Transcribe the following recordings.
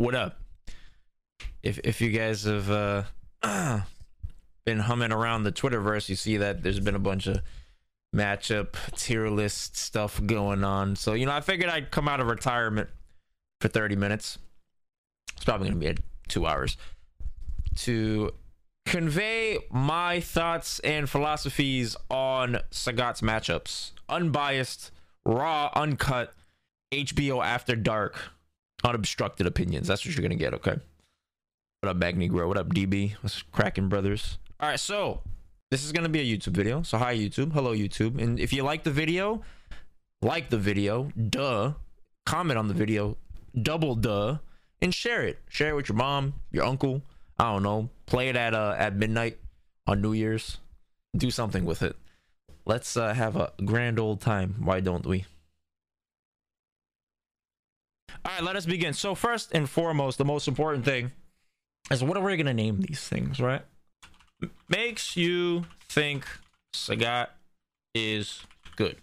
What up? If you guys have been humming around the Twitterverse, you see that there's been a bunch of matchup tier list stuff going on. So, you know, I figured I'd come out of retirement for 30 minutes. It's probably going to be at 2 hours to convey my thoughts and philosophies on Sagat's matchups. Unbiased, raw, uncut, HBO After Dark, unobstructed opinions. That's what you're going to get, okay? What up, Magnegro? What up, DB? What's cracking, brothers? All right, so this is going to be a YouTube video. So hi, YouTube. Hello, YouTube. And if you like the video, duh. Comment on the video, double duh. And share it. Share it with your mom, your uncle. I don't know. Play it at midnight on New Year's. Do something with it. Let's have a grand old time. Why don't we? All right, let us begin. So first and foremost, the most important thing is what are we going to name these things, right? Makes you think Sagat is good.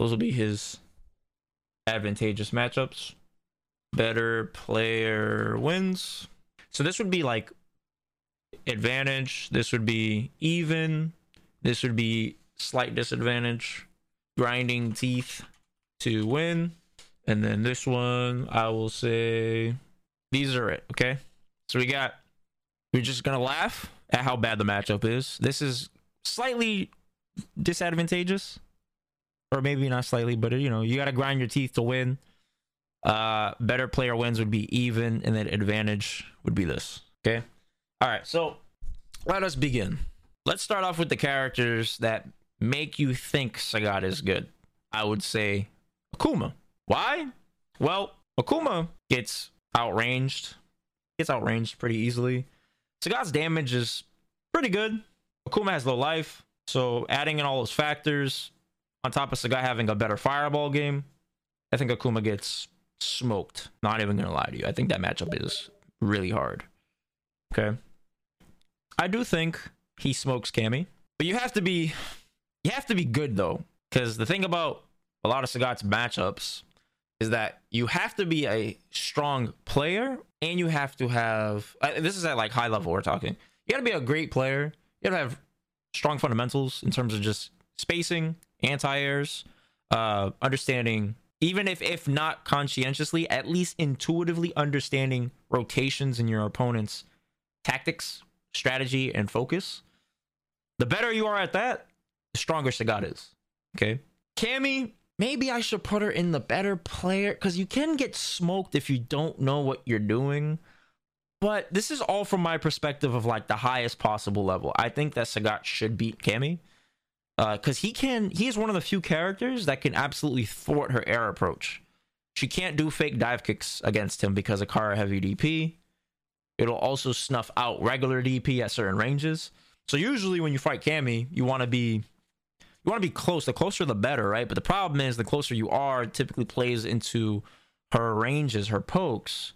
Those will be his advantageous matchups. Better player wins. So this would be like advantage. This would be even. This would be slight disadvantage. Grinding teeth to win. And then this one, I will say these are it. Okay. So we're just going to laugh at how bad the matchup is. This is slightly disadvantageous, or maybe not slightly, but you know, you got to grind your teeth to win. Better player wins would be even, and then advantage would be this. Okay. All right. So let us begin. Let's start off with the characters that make you think Sagat is good. I would say Akuma. Why? Well, Akuma gets outranged. Gets outranged pretty easily. Sagat's damage is pretty good. Akuma has low life. So adding in all those factors on top of Sagat having a better fireball game, I think Akuma gets smoked. Not even gonna lie to you. I think that matchup is really hard. Okay. I do think he smokes Cammy. But you have to be good though. Because the thing about a lot of Sagat's matchups is that you have to be a strong player, and you have to have, this is at like high level we're talking. You gotta be a great player. You gotta have strong fundamentals in terms of just spacing, anti-airs, understanding, even if not conscientiously, at least intuitively understanding rotations in your opponent's tactics, strategy, and focus. The better you are at that, the stronger Sagat is. Okay. Cammy, maybe I should put her in the better player, because you can get smoked if you don't know what you're doing. But this is all from my perspective of like the highest possible level. I think that Sagat should beat Cammy. Because he is one of the few characters that can absolutely thwart her air approach. She can't do fake dive kicks against him because Akara heavy DP. It'll also snuff out regular DP at certain ranges. So usually when you fight Cammy, you want to be close. The closer the better, right? But the problem is the closer you are, it typically plays into her ranges, her pokes.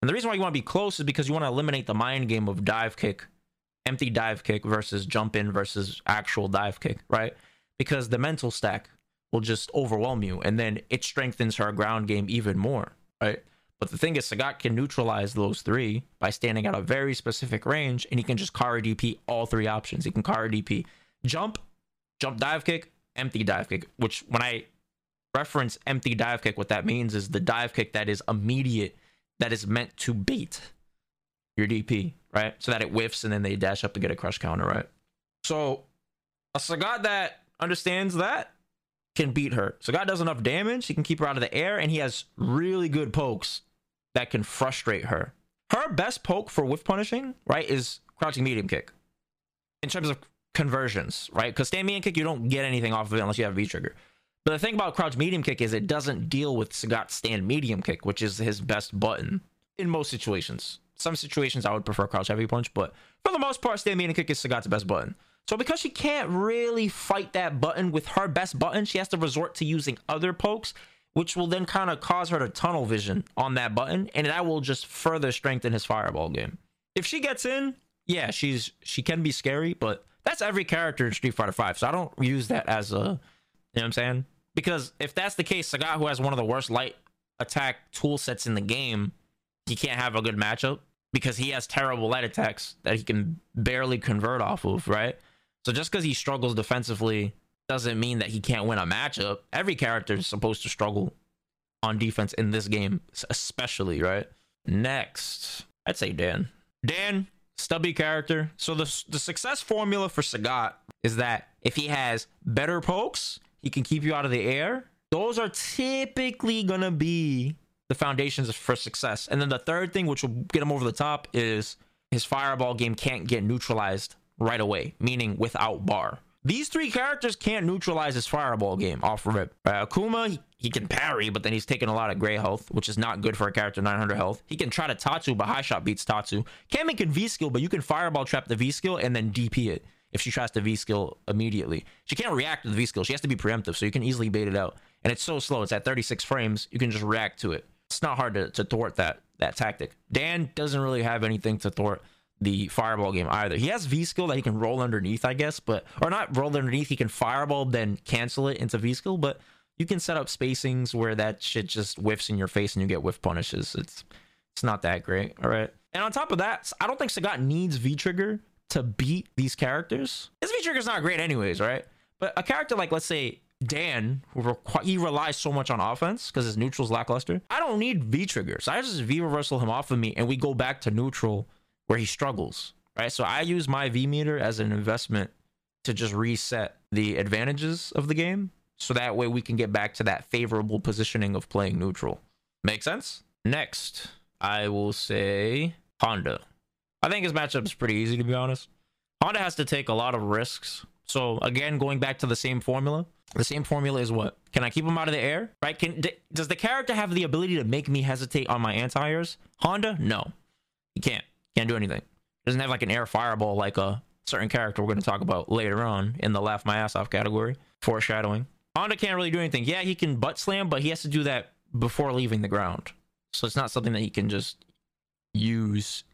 And the reason why you want to be close is because you want to eliminate the mind game of dive kick. Empty dive kick versus jump in versus actual dive kick, right? Because the mental stack will just overwhelm you, and then it strengthens her ground game even more, right? But the thing is, Sagat can neutralize those three by standing at a very specific range, and he can just Kara DP all three options. He can Kara DP jump dive kick, empty dive kick, which when I reference empty dive kick, what that means is the dive kick that is immediate, that is meant to bait your DP, right? So that it whiffs and then they dash up to get a crush counter, right? So a Sagat that understands that can beat her. Sagat does enough damage, he can keep her out of the air, and he has really good pokes that can frustrate her. Her best poke for whiff punishing, right, is crouching medium kick in terms of conversions, right? Because stand medium kick, you don't get anything off of it unless you have V trigger. But the thing about crouch medium kick is it doesn't deal with Sagat's stand medium kick, which is his best button in most situations. Some situations I would prefer crouch heavy punch, but for the most part, stand medium kick is Sagat's best button. So because she can't really fight that button with her best button, she has to resort to using other pokes, which will then kind of cause her to tunnel vision on that button, and that will just further strengthen his fireball game. If she gets in, yeah, she can be scary, but that's every character in Street Fighter V, so I don't use that as a, you know what I'm saying? Because if that's the case, Sagat, who has one of the worst light attack tool sets in the game, he can't have a good matchup because he has terrible light attacks that he can barely convert off of, right? So just because he struggles defensively doesn't mean that he can't win a matchup. Every character is supposed to struggle on defense in this game, especially, right? Next, I'd say Dan. Dan, stubby character. So the success formula for Sagat is that if he has better pokes, he can keep you out of the air. Those are typically going to be the foundations for success. And then the third thing, which will get him over the top, is his fireball game can't get neutralized right away, meaning without bar. These three characters can't neutralize his fireball game off rip. Akuma, he can parry, but then he's taking a lot of gray health, which is not good for a character 900 health. He can try to Tatsu, but high shot beats Tatsu. Cammy can V-skill, but you can fireball trap the V-skill and then DP it if she tries to V-skill immediately. She can't react to the V-skill. She has to be preemptive, so you can easily bait it out. And it's so slow. It's at 36 frames. You can just react to it. It's not hard to thwart that tactic. Dan doesn't really have anything to thwart the fireball game either. He has V-skill that he can roll underneath, I guess, but, or not roll underneath, he can fireball, then cancel it into V-skill, but you can set up spacings where that shit just whiffs in your face and you get whiff punishes. It's not that great, all right? And on top of that, I don't think Sagat needs V-trigger to beat these characters. His V-trigger's not great anyways, right? But a character like, let's say, Dan, he relies so much on offense because his neutral's lackluster. I don't need V-trigger, so I just V-reversal him off of me and we go back to neutral where he struggles, right? So I use my V-meter as an investment to just reset the advantages of the game, so that way we can get back to that favorable positioning of playing neutral. Make sense? Next, I will say Honda. I think his matchup's pretty easy, to be honest. Honda has to take a lot of risks. So again, going back to the same formula. The same formula is what? Can I keep him out of the air, right? Does the character have the ability to make me hesitate on my anti-airs? Honda? No, he can't. Can't do anything. Doesn't have like an air fireball like a certain character we're going to talk about later on in the laugh my ass off category. Foreshadowing. Honda can't really do anything. Yeah, he can butt slam, but he has to do that before leaving the ground. So it's not something that he can just use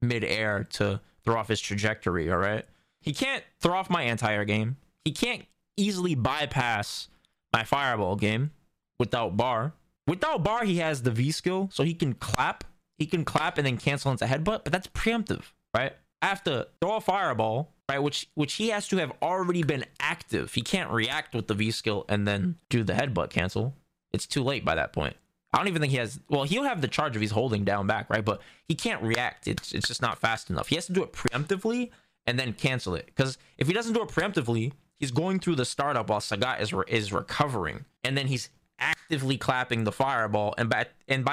mid-air to throw off his trajectory, all right? He can't throw off my anti-air game. He can't easily bypass my fireball game without bar. Without bar, he has the V skill, so he can clap. He can clap and then cancel into headbutt, but that's preemptive, right? I have to throw a fireball, right? Which he has to have already been active. He can't react with the V skill and then do the headbutt cancel. It's too late by that point. I don't even think he has, well, he'll have the charge if he's holding down back, right? But he can't react. It's just not fast enough. He has to do it preemptively and then cancel it. Because if he doesn't do it preemptively, he's going through the startup while Sagat is recovering. And then he's actively clapping the fireball, and by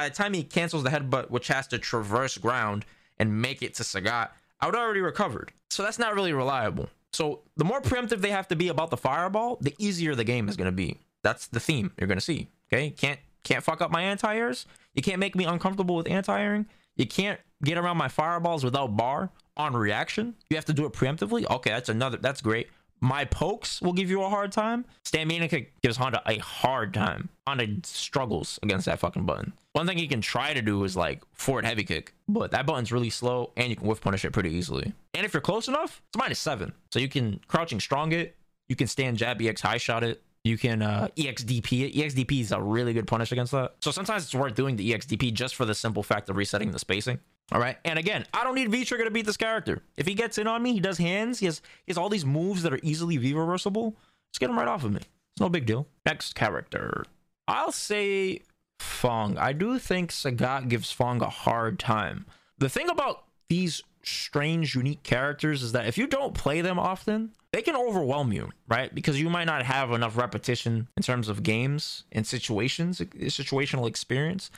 the time he cancels the headbutt, which has to traverse ground and make it to Sagat, I would already recovered. So that's not really reliable. So the more preemptive they have to be about the fireball, the easier the game is going to be. That's the theme you're going to see. Okay, can't fuck up my anti-airs. You can't make me uncomfortable with anti-airing. You can't get around my fireballs without bar on reaction. You have to do it preemptively. Okay, that's great. My pokes will give you a hard time. Stamina gives Honda a hard time. Honda struggles against that fucking button. One thing he can try to do is like forward heavy kick, but that button's really slow and you can whiff punish it pretty easily. And if you're close enough, it's -7. So you can crouching strong it. You can stand jab EX high shot it. You can EXDP it. EXDP is a really good punish against that. So sometimes it's worth doing the EXDP just for the simple fact of resetting the spacing. All right, and again, I don't need V-trigger to beat this character. If he gets in on me, he does hands. He has all these moves that are easily V-reversible. Just get him right off of me. It's no big deal. Next character. I'll say Fong. I do think Sagat gives Fong a hard time. The thing about these strange, unique characters is that if you don't play them often, they can overwhelm you, right? Because you might not have enough repetition in terms of games and situations, situational experience,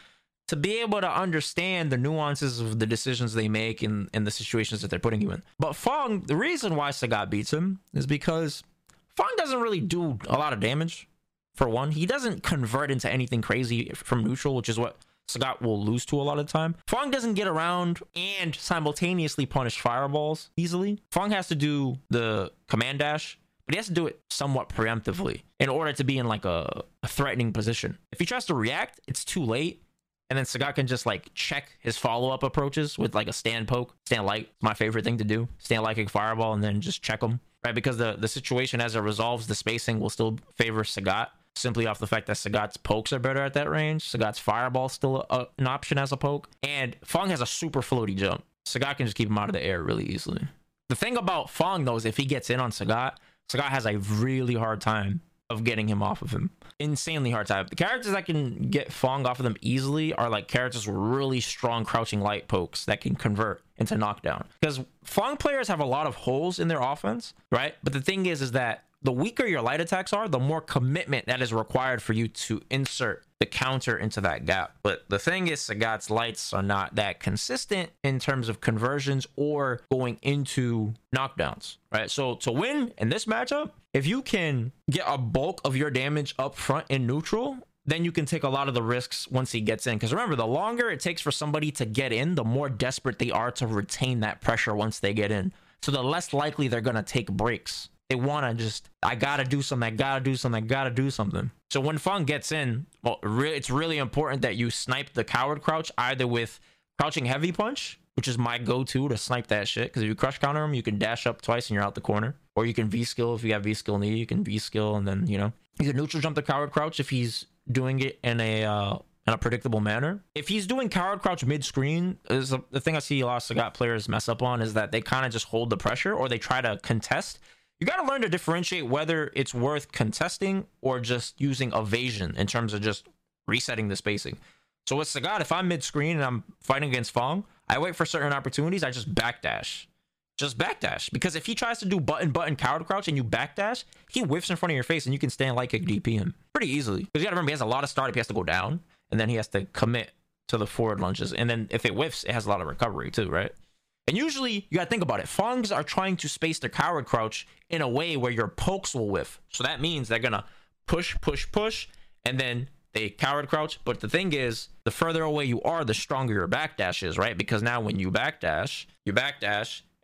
to be able to understand the nuances of the decisions they make and the situations that they're putting you in. But Fong, the reason why Sagat beats him is because Fong doesn't really do a lot of damage, for one. He doesn't convert into anything crazy from neutral, which is what Sagat will lose to a lot of the time. Fong doesn't get around and simultaneously punish fireballs easily. Fong has to do the command dash, but he has to do it somewhat preemptively in order to be in like a threatening position. If he tries to react, it's too late. And then Sagat can just like check his follow-up approaches with like a stand poke, stand light. My favorite thing to do, stand light kick fireball, and then just check them, right? Because the situation as it resolves, the spacing will still favor Sagat. simply off the fact that Sagat's pokes are better at that range. Sagat's fireball is still an option as a poke. And Fong has a super floaty jump. Sagat can just keep him out of the air really easily. The thing about Fong, though, is if he gets in on Sagat, Sagat has a really hard time of getting him off of him. Insanely hard time. The characters that can get Fong off of them easily are like characters with really strong crouching light pokes that can convert into knockdown. Because Fong players have a lot of holes in their offense, right? But the thing is that the weaker your light attacks are, the more commitment that is required for you to insert the counter into that gap. But the thing is, Sagat's lights are not that consistent in terms of conversions or going into knockdowns, right? So to win in this matchup, if you can get a bulk of your damage up front in neutral, then you can take a lot of the risks once he gets in. Because remember, the longer it takes for somebody to get in, the more desperate they are to retain that pressure once they get in. So the less likely they're going to take breaks. They want to just, I gotta do something. So when Fong gets in, well, it's really important that you snipe the coward crouch either with crouching heavy punch, which is my go-to to snipe that shit. Because if you crush counter him, you can dash up twice and you're out the corner. Or you can V-skill if you have V-skill knee. You can V-skill and then, you know. You can neutral jump the coward crouch if he's doing it in a predictable manner. If he's doing coward crouch mid-screen, the thing I see a lot of Sagat players mess up on is that they kind of just hold the pressure or they try to contest. You got to learn to differentiate whether it's worth contesting or just using evasion in terms of just resetting the spacing. So with Sagat, if I'm mid-screen and I'm fighting against Fong, I wait for certain opportunities. I just backdash. Just backdash. Because if he tries to do button coward crouch and you backdash, he whiffs in front of your face and you can stand like a DP him pretty easily. Because you got to remember, he has a lot of startup. He has to go down and then he has to commit to the forward lunges. And then if it whiffs, it has a lot of recovery too, right? And usually, you gotta think about it, Fongs are trying to space their coward crouch in a way where your pokes will whiff. So that means they're gonna push, push, push, and then they coward crouch. But the thing is, the further away you are, the stronger your backdash is, right? Because now when you backdash,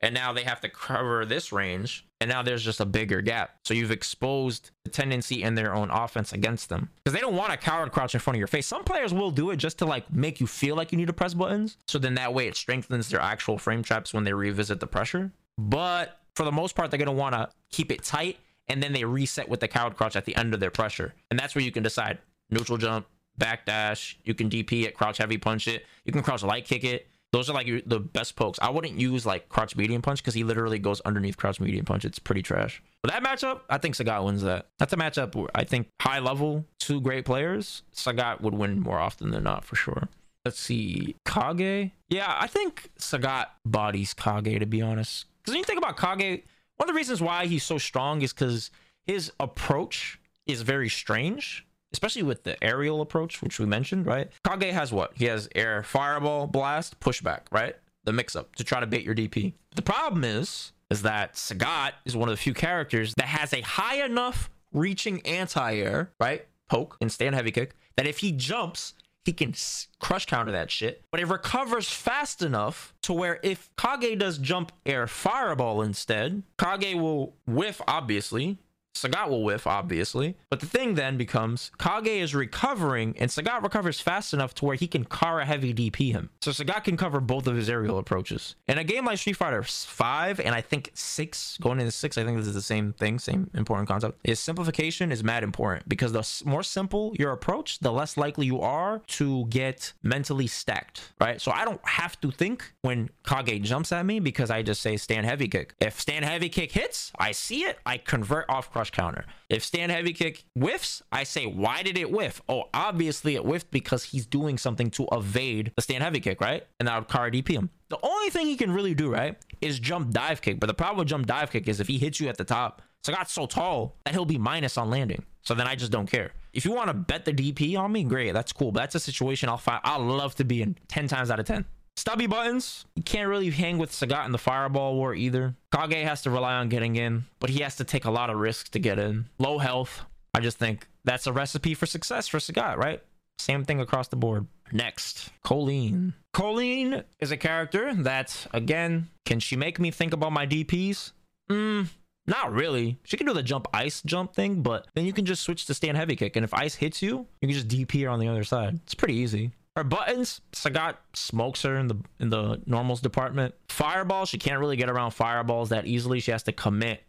and now they have to cover this range, and now there's just a bigger gap. So you've exposed the tendency in their own offense against them. Because they don't want a coward crouch in front of your face. Some players will do it just to like make you feel like you need to press buttons. So then that way it strengthens their actual frame traps when they revisit the pressure. But for the most part, they're gonna wanna keep it tight, and then they reset with the coward crouch at the end of their pressure. And that's where you can decide neutral jump, backdash, you can DP it, crouch heavy punch it, you can crouch light kick it. Those are like the best pokes. I wouldn't use like crouch medium punch because he literally goes underneath crouch medium punch. It's pretty trash. But that matchup, I think Sagat wins that. That's a matchup where I think high level, two great players, Sagat would win more often than not for sure. Let's see. Kage. Yeah, I think Sagat bodies Kage, to be honest. Because when you think about Kage, one of the reasons why he's so strong is because his approach is very strange. Especially with the aerial approach, which we mentioned, right? Kage has what? He has air fireball, blast, pushback, right? The mix-up to try to bait your DP. The problem is that Sagat is one of the few characters that has a high enough reaching anti-air, right? Poke and stand heavy kick, that if he jumps, he can crush counter that shit. But it recovers fast enough to where if Kage does jump air fireball instead, Kage will whiff, obviously. Sagat will whiff, obviously. But the thing then becomes Kage is recovering and Sagat recovers fast enough to where he can Kara heavy DP him. So Sagat can cover both of his aerial approaches. In a game like Street Fighter 5 and I think 6, going into 6, I think this is the same thing, same important concept, is simplification is mad important. Because the more simple your approach, the less likely you are to get mentally stacked, right? So I don't have to think when Kage jumps at me because I just say stand heavy kick. If stand heavy kick hits, I see it, I convert off crush counter. If stand heavy kick whiffs, I say, why did it whiff? Oh, obviously it whiffed because he's doing something to evade the stand heavy kick, right? And I would Kara DP him. The only thing he can really do, right, is jump dive kick. But the problem with jump dive kick is if he hits you at the top, Sagat's so tall that he'll be minus on landing. So then I just don't care. If you want to bet the DP on me, great, that's cool. But that's a situation I'll love to be in 10 times out of 10. Stubby buttons. You can't really hang with Sagat in the fireball war either. Kage has to rely on getting in, but he has to take a lot of risks to get in. Low health. I just think that's a recipe for success for Sagat, right? Same thing across the board. Next, Colleen. Colleen is a character that, again, can she make me think about my DPs? Not really. She can do the jump ice jump thing, but then you can just switch to stand heavy kick. And if ice hits you, you can just DP her on the other side. It's pretty easy. Her buttons, Sagat smokes her in the normals department. Fireball, she can't really get around fireballs that easily. She has to commit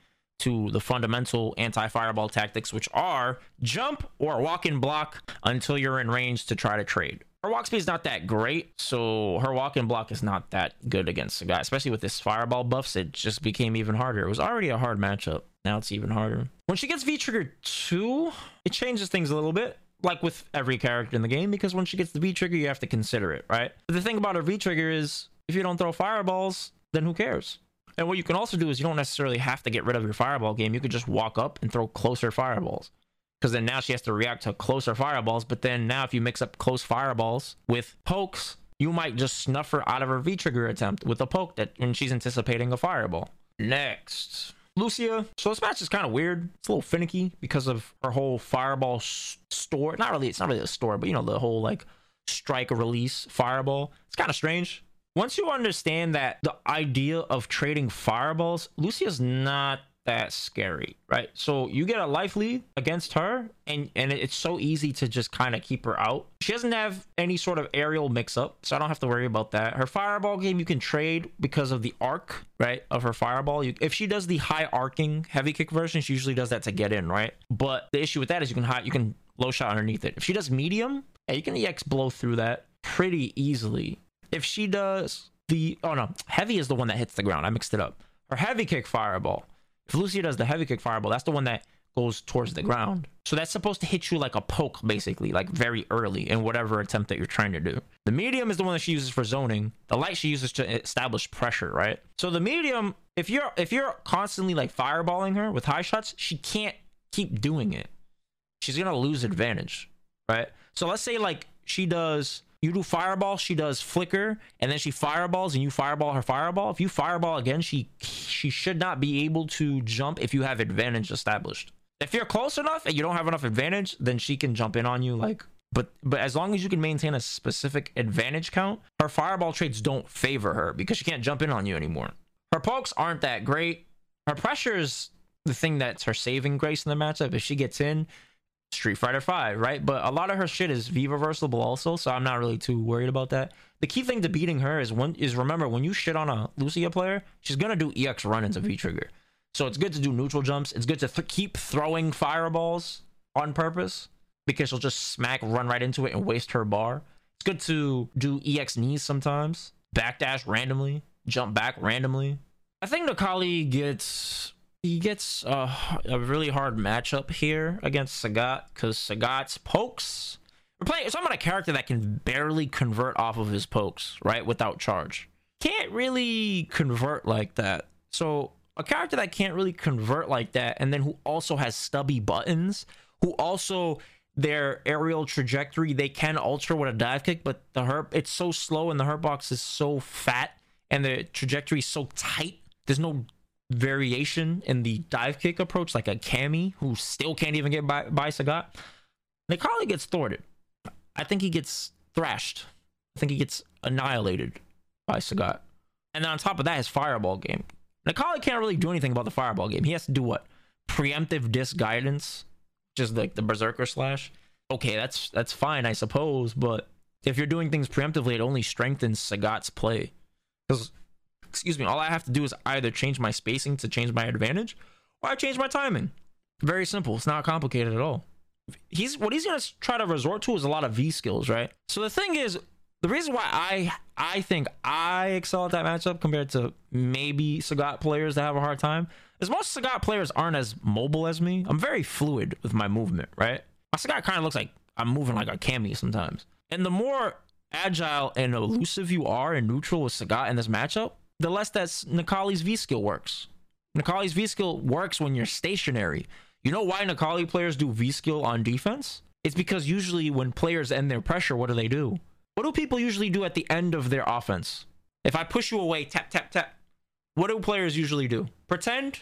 to the fundamental anti-fireball tactics, which are jump or walk and block until you're in range to try to trade. Her walk speed is not that great, so her walk and block is not that good against the guy, especially with this fireball buffs. It just became even harder. It was already a hard matchup. Now it's even harder. When she gets V-Trigger 2, it changes things a little bit, like with every character in the game, because when she gets the V-Trigger, you have to consider it, right? But the thing about her V-Trigger is if you don't throw fireballs, then who cares? And what you can also do is you don't necessarily have to get rid of your fireball game. You could just walk up and throw closer fireballs, because then now she has to react to closer fireballs. But then now if you mix up close fireballs with pokes, you might just snuff her out of her V-trigger attempt with a poke that when she's anticipating a fireball. Next, Lucia. So this match is kind of weird. It's a little finicky because of her whole fireball store. Not really, it's not really a store, but you know, the whole like strike or release fireball. It's kind of strange. Once you understand that the idea of trading fireballs, Lucia's not that's scary, right? So you get a life lead against her, and it's so easy to just kind of keep her out. She doesn't have any sort of aerial mix-up, so I don't have to worry about that. Her fireball game you can trade because of the arc, right, of her fireball. If she does the high arcing heavy kick version, she usually does that to get in, right? But the issue with that is you can low shot underneath it. If she does medium, yeah, you can EX blow through that pretty easily. If she does the heavy is the one that hits the ground. I mixed it up. Her heavy kick fireball. If Lucia does the heavy kick fireball, that's the one that goes towards the ground. So that's supposed to hit you like a poke, basically, like very early in whatever attempt that you're trying to do. The medium is the one that she uses for zoning. The light she uses to establish pressure, right? So the medium, if you're constantly like fireballing her with high shots, she can't keep doing it. She's gonna lose advantage, right? So let's say like you do fireball, she does flicker, and then she fireballs and you fireball her fireball. If you fireball again, she should not be able to jump if you have advantage established. If you're close enough and you don't have enough advantage, then she can jump in on you. Like, but as long as you can maintain a specific advantage count, her fireball traits don't favor her because she can't jump in on you anymore. Her pokes aren't that great. Her pressure is the thing that's her saving grace in the matchup. If she gets in, Street Fighter 5, right? But a lot of her shit is V reversible also, so I'm not really too worried about that. The key thing to beating her is remember, when you shit on a Lucia player, she's gonna do EX run-ins of V-Trigger. So it's good to do neutral jumps. It's good to keep throwing fireballs on purpose, because she'll just run right into it and waste her bar. It's good to do EX knees sometimes, backdash randomly, jump back randomly. I think Necalli gets a really hard matchup here against Sagat, because Sagat's pokes... We're talking about a character that can barely convert off of his pokes, right? Without charge. Can't really convert like that. So a character that can't really convert like that, and then who also has stubby buttons, who also... their aerial trajectory, they can ultra with a dive kick, but the herb, it's so slow, and the herb box is so fat, and the trajectory is so tight. There's no variation in the dive kick approach like a Cammy, who still can't even get by Sagat. Necalli gets thwarted. I think he gets thrashed. I think he gets annihilated by Sagat. And then on top of that, his fireball game. Necalli can't really do anything about the fireball game. He has to do what? Preemptive disc guidance, just like the berserker slash. Okay, that's fine, I suppose, but if you're doing things preemptively, it only strengthens Sagat's play. Because all I have to do is either change my spacing to change my advantage, or I change my timing. Very simple. It's not complicated at all. What he's going to try to resort to is a lot of V skills, right? So the thing is, the reason why I think I excel at that matchup compared to maybe Sagat players that have a hard time is most Sagat players aren't as mobile as me. I'm very fluid with my movement, right? My Sagat kind of looks like I'm moving like a Cammy sometimes. And the more agile and elusive you are in neutral with Sagat in this matchup, the less that Necalli's V-skill works. Necalli's V-skill works when you're stationary. You know why Necalli players do V-skill on defense? It's because usually when players end their pressure, what do they do? What do people usually do at the end of their offense? If I push you away, tap, tap, tap. What do players usually do? Pretend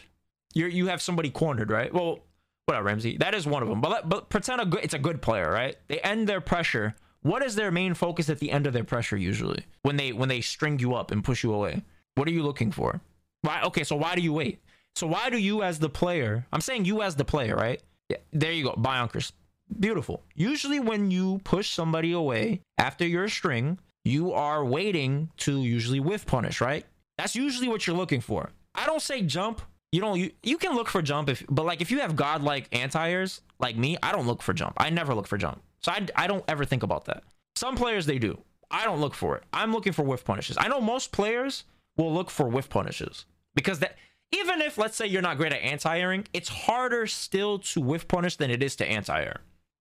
you have somebody cornered, right? Well, whatever, Ramsey. That is one of them. But pretend it's a good player, right? They end their pressure. What is their main focus at the end of their pressure usually? When they string you up and push you away? What are you looking for? Why? Okay, so why do you wait? So why do you as the player, I'm saying you as the player, right? Yeah, there you go, Bionkers. Beautiful. Usually when you push somebody away after your string, you are waiting to usually whiff punish, right? That's usually what you're looking for. I don't say jump. you don't, you can look for jump if, but like if you have godlike anti-airs like me, I don't look for jump. I never look for jump. So I don't ever think about that. Some players, they do. I don't look for it. I'm looking for whiff punishes. I know most players will look for whiff punishes because that, even if, let's say, you're not great at anti-airing, it's harder still to whiff punish than it is to anti-air.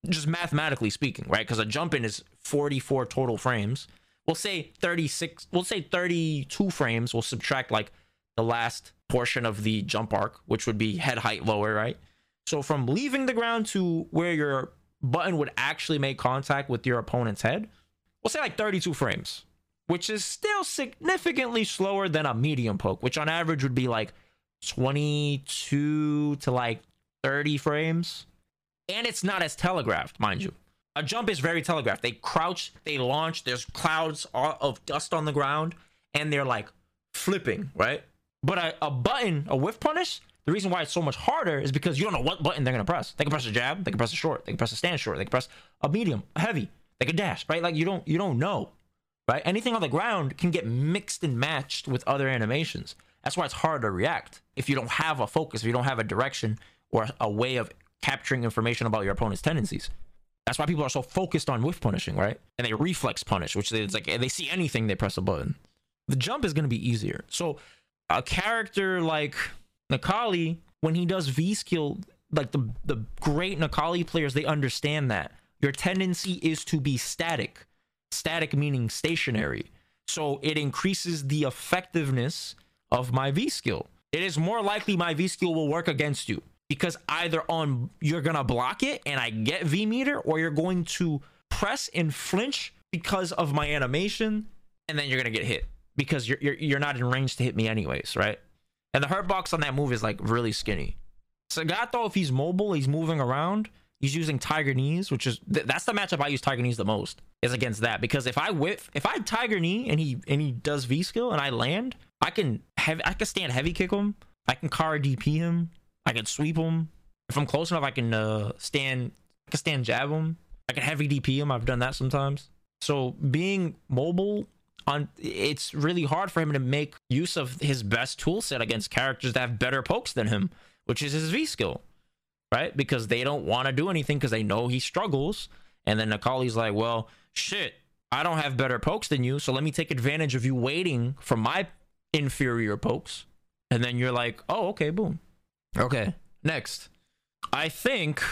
Just mathematically speaking, right? Because a jump in is 44 total frames. We'll say 36, we'll say 32 frames. We'll subtract like the last portion of the jump arc, which would be head height lower, right? So from leaving the ground to where your button would actually make contact with your opponent's head, we'll say like 32 frames, which is still significantly slower than a medium poke, which on average would be like 22 to like 30 frames. And it's not as telegraphed, mind you. A jump is very telegraphed. They crouch, they launch, there's clouds of dust on the ground, and they're like flipping, right? But a button, a whiff punish, the reason why it's so much harder is because you don't know what button they're gonna press. They can press a jab, they can press a short, they can press a stand short, they can press a medium, a heavy, they can dash, right? Like you don't know, right? Anything on the ground can get mixed and matched with other animations. That's why it's hard to react if you don't have a focus, if you don't have a direction or a way of capturing information about your opponent's tendencies. That's why people are so focused on whiff punishing, right? And they reflex punish, which is like they see anything, they press a button. The jump is going to be easier. So a character like Necalli, when he does V skill, like the great Necalli players, they understand that your tendency is to be static. Static meaning stationary. So it increases the effectiveness of my V skill. It is more likely my V skill will work against you because either on you're gonna block it and I get V meter, or you're going to press and flinch because of my animation, and then you're gonna get hit because you're not in range to hit me anyways, right? And the hurtbox on that move is like really skinny. Sagat though, if he's mobile, he's moving around, he's using tiger knees, which is that's the matchup I use tiger knees the most is against that, because if I tiger knee and he does V skill and I land, I can stand heavy kick him. I can Kara DP him. I can sweep him. If I'm close enough, I can stand jab him. I can heavy DP him. I've done that sometimes. So being mobile, it's really hard for him to make use of his best tool set against characters that have better pokes than him, which is his V skill, right? Because they don't want to do anything because they know he struggles. And then Necalli's like, well, shit, I don't have better pokes than you, so let me take advantage of you waiting for my inferior pokes. And then you're like, oh, okay, boom. Okay, next. I think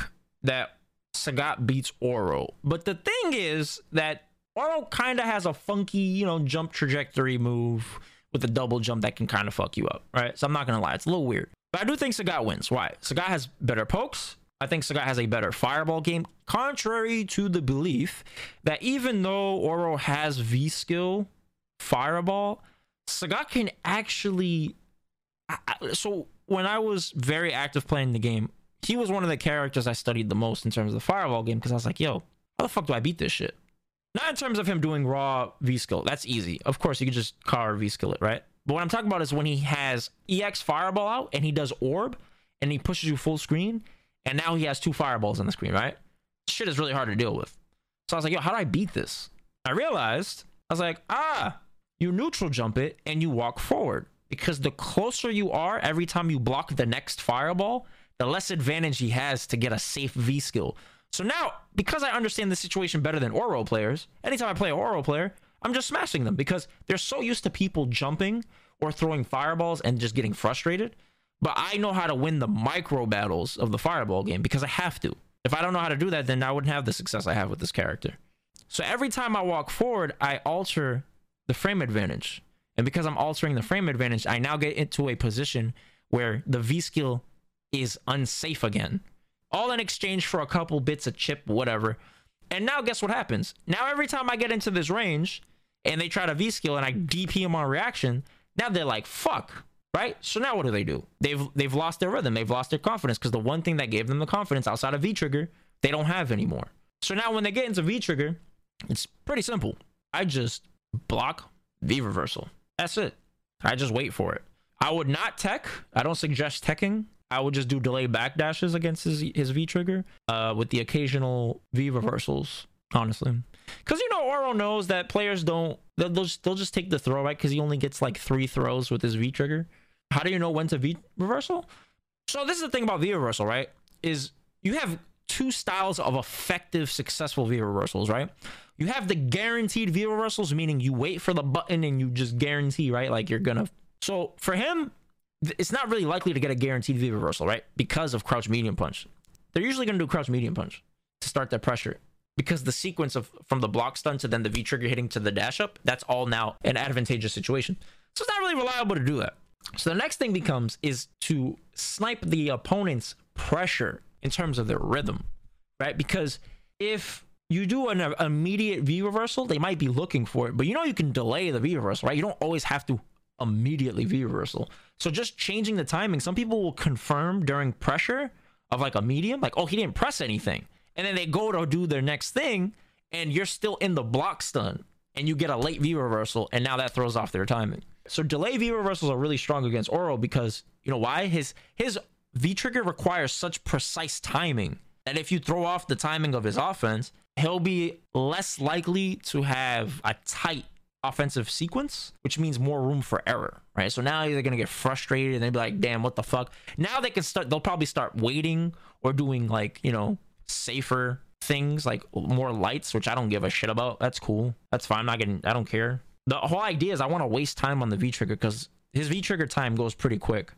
that Sagat beats Oro, but the thing is that Oro kind of has a funky, jump trajectory move with a double jump that can kind of fuck you up, right? So I'm not gonna lie, it's a little weird, but I do think Sagat wins. Why? Sagat has better pokes. I think Sagat has a better fireball game, contrary to the belief that even though Oro has V skill fireball, Sagat can actually... So when I was very active playing the game, he was one of the characters I studied the most in terms of the fireball game, because I was like, yo, how the fuck do I beat this shit? Not in terms of him doing raw V-skill. That's easy. Of course, you can just car V-skill it, right? But what I'm talking about is when he has EX fireball out and he does orb and he pushes you full screen, and now he has two fireballs on the screen, right? Shit is really hard to deal with. So I was like, yo, how do I beat this? I realized, I was like, you neutral jump it and you walk forward, because the closer you are every time you block the next fireball, the less advantage he has to get a safe V skill. So now, because I understand the situation better than Oro players, anytime I play an Oro player, I'm just smashing them because they're so used to people jumping or throwing fireballs and just getting frustrated. But I know how to win the micro battles of the fireball game because I have to. If I don't know how to do that, then I wouldn't have the success I have with this character. So every time I walk forward, I alter the frame advantage, and because I'm altering the frame advantage, I now get into a position where the V skill is unsafe again, all in exchange for a couple bits of chip, whatever. And now guess what happens? Now every time I get into this range and they try to V skill and I DP them on reaction, now they're like, fuck, right? So now what do? They've lost their rhythm, they've lost their confidence, because the one thing that gave them the confidence outside of V trigger, they don't have anymore. So now when they get into V trigger, it's pretty simple. I just block V reversal. That's it. I just wait for it. I would not tech. I don't suggest teching. I would just do delay backdashes against his V trigger with the occasional V reversals, honestly. Because, Oro knows that players don't... They'll just take the throw, right? Because he only gets like 3 throws with his V trigger. How do you know when to V reversal? So this is the thing about V reversal, right? Is you have two styles of effective, successful V reversals, right? You have the guaranteed V reversals, meaning you wait for the button and you just guarantee, right? Like you're gonna. So for him, it's not really likely to get a guaranteed V reversal, right? Because of crouch medium punch. They're usually gonna do crouch medium punch to start that pressure, because the sequence of from the block stun to then the V trigger hitting to the dash up, that's all now an advantageous situation. So it's not really reliable to do that. So the next thing becomes is to snipe the opponent's pressure in terms of their rhythm, right? Because if you do an immediate V reversal, they might be looking for it, but you know you can delay the V reversal, right? You don't always have to immediately V reversal. So just changing the timing. Some people will confirm during pressure of like a medium, like, oh, he didn't press anything. And then they go to do their next thing and you're still in the block stun and you get a late V reversal and now that throws off their timing. So delay V reversals are really strong against Oro because, you know why? His V trigger requires such precise timing that if you throw off the timing of his offense, he'll be less likely to have a tight offensive sequence, which means more room for error, right? So now they're gonna get frustrated and they'll be like, damn, what the fuck? Now they can start, they'll probably start waiting or doing like, you know, safer things like more lights, which I don't give a shit about. That's cool. That's fine. I'm not getting, I don't care. The whole idea is I want to waste time on the V trigger because his V trigger time goes pretty quick.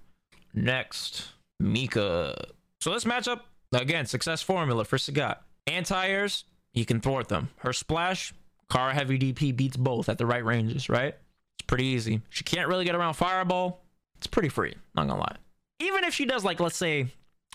Next, Mika. So this matchup, again, success formula for Sagat. Anti-airs, you can thwart them. Her splash, car heavy DP beats both at the right ranges, right? It's pretty easy. She can't really get around fireball. It's pretty free, not gonna lie. Even if she does, like, let's say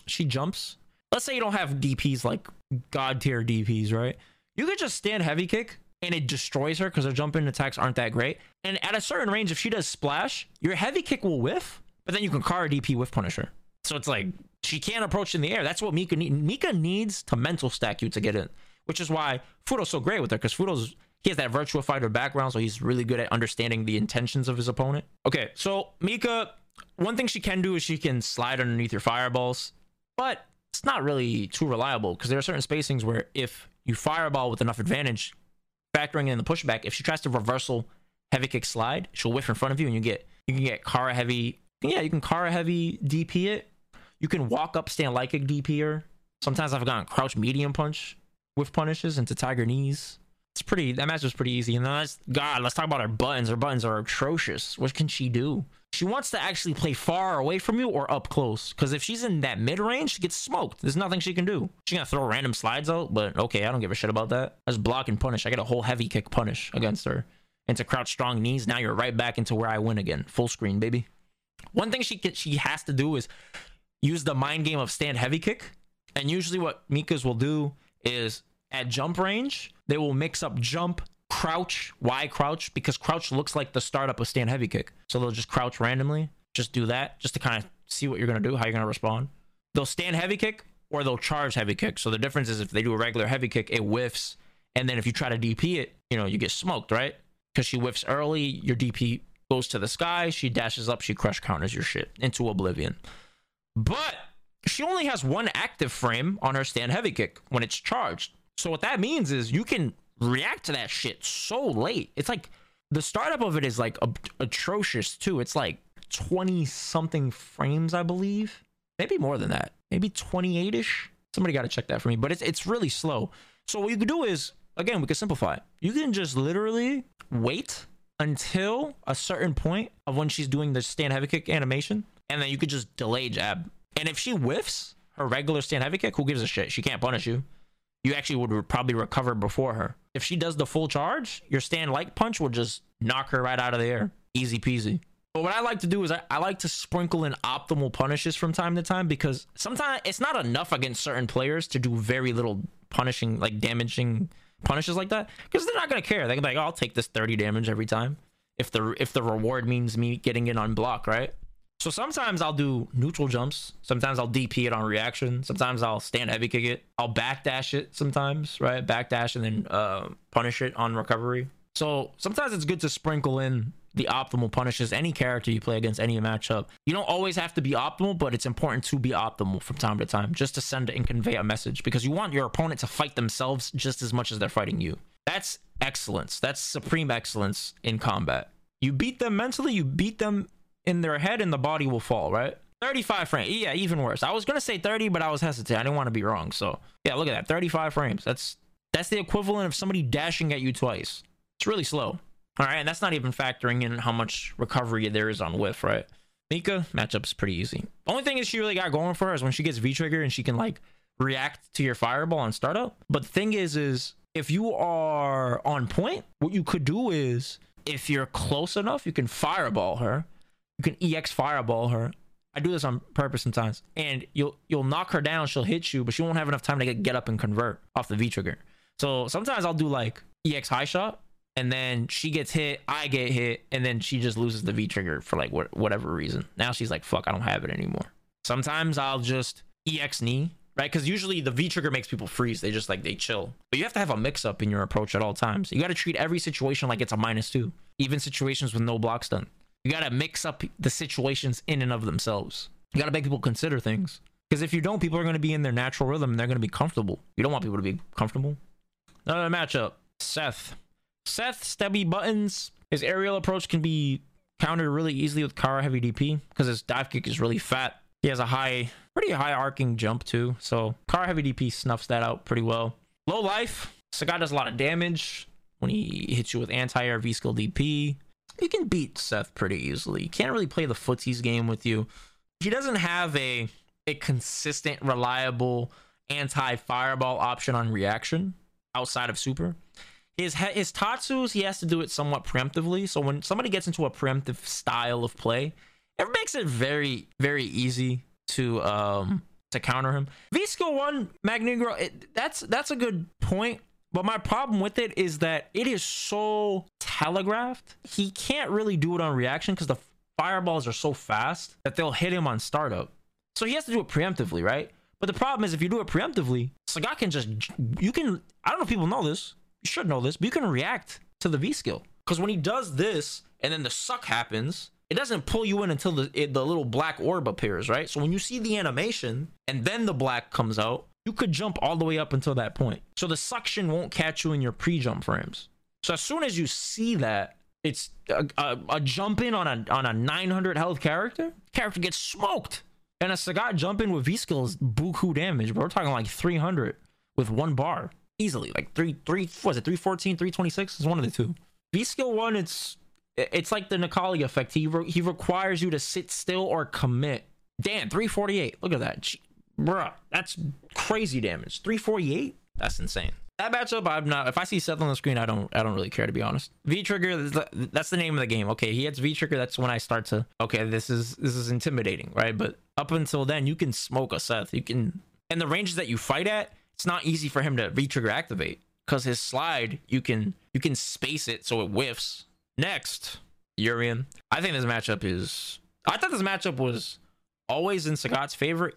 she jumps. Let's say you don't have DPs like god tier DPs, right? You could just stand heavy kick and it destroys her because her jump in attacks aren't that great. And at a certain range, if she does splash, your heavy kick will whiff, but then you can car DP whiff punish her. So it's like, she can't approach in the air. That's what Mika needs. Mika needs to mental stack you to get in, which is why Fudo's so great with her, because Fudo's, he has that virtual fighter background, so he's really good at understanding the intentions of his opponent. Okay, so Mika, one thing she can do is she can slide underneath your fireballs, but it's not really too reliable because there are certain spacings where if you fireball with enough advantage, factoring in the pushback, if she tries to reversal heavy kick slide, she'll whiff in front of you and you can get Kara heavy. Yeah, you can Kara heavy DP it. You can walk up, stand like a DP her. Sometimes I've gotten crouch medium punch with punishes into tiger knees. It's pretty, that match was pretty easy. And then let's talk about her buttons. Her buttons are atrocious. What can she do? She wants to actually play far away from you or up close, because if she's in that mid range, she gets smoked. There's nothing she can do. She's gonna throw random slides out, but okay, I don't give a shit about that. I just block and punish. I get a whole heavy kick punish against her into crouch strong knees. Now you're right back into where I win again. Full screen, baby. One thing she has to do is use the mind game of stand heavy kick. And usually what Mika's will do is at jump range, they will mix up jump, crouch. Why crouch? Because crouch looks like the startup of stand heavy kick. So they'll just crouch randomly. Just do that, just to kind of see what you're going to do, how you're going to respond. They'll stand heavy kick or they'll charge heavy kick. So the difference is if they do a regular heavy kick, it whiffs. And then if you try to DP it, you know, you get smoked, right? Because she whiffs early, your DP goes to the sky, she dashes up, she crush counters your shit into oblivion. But she only has one active frame on her stand heavy kick when it's charged. So what that means is you can react to that shit so late. It's like the startup of it is like atrocious too. It's like 20 something frames, I believe. Maybe more than that. Maybe 28 ish. Somebody got to check that for me, but it's really slow. So what you can do is, again, we can simplify it. You can just literally wait until a certain point of when she's doing the stand heavy kick animation. And then you could just delay jab. And if she whiffs her regular stand heavy kick, who gives a shit? She can't punish you. You actually would probably recover before her. If she does the full charge, your stand light punch will just knock her right out of the air. Easy peasy. But what I like to do is I like to sprinkle in optimal punishes from time to time, because sometimes it's not enough against certain players to do very little punishing, like damaging punishes like that, because they're not going to care. They can be like, oh, I'll take this 30 damage every time if the reward means me getting in on block, right? So sometimes I'll do neutral jumps. Sometimes I'll DP it on reaction. Sometimes I'll stand heavy kick it. I'll backdash it sometimes, right? Backdash and then punish it on recovery. So sometimes it's good to sprinkle in the optimal punishes. Any character you play against, any matchup, you don't always have to be optimal, but it's important to be optimal from time to time, just to send and convey a message, because you want your opponent to fight themselves just as much as they're fighting you. That's excellence. That's supreme excellence in combat. You beat them mentally. You beat them in their head and the body will fall, right? 35 frames. Yeah, even worse. I was gonna say 30, but I was hesitant. I didn't want to be wrong. So yeah, look at that. 35 frames. That's the equivalent of somebody dashing at you twice. It's really slow. All right, and that's not even factoring in how much recovery there is on whiff, right? Mika matchup's pretty easy. Only thing is she really got going for her is when she gets V-trigger and she can like react to your fireball on startup. But the thing is if you are on point, what you could do is if you're close enough, you can fireball her. You can EX fireball her. I do this on purpose sometimes, and you'll knock her down. She'll hit you, but she won't have enough time to get up and convert off the V trigger. So sometimes I'll do like EX high shot, and then she gets hit, I get hit, and then she just loses the V trigger for like whatever reason. Now she's like, "Fuck, I don't have it anymore." Sometimes I'll just EX knee, right? Because usually the V trigger makes people freeze. They just like they chill. But you have to have a mix up in your approach at all times. You got to treat every situation like it's a -2, even situations with no block stun. You gotta mix up the situations in and of themselves. You gotta make people consider things. Because if you don't, people are gonna be in their natural rhythm and they're gonna be comfortable. You don't want people to be comfortable. Another matchup. Seth. Seth, stabby buttons. His aerial approach can be countered really easily with Kara heavy DP because his dive kick is really fat. He has a pretty high arcing jump too. So Kara heavy DP snuffs that out pretty well. Low life. Sagat does a lot of damage when he hits you with anti-air V-skill DP. You can beat Seth pretty easily. You can't really play the footsies game with you. He doesn't have a consistent, reliable anti-fireball option on reaction outside of super. His Tatsus, he has to do it somewhat preemptively. So when somebody gets into a preemptive style of play, it makes it very, very easy to counter him. V-Skill 1, Magnegro, that's a good point. But my problem with it is that it is so telegraphed. He can't really do it on reaction because the fireballs are so fast that they'll hit him on startup. So he has to do it preemptively, right? But the problem is if you do it preemptively, Sagat can just, you can, I don't know if people know this, you should know this, but you can react to the V skill. Because when he does this and then the suck happens, it doesn't pull you in until the little black orb appears, right? So when you see the animation and then the black comes out, you could jump all the way up until that point. So the suction won't catch you in your pre-jump frames. So as soon as you see that, it's a jump in on a 900 health character. Character gets smoked. And a Sagat jump in with V-skill is buku damage, but we're talking like 300 with one bar. Easily, like 314, 326? It's one of the two. V-skill 1, it's like the Necalli effect. He requires you to sit still or commit. Dan, 348. Look at that. Bruh, that's crazy damage. 348? That's insane. That matchup, if I see Seth on the screen, I don't really care, to be honest. V-Trigger, that's the name of the game. Okay, he hits V-Trigger, that's when I start to, okay, this is intimidating, right? But up until then, you can smoke a Seth. You can, and the ranges that you fight at, it's not easy for him to V-Trigger activate because his slide, you can space it so it whiffs. Next, Urien. I thought this matchup was always in Sagat's favor,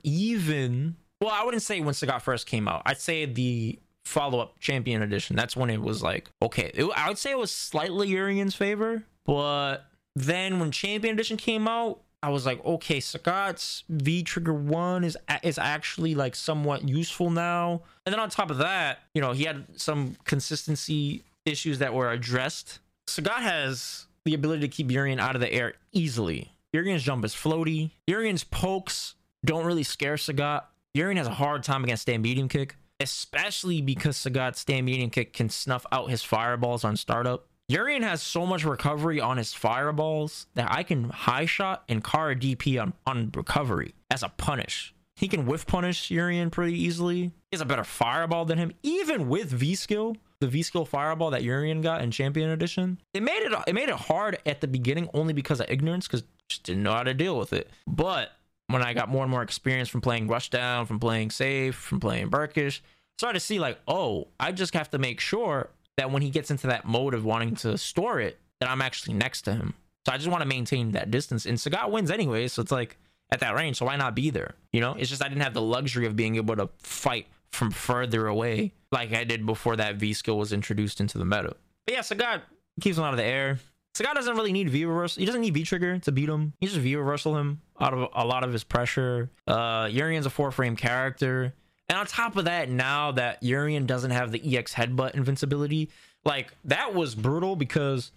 well, I wouldn't say when Sagat first came out. I'd say the follow-up Champion Edition. That's when it was like, okay, I would say it was slightly Urien's favor, but then when Champion Edition came out, I was like, okay, Sagat's V-Trigger 1 is actually like somewhat useful now. And then on top of that, you know, he had some consistency issues that were addressed. Sagat has the ability to keep Urien out of the air easily. Urien's jump is floaty. Urien's pokes don't really scare Sagat. Urien has a hard time against stand medium kick, especially because Sagat's stand medium kick can snuff out his fireballs on startup. Urien has so much recovery on his fireballs that I can high shot and Kara DP on recovery as a punish. He can whiff punish Urien pretty easily. He has a better fireball than him, even with V-Skill. The V-Skill Fireball that Urien got in Champion Edition, it made it hard at the beginning only because of ignorance, because just didn't know how to deal with it. But when I got more and more experience from playing Rushdown, from playing Safe, from playing Burkish, started to see like, oh, I just have to make sure that when he gets into that mode of wanting to store it, that I'm actually next to him. So I just want to maintain that distance. And Sagat wins anyway, so it's like at that range, so why not be there? You know, it's just I didn't have the luxury of being able to fight from further away like I did before that V skill was introduced into the meta. But yeah, Sagat keeps him out of the air. Sagat doesn't really need V reversal. He doesn't need V trigger to beat him. You just V reversal him out of a lot of his pressure. Urien's a 4-frame character, and on top of that, now that Urien doesn't have the EX headbutt invincibility, like that was brutal because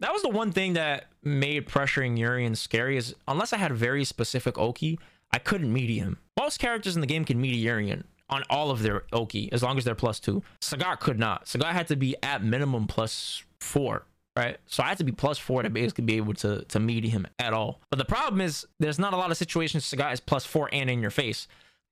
That was the one thing that made pressuring Urien scary, is unless I had very specific Oki, I couldn't meaty him. Most characters in the game can meaty Urien on all of their Oki, as long as they're +2. Sagat could not. Sagat had to be at minimum +4, right? So I had to be +4 to basically be able to meaty him at all. But the problem is there's not a lot of situations Sagat is +4 and in your face.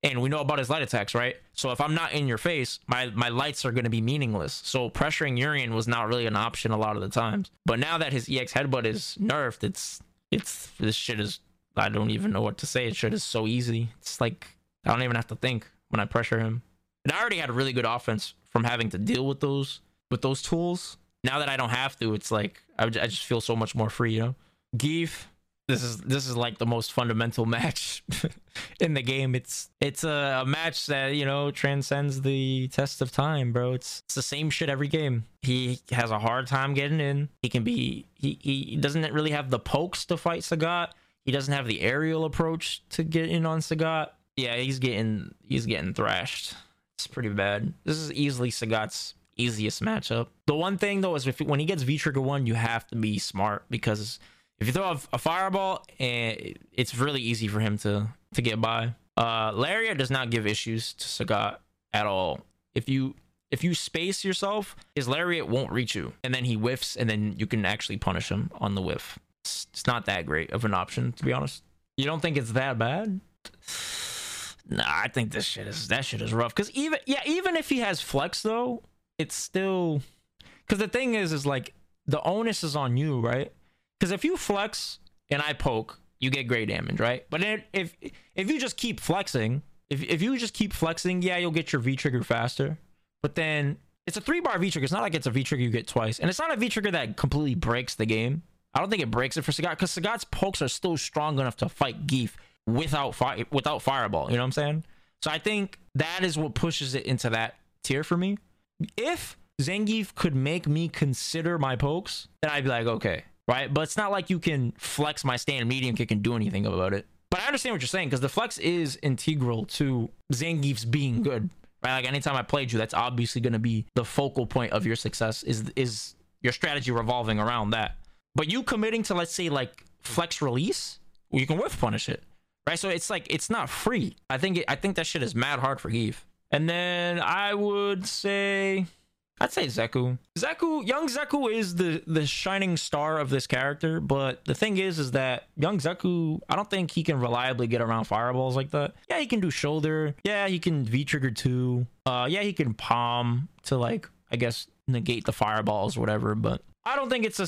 And we know about his light attacks, right? So if I'm not in your face, my lights are going to be meaningless. So pressuring Urien was not really an option a lot of the times. But now that his EX headbutt is nerfed, it's this shit is, I don't even know what to say. It shit is so easy. It's like, I don't even have to think when I pressure him. And I already had a really good offense from having to deal with those tools. Now that I don't have to, it's like, I just feel so much more free, you know? Geef. This is like the most fundamental match in the game. It's a match that, you know, transcends the test of time, bro. It's the same shit every game. He has a hard time getting in. He doesn't really have the pokes to fight Sagat. He doesn't have the aerial approach to get in on Sagat. Yeah, he's getting thrashed. It's pretty bad. This is easily Sagat's easiest matchup. The one thing though is when he gets V-Trigger 1, you have to be smart, because if you throw a fireball, it's really easy for him to get by. Laria does not give issues to Sagat at all. If you space yourself, his lariat won't reach you, and then he whiffs, and then you can actually punish him on the whiff. It's not that great of an option, to be honest. You don't think it's that bad? Nah, I think that shit is rough. Cause even if he has flex though, it's still, cause the thing is like the onus is on you, right? Because if you flex and I poke, you get great damage, right? But if you just keep flexing, if you just keep flexing, yeah, you'll get your V-trigger faster. But then it's a 3-bar V-trigger. It's not like it's a V-trigger you get twice. And it's not a V-trigger that completely breaks the game. I don't think it breaks it for Sagat, because Sagat's pokes are still strong enough to fight Geef without Fireball. You know what I'm saying? So I think that is what pushes it into that tier for me. If Zangief could make me consider my pokes, then I'd be like, okay. Right, but it's not like you can flex my stand medium kick and do anything about it. But I understand what you're saying, because the flex is integral to Zangief's being good, right? Like anytime I played you, that's obviously going to be the focal point of your success, is your strategy revolving around that. But you committing to, let's say, like flex release, you can whiff punish it, right? So it's like, it's not free. I think that shit is mad hard for Geef. And then I'd say Zeku. Young Zeku is the shining star of this character, but the thing is that young Zeku, I don't think he can reliably get around fireballs like that. Yeah, he can do shoulder. Yeah, he can V-trigger 2. Yeah, he can palm to, like, I guess negate the fireballs or whatever, but I don't think it's a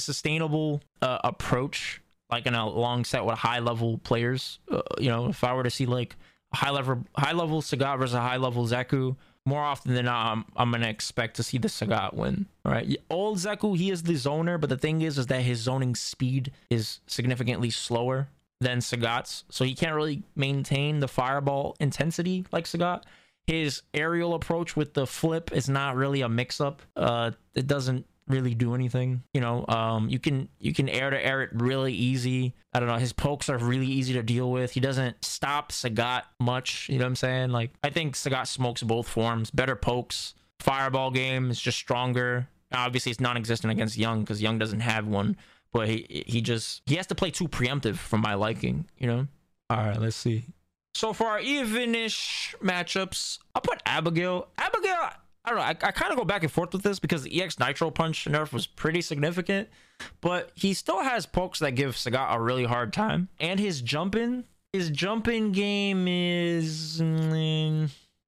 sustainable approach, like in a long set with high-level players. You know, if I were to see, like, a high-level Sagat versus a high-level Zeku, more often than not, I'm going to expect to see the Sagat win, right? Old Zeku, he is the zoner, but the thing is that his zoning speed is significantly slower than Sagat's, so he can't really maintain the fireball intensity like Sagat. His aerial approach with the flip is not really a mix-up. It doesn't really do anything, you know. You can air to air it really easy. I don't know, his pokes are really easy to deal with. He doesn't stop Sagat much, you know what I'm saying? Like, I think Sagat smokes both forms. Better pokes, fireball game is just stronger. Obviously it's non-existent against Young, because Young doesn't have one, but he has to play too preemptive for my liking, you know. All right, let's see. So for our evenish matchups, I'll put Abigail. I don't know, I kind of go back and forth with this, because the EX Nitro Punch nerf was pretty significant, but he still has pokes that give Sagat a really hard time. And his jump-in game is,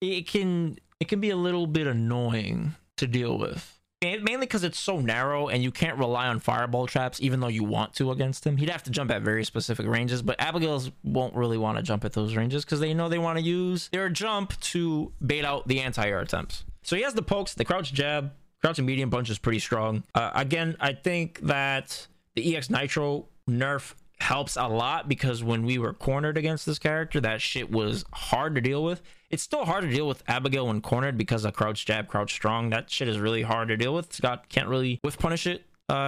it can be a little bit annoying to deal with. Mainly because it's so narrow and you can't rely on fireball traps, even though you want to against him. He'd have to jump at very specific ranges, but Abigail's won't really want to jump at those ranges, because they know they want to use their jump to bait out the anti-air attempts. So he has the pokes, the crouch jab, crouch and medium punch is pretty strong. Again, I think that the EX Nitro nerf helps a lot, because when we were cornered against this character, that shit was hard to deal with. It's still hard to deal with Abigail when cornered, because of crouch jab, crouch strong, that shit is really hard to deal with. Sagat can't really whiff punish it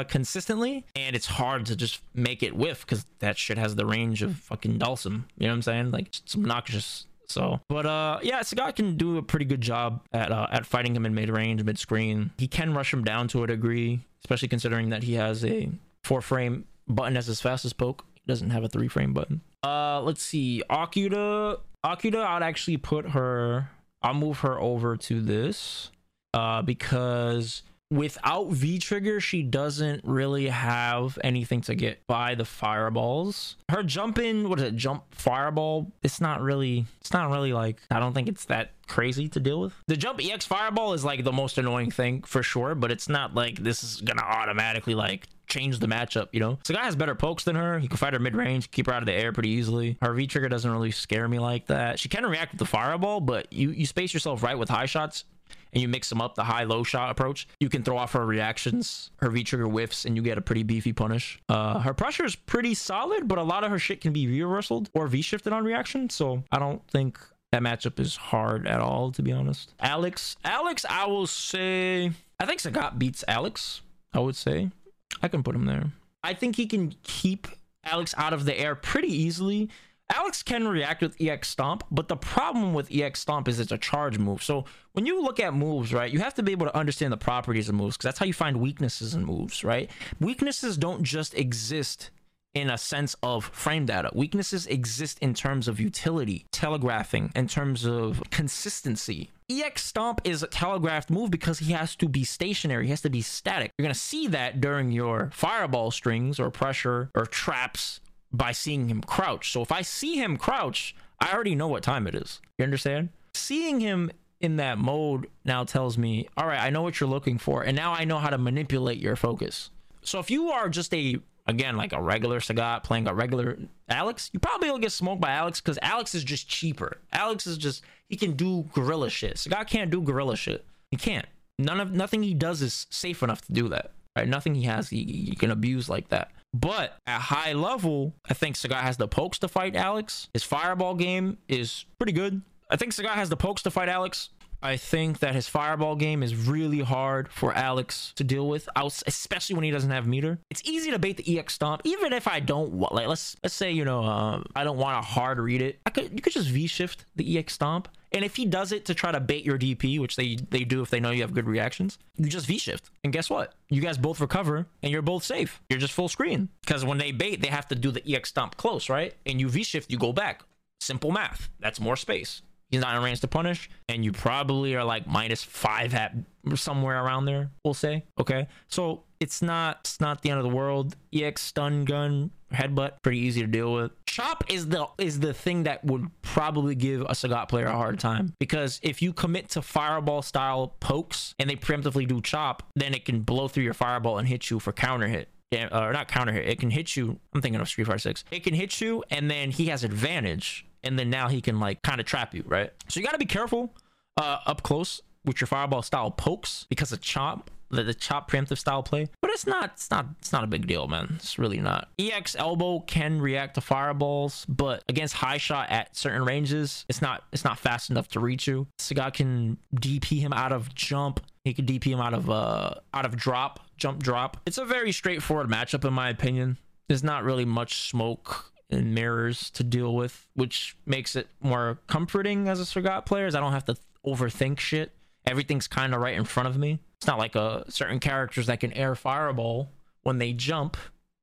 consistently, and it's hard to just make it whiff, because that shit has the range of fucking Dhalsim, you know what I'm saying? Like, it's obnoxious. So, but yeah, Sagat can do a pretty good job at fighting him in mid range, mid screen. He can rush him down to a degree, especially considering that he has a 4-frame button as his fastest poke. He doesn't have a 3-frame button. Let's see, Akuda. I'd actually put her. I'll move her over to this because without V trigger, she doesn't really have anything to get by the fireballs. Her jump in, what is it? Jump fireball. It's not really like, I don't think it's that crazy to deal with. The jump EX fireball is like the most annoying thing for sure, but it's not like this is gonna automatically like change the matchup, you know? Sagat has better pokes than her. He can fight her mid-range, keep her out of the air pretty easily. Her V-trigger doesn't really scare me like that. She can react with the fireball, but you space yourself right with high shots and you mix them up, the high-low shot approach. You can throw off her reactions, her V-trigger whiffs, and you get a pretty beefy punish. Her pressure is pretty solid, but a lot of her shit can be reversed or V-shifted on reaction, so I don't think that matchup is hard at all, to be honest. Alex, I will say... I think Sagat beats Alex, I would say. I can put him there. I think he can keep Alex out of the air pretty easily. Alex can react with EX Stomp, but the problem with EX Stomp is it's a charge move. So when you look at moves, right, you have to be able to understand the properties of moves, because that's how you find weaknesses in moves, right? Weaknesses don't just exist in a sense of frame data. Weaknesses exist in terms of utility, telegraphing, in terms of consistency. EX Stomp is a telegraphed move because he has to be stationary. He has to be static. You're going to see that during your fireball strings or pressure or traps by seeing him crouch. So if I see him crouch, I already know what time it is. You understand? Seeing him in that mode now tells me, all right, I know what you're looking for, and now I know how to manipulate your focus. So if you are just a regular Sagat playing a regular Alex, you probably will get smoked by Alex because Alex is just cheaper. Alex is just, he can do gorilla shit. Sagat can't do gorilla shit. He can't. Nothing he does is safe enough to do that, right? Nothing he has, he can abuse like that. But at high level, I think Sagat has the pokes to fight Alex. His fireball game is pretty good. I think that his fireball game is really hard for Alex to deal with, especially when he doesn't have meter. It's easy to bait the EX Stomp, even if I don't want, like, let's say, you know, I don't want to hard read it. You could just V-shift the EX Stomp, and if he does it to try to bait your DP, which they do if they know you have good reactions, you just V-shift, and guess what? You guys both recover, and you're both safe. You're just full screen, because when they bait, they have to do the EX Stomp close, right? And you V-shift, you go back. Simple math. That's more space. He's not in range to punish, and you probably are like -5 at somewhere around there, we'll say. Okay, so it's not the end of the world. EX stun gun, headbutt, pretty easy to deal with. Chop is the thing that would probably give a Sagat player a hard time, because if you commit to fireball style pokes and they preemptively do chop, then it can blow through your fireball and hit you for counter hit. Or not counter hit, it can hit you. I'm thinking of Street Fighter 6. It can hit you, and then he has advantage, and then now he can like kind of trap you, right? So you got to be careful up close with your fireball style pokes because of chop, the chop preemptive style play. But it's not a big deal, man. It's really not. EX elbow can react to fireballs, but against high shot at certain ranges, it's not fast enough to reach you. Sagat can DP him out of jump. He could DP him out of drop, jump drop. It's a very straightforward matchup in my opinion. There's not really much smoke and mirrors to deal with, which makes it more comforting as a Sagat player. I don't have to overthink shit. Everything's kind of right in front of me. It's not like certain characters that can air fireball when they jump.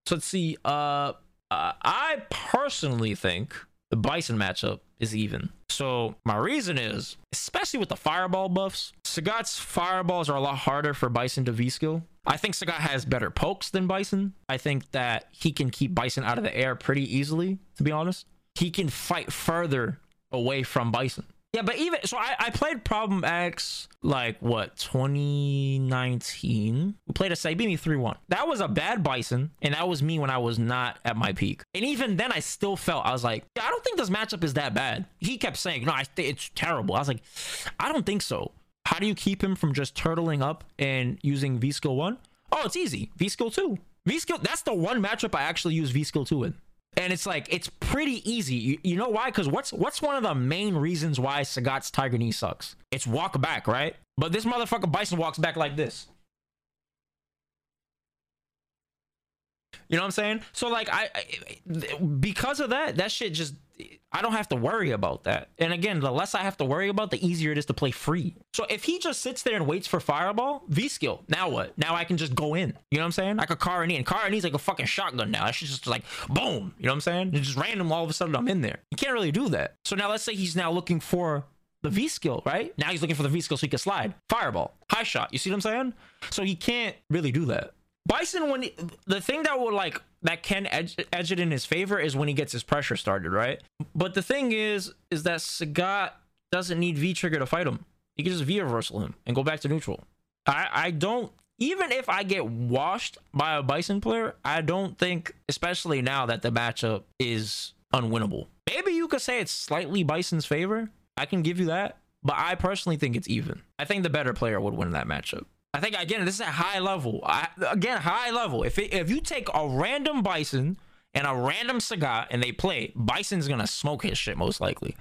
So let's see. I personally think the Bison matchup is even. So my reason is, especially with the fireball buffs, Sagat's fireballs are a lot harder for Bison to V-skill. I think Sagat has better pokes than Bison. I think that he can keep Bison out of the air pretty easily, to be honest. He can fight further away from Bison. Yeah, but even so, I played Problem X like what, 2019. We played a Saibini 3-1. That was a bad Bison, and that was me when I was not at my peak. And even then, I still felt, I was like, yeah, I don't think this matchup is that bad. He kept saying, no, it's terrible. I was like, I don't think so. How do you keep him from just turtling up and using V-Skill 1? Oh, it's easy. V-Skill 2. V-Skill, that's the one matchup I actually use V-Skill 2 in. And it's like, it's pretty easy. You know why? Because what's one of the main reasons why Sagat's Tiger Knee sucks? It's walk back, right? But this motherfucker Bison walks back like this. You know what I'm saying? So like I because of that shit just, I don't have to worry about that. And again, the less I have to worry about, the easier it is to play free. So if he just sits there and waits for Fireball, V-Skill, now what? Now I can just go in. You know what I'm saying? Like a Karini. And Karini's like a fucking shotgun now. That shit's just like, boom. You know what I'm saying? It's just random. All of a sudden, I'm in there. You can't really do that. So now let's say he's now looking for the V-Skill, right? Now he's looking for the V-Skill so he can slide. Fireball. High shot. You see what I'm saying? So he can't really do that. Bison, when the thing that will like that can edge it in his favor is when he gets his pressure started, right? But the thing is that Sagat doesn't need V trigger to fight him. He can just V reversal him and go back to neutral. I don't, even if I get washed by a Bison player, I don't think, especially now that the matchup is unwinnable. Maybe you could say it's slightly Bison's favor. I can give you that, but I personally think it's even. I think the better player would win that matchup. I think, again, this is a high level. High level. If you take a random Bison and a random Sagat and they play, Bison's going to smoke his shit most likely.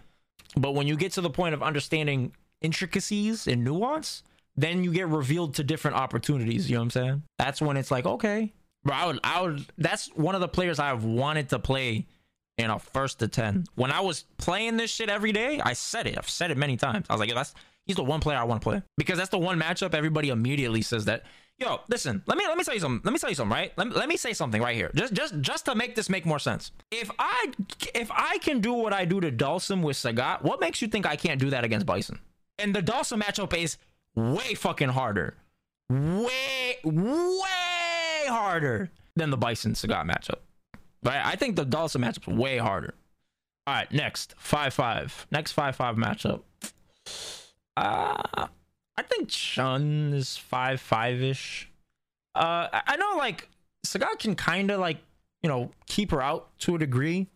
But when you get to the point of understanding intricacies and nuance, then you get revealed to different opportunities. You know what I'm saying? That's when it's like, okay. Bro, I would, that's one of the players I've wanted to play in a first to 10. When I was playing this shit every day, I said it. I've said it many times. I was like, yeah, that's... He's the one player I want to play because that's the one matchup everybody immediately says that. Yo, listen, let me tell you something. Let me tell you something, right? Let me say something right here. Just to make this make more sense. If I can do what I do to Dhalsim with Sagat, what makes you think I can't do that against Bison? And the Dhalsim matchup is way fucking harder. Way harder than the Bison Sagat matchup. Right? I think the Dhalsim matchup's way harder. All right, next 5-5. Next 5-5 matchup. I think Chun is 5-5-ish. I know like Sagat can kind of like, you know, keep her out to a degree.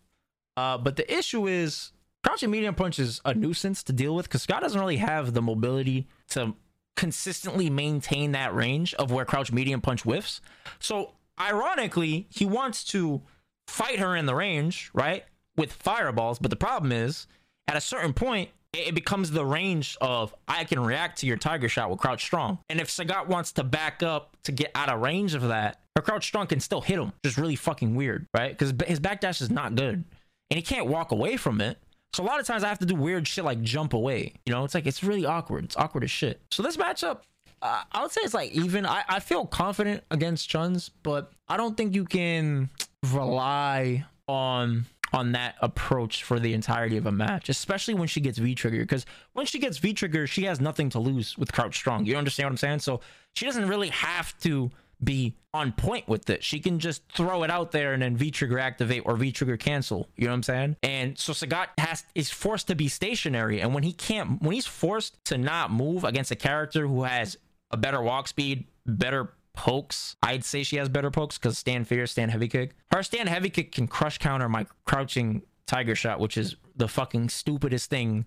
But the issue is crouching medium punch is a nuisance to deal with because Sagat doesn't really have the mobility to consistently maintain that range of where crouch medium punch whiffs. So ironically, he wants to fight her in the range, right? With fireballs. But the problem is at a certain point, it becomes the range of I can react to your tiger shot with crouch strong. And if Sagat wants to back up to get out of range of that, her crouch strong can still hit him. Just really fucking weird, right? Because his backdash is not good and he can't walk away from it. So a lot of times I have to do weird shit like jump away. You know, it's like, it's really awkward. It's awkward as shit. So this matchup, I would say it's like even. I feel confident against Chun's, but I don't think you can rely on that approach for the entirety of a match, especially when she gets V-trigger, because when she gets V-trigger, she has nothing to lose with crouch strong. You understand what I'm saying? So she doesn't really have to be on point with it. She can just throw it out there and then V-trigger activate or V-trigger cancel. You know what I'm saying? And so Sagat is forced to be stationary, and when he's forced to not move against a character who has a better walk speed, better pokes, I'd say she has better pokes because stand fear, stand heavy kick. Her stand heavy kick can crush counter my crouching tiger shot, which is the fucking stupidest thing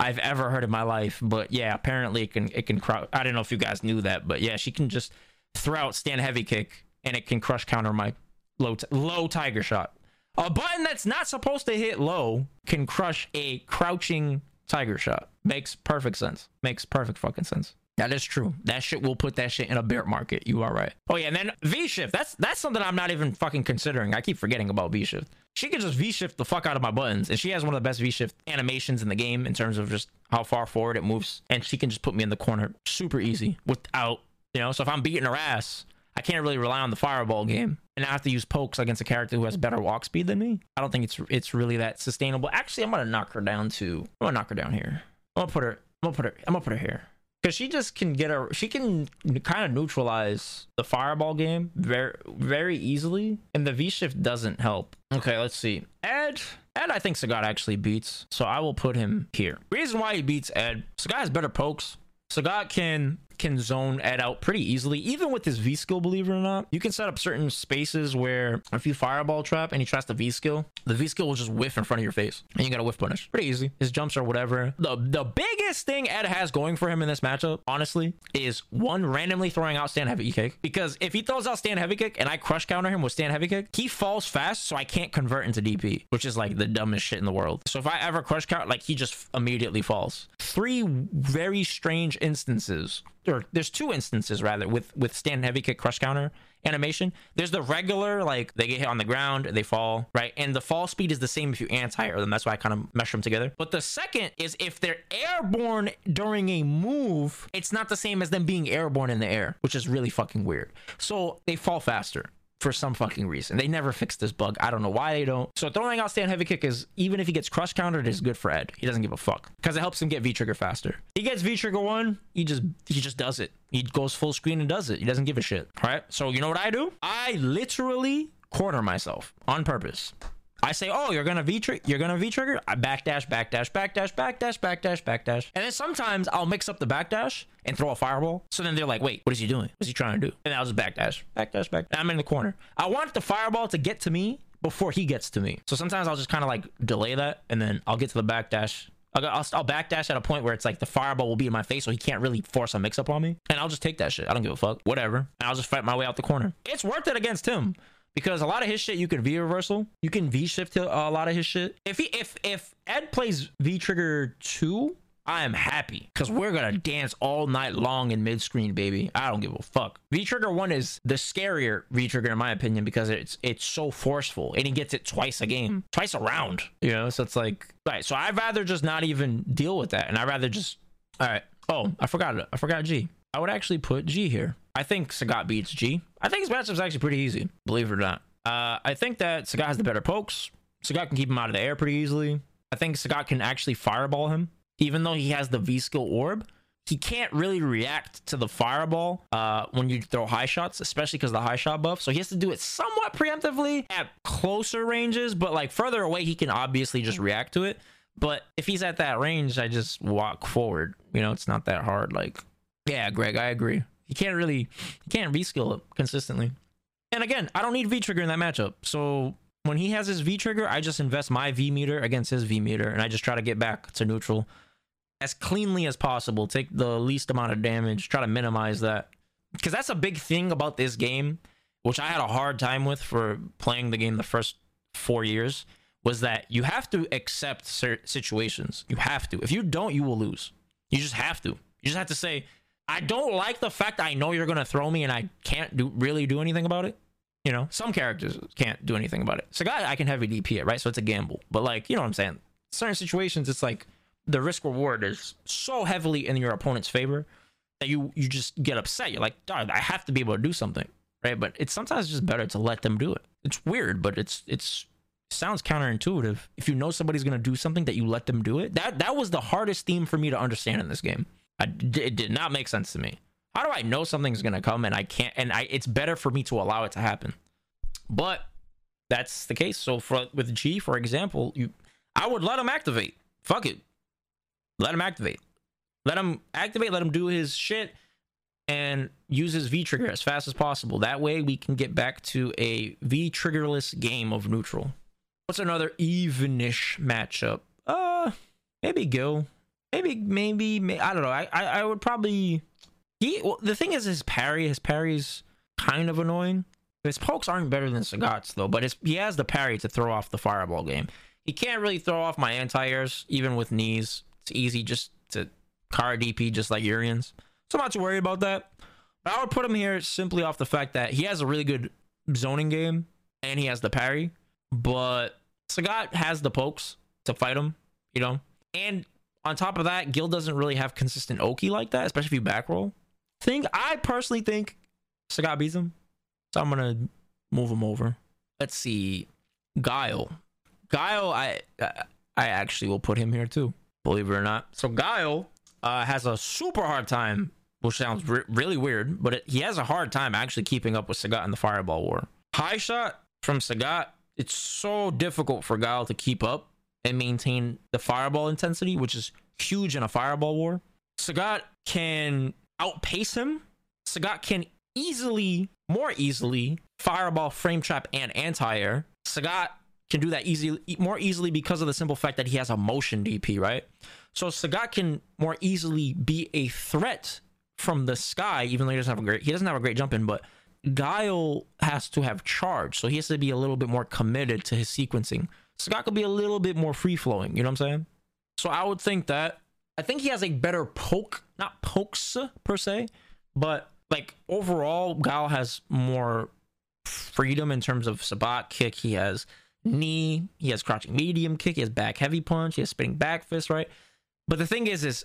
I've ever heard in my life. But yeah, apparently it can crouch. I don't know if you guys knew that, but yeah, she can just throw out stand heavy kick and it can crush counter my low tiger shot. A button that's not supposed to hit low can crush a crouching tiger shot. Makes perfect sense. Makes perfect fucking sense. That is true. That shit will put that shit in a bear market. You are right. Oh yeah, and then V-shift. That's something I'm not even fucking considering. I keep forgetting about V-shift. She can just V-shift the fuck out of my buttons, and she has one of the best V-shift animations in the game in terms of just how far forward it moves, and she can just put me in the corner super easy without, you know, so if I'm beating her ass, I can't really rely on the fireball game, and I have to use pokes against a character who has better walk speed than me. I don't think it's really that sustainable. Actually, I'm gonna knock her down here. I'm gonna put her here. Because she just can she can kind of neutralize the fireball game very, very easily. And the V-shift doesn't help. Okay, let's see. Ed, I think Sagat actually beats. So I will put him here. Reason why he beats Ed, Sagat has better pokes. Sagat can zone Ed out pretty easily, even with his V-skill, believe it or not. You can set up certain spaces where if you fireball trap and he tries to V-skill, the V-skill will just whiff in front of your face and you got to whiff punish. Pretty easy. His jumps or whatever. The biggest thing Ed has going for him in this matchup, honestly, is one, randomly throwing out stand heavy kick. Because if he throws out stand heavy kick and I crush counter him with stand heavy kick, he falls fast, so I can't convert into DP, which is like the dumbest shit in the world. So if I ever crush counter, like he just immediately falls. Three very strange instances or there's two instances rather with stand heavy kick crush counter animation. There's the regular, like they get hit on the ground, they fall, right? And the fall speed is the same if you anti-air them. That's why I kind of mesh them together. But the second is if they're airborne during a move, it's not the same as them being airborne in the air, which is really fucking weird. So they fall faster for some fucking reason. They never fixed this bug. I don't know why they don't. So throwing out stand heavy kick is, even if he gets crush countered, is good for Ed. He doesn't give a fuck because it helps him get V trigger faster. He gets V trigger one, he just does it. He goes full screen and does it. He doesn't give a shit. All right. So you know what I do? I literally corner myself on purpose. I say, oh, you're gonna V trigger. I backdash, backdash, backdash, backdash, backdash, backdash. And then sometimes I'll mix up the backdash and throw a fireball. So then they're like, wait, what is he doing? What's he trying to do? And I'll just backdash, backdash, backdash. I'm in the corner. I want the fireball to get to me before he gets to me. So sometimes I'll just kind of like delay that, and then I'll get to the backdash. I'll backdash at a point where it's like the fireball will be in my face, so he can't really force a mix up on me. And I'll just take that shit. I don't give a fuck. Whatever. And I'll just fight my way out the corner. It's worth it against him, because a lot of his shit, you can V reversal. You can V shift to a lot of his shit. If Ed plays V trigger 2, I am happy, because we're going to dance all night long in mid screen, baby. I don't give a fuck. V trigger 1 is the scarier V trigger, in my opinion, because it's so forceful, and he gets it twice a game, twice a round, you know? So it's like, right. So I'd rather just not even deal with that. And I'd rather just, all right. Oh, I forgot G. I would actually put G here. I think Sagat beats G. I think his matchup's actually pretty easy, believe it or not. I think that Sagat has the better pokes. Sagat can keep him out of the air pretty easily. I think Sagat can actually fireball him. Even though he has the V-skill orb, he can't really react to the fireball when you throw high shots, especially because of the high shot buff. So he has to do it somewhat preemptively at closer ranges, but like further away, he can obviously just react to it. But if he's at that range, I just walk forward. You know, it's not that hard, like... Yeah, Greg, I agree. He can't reskill it consistently. And again, I don't need V-Trigger in that matchup. So when he has his V-Trigger, I just invest my V-meter against his V-meter, and I just try to get back to neutral as cleanly as possible. Take the least amount of damage, try to minimize that. Because that's a big thing about this game, which I had a hard time with for playing the game the first 4 years, was that you have to accept certain situations. You have to. If you don't, you will lose. You just have to. You just have to say... I don't like the fact I know you're going to throw me and I can't really do anything about it. You know, some characters can't do anything about it. Sagat, I can heavy DP it, right? So it's a gamble. But like, you know what I'm saying? Certain situations, it's like the risk reward is so heavily in your opponent's favor that you just get upset. You're like, darn, I have to be able to do something, right? But it's sometimes just better to let them do it. It's weird, but it sounds counterintuitive. If you know somebody's going to do something, that you let them do it. That was the hardest theme for me to understand in this game. It did not make sense to me. How do I know something's gonna come and I can't? And it's better for me to allow it to happen. But that's the case. So with G, for example, I would let him activate. Fuck it, let him activate. Let him activate. Let him do his shit and use his V trigger as fast as possible. That way we can get back to a V triggerless game of neutral. What's another evenish matchup? Maybe Guile. Maybe I don't know. I would probably... Well, the thing is, his parry's kind of annoying. His pokes aren't better than Sagat's, though, but he has the parry to throw off the fireball game. He can't really throw off my anti-airs, even with knees. It's easy just to car DP, just like Urien's. So I'm not too worried about that. But I would put him here simply off the fact that he has a really good zoning game, and he has the parry. But Sagat has the pokes to fight him, you know? And... on top of that, Guile doesn't really have consistent Oki like that, especially if you back roll. I personally think Sagat beats him. So I'm going to move him over. Let's see. Guile. Guile, I actually will put him here too, believe it or not. So Guile has a super hard time, which sounds really weird, but he has a hard time actually keeping up with Sagat in the fireball war. High shot from Sagat, it's so difficult for Guile to keep up and maintain the fireball intensity, which is huge in a fireball war. Sagat can outpace him. Sagat can more easily fireball, frame trap, and anti-air. Sagat can do that more easily because of the simple fact that he has a motion DP, right? So Sagat can more easily be a threat from the sky, even though he doesn't have a great jump in, but Guile has to have charge, so he has to be a little bit more committed to his sequencing. Sagat could be a little bit more free-flowing, you know what I'm saying? So I would think that... I think he has a better poke. not pokes per se, but like overall Guile has more freedom in terms of sabat kick. He has knee, he has crouching medium kick, he has back heavy punch, he has spinning back fist, right? But the thing is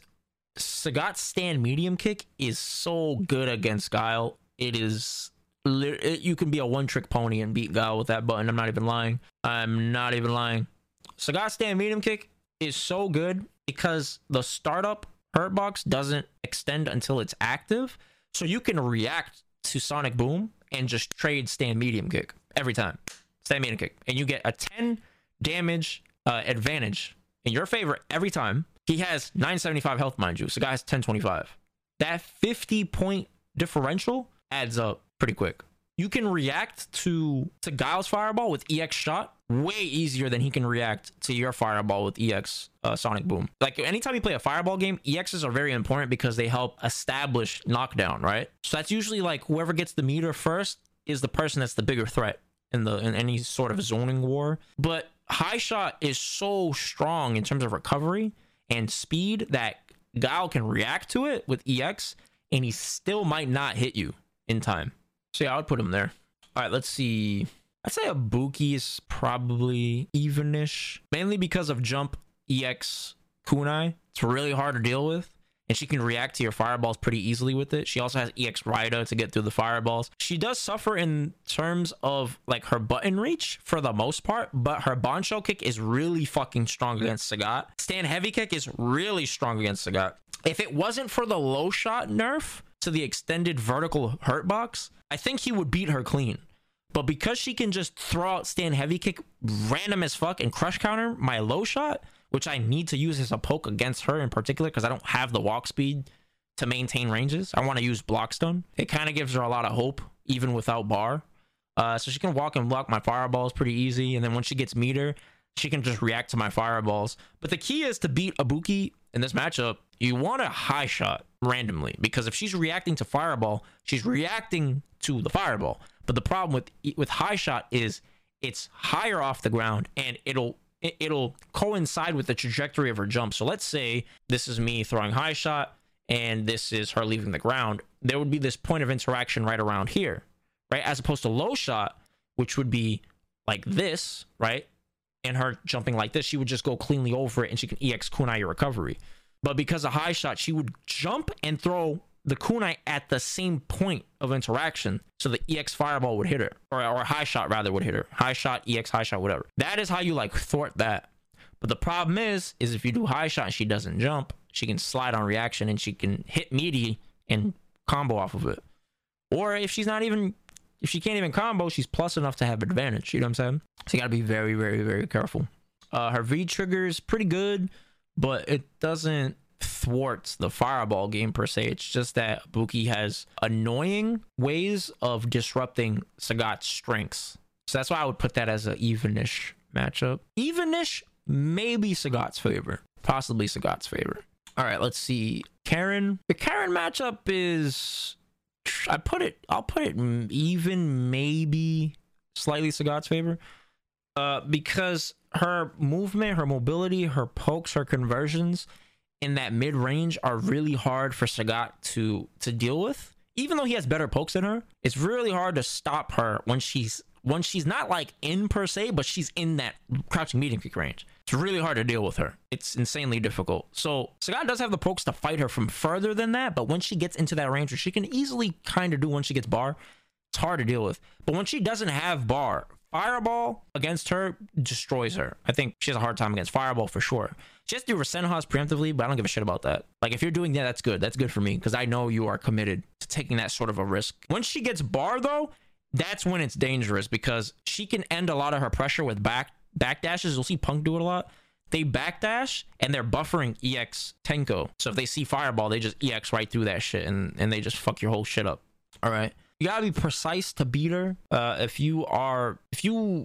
Sagat's stand medium kick is so good against Guile. You can be a one-trick pony and beat Guile with that button. I'm not even lying. Sagat's stand medium kick is so good because the startup hurtbox doesn't extend until it's active, so you can react to Sonic Boom and just trade stand medium kick every time. Stand medium kick, and you get a 10 damage advantage in your favor every time. He has 975 health, mind you. So guy has 1025. That 50 point differential adds up pretty quick. You can react to Guile's fireball with EX shot way easier than he can react to your fireball with EX Sonic Boom. Like anytime you play a fireball game, EXs are very important because they help establish knockdown, right? So that's usually like whoever gets the meter first is the person that's the bigger threat in any sort of zoning war. But high shot is so strong in terms of recovery and speed that Guile can react to it with EX and he still might not hit you in time. So yeah, I would put him there. All right, let's see. I'd say Ibuki is probably evenish, mainly because of jump EX kunai. It's really hard to deal with, and she can react to your fireballs pretty easily with it. She also has EX Rider to get through the fireballs. She does suffer in terms of like her button reach for the most part, but her Bonshell kick is really fucking strong against Sagat. Stand heavy kick is really strong against Sagat. If it wasn't for the low shot nerf to the extended vertical hurt box, I think he would beat her clean. But because she can just throw out stand heavy kick random as fuck and crush counter my low shot, which I need to use as a poke against her in particular because I don't have the walk speed to maintain ranges. I want to use block stun. It kind of gives her a lot of hope even without bar. So she can walk and block my fireballs pretty easy. And then when she gets meter, she can just react to my fireballs. But the key is to beat Ibuki in this matchup. You want a high shot randomly because if she's reacting to fireball, she's reacting to the fireball. But the problem with high shot is it's higher off the ground and it'll coincide with the trajectory of her jump. So let's say this is me throwing high shot and this is her leaving the ground. There would be this point of interaction right around here, right? As opposed to low shot, which would be like this, right? And her jumping like this, she would just go cleanly over it and she can EX kunai your recovery. But because of high shot, she would jump and throw the kunai at the same point of interaction, so the EX fireball would hit her, or high shot rather would hit her. High shot, EX, high shot, whatever. That is how you like thwart that. But the problem is if you do high shot and she doesn't jump, she can slide on reaction and she can hit meaty and combo off of it. Or if she can't even combo, she's plus enough to have advantage. You know what I'm saying? So you gotta be very, very, very careful. Her V trigger is pretty good, but it doesn't thwarts the fireball game per se. It's just that Ibuki has annoying ways of disrupting Sagat's strengths. So that's why I would put that as an evenish matchup. Evenish, maybe Sagat's favor. Possibly Sagat's favor. All right, let's see. Karen. The Karen matchup is... I'll put it even, maybe slightly Sagat's favor. Because her movement, her mobility, her pokes, her conversions in that mid-range are really hard for Sagat to deal with. Even though he has better pokes than her, it's really hard to stop her when she's not like in per se, but she's in that crouching medium kick range. It's really hard to deal with her. It's insanely difficult. So Sagat does have the pokes to fight her from further than that, but when she gets into that range, which she can easily kind of do when she gets bar, it's hard to deal with. But when she doesn't have bar, fireball against her destroys her. I think she has a hard time against fireball for sure. She has to do Rasenhaus preemptively, but I don't give a shit about that. Like, if you're doing that, that's good. That's good for me because I know you are committed to taking that sort of a risk. Once she gets bar, though, that's when it's dangerous because she can end a lot of her pressure with back dashes. You'll see Punk do it a lot. They backdash and they're buffering EX Tenko. So if they see fireball, they just EX right through that shit and they just fuck your whole shit up. All right. You gotta be precise to beat her. If you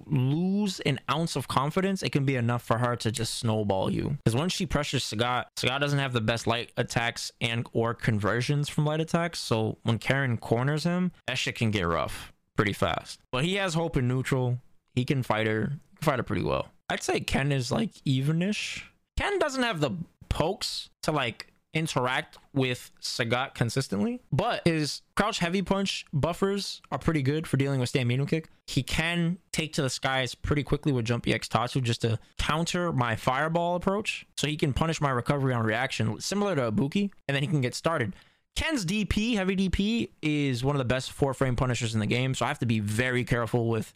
lose an ounce of confidence, it can be enough for her to just snowball you. Because once she pressures Sagat, Sagat doesn't have the best light attacks and or conversions from light attacks. So when Karen corners him, that shit can get rough pretty fast. But he has hope in neutral. He can fight her pretty well. I'd say Ken is like evenish. Ken doesn't have the pokes to like interact with Sagat consistently, but his crouch heavy punch buffers are pretty good for dealing with Stammino kick. He can take to the skies pretty quickly with Jumpy X Tatsu just to counter my fireball approach, so he can punish my recovery on reaction similar to Ibuki, and then he can get started. Ken's DP, heavy DP, is one of the best 4-frame punishers in the game, so I have to be very careful with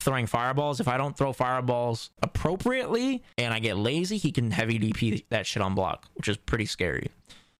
throwing fireballs. If I don't throw fireballs appropriately and I get lazy, he can heavy DP that shit on block, which is pretty scary.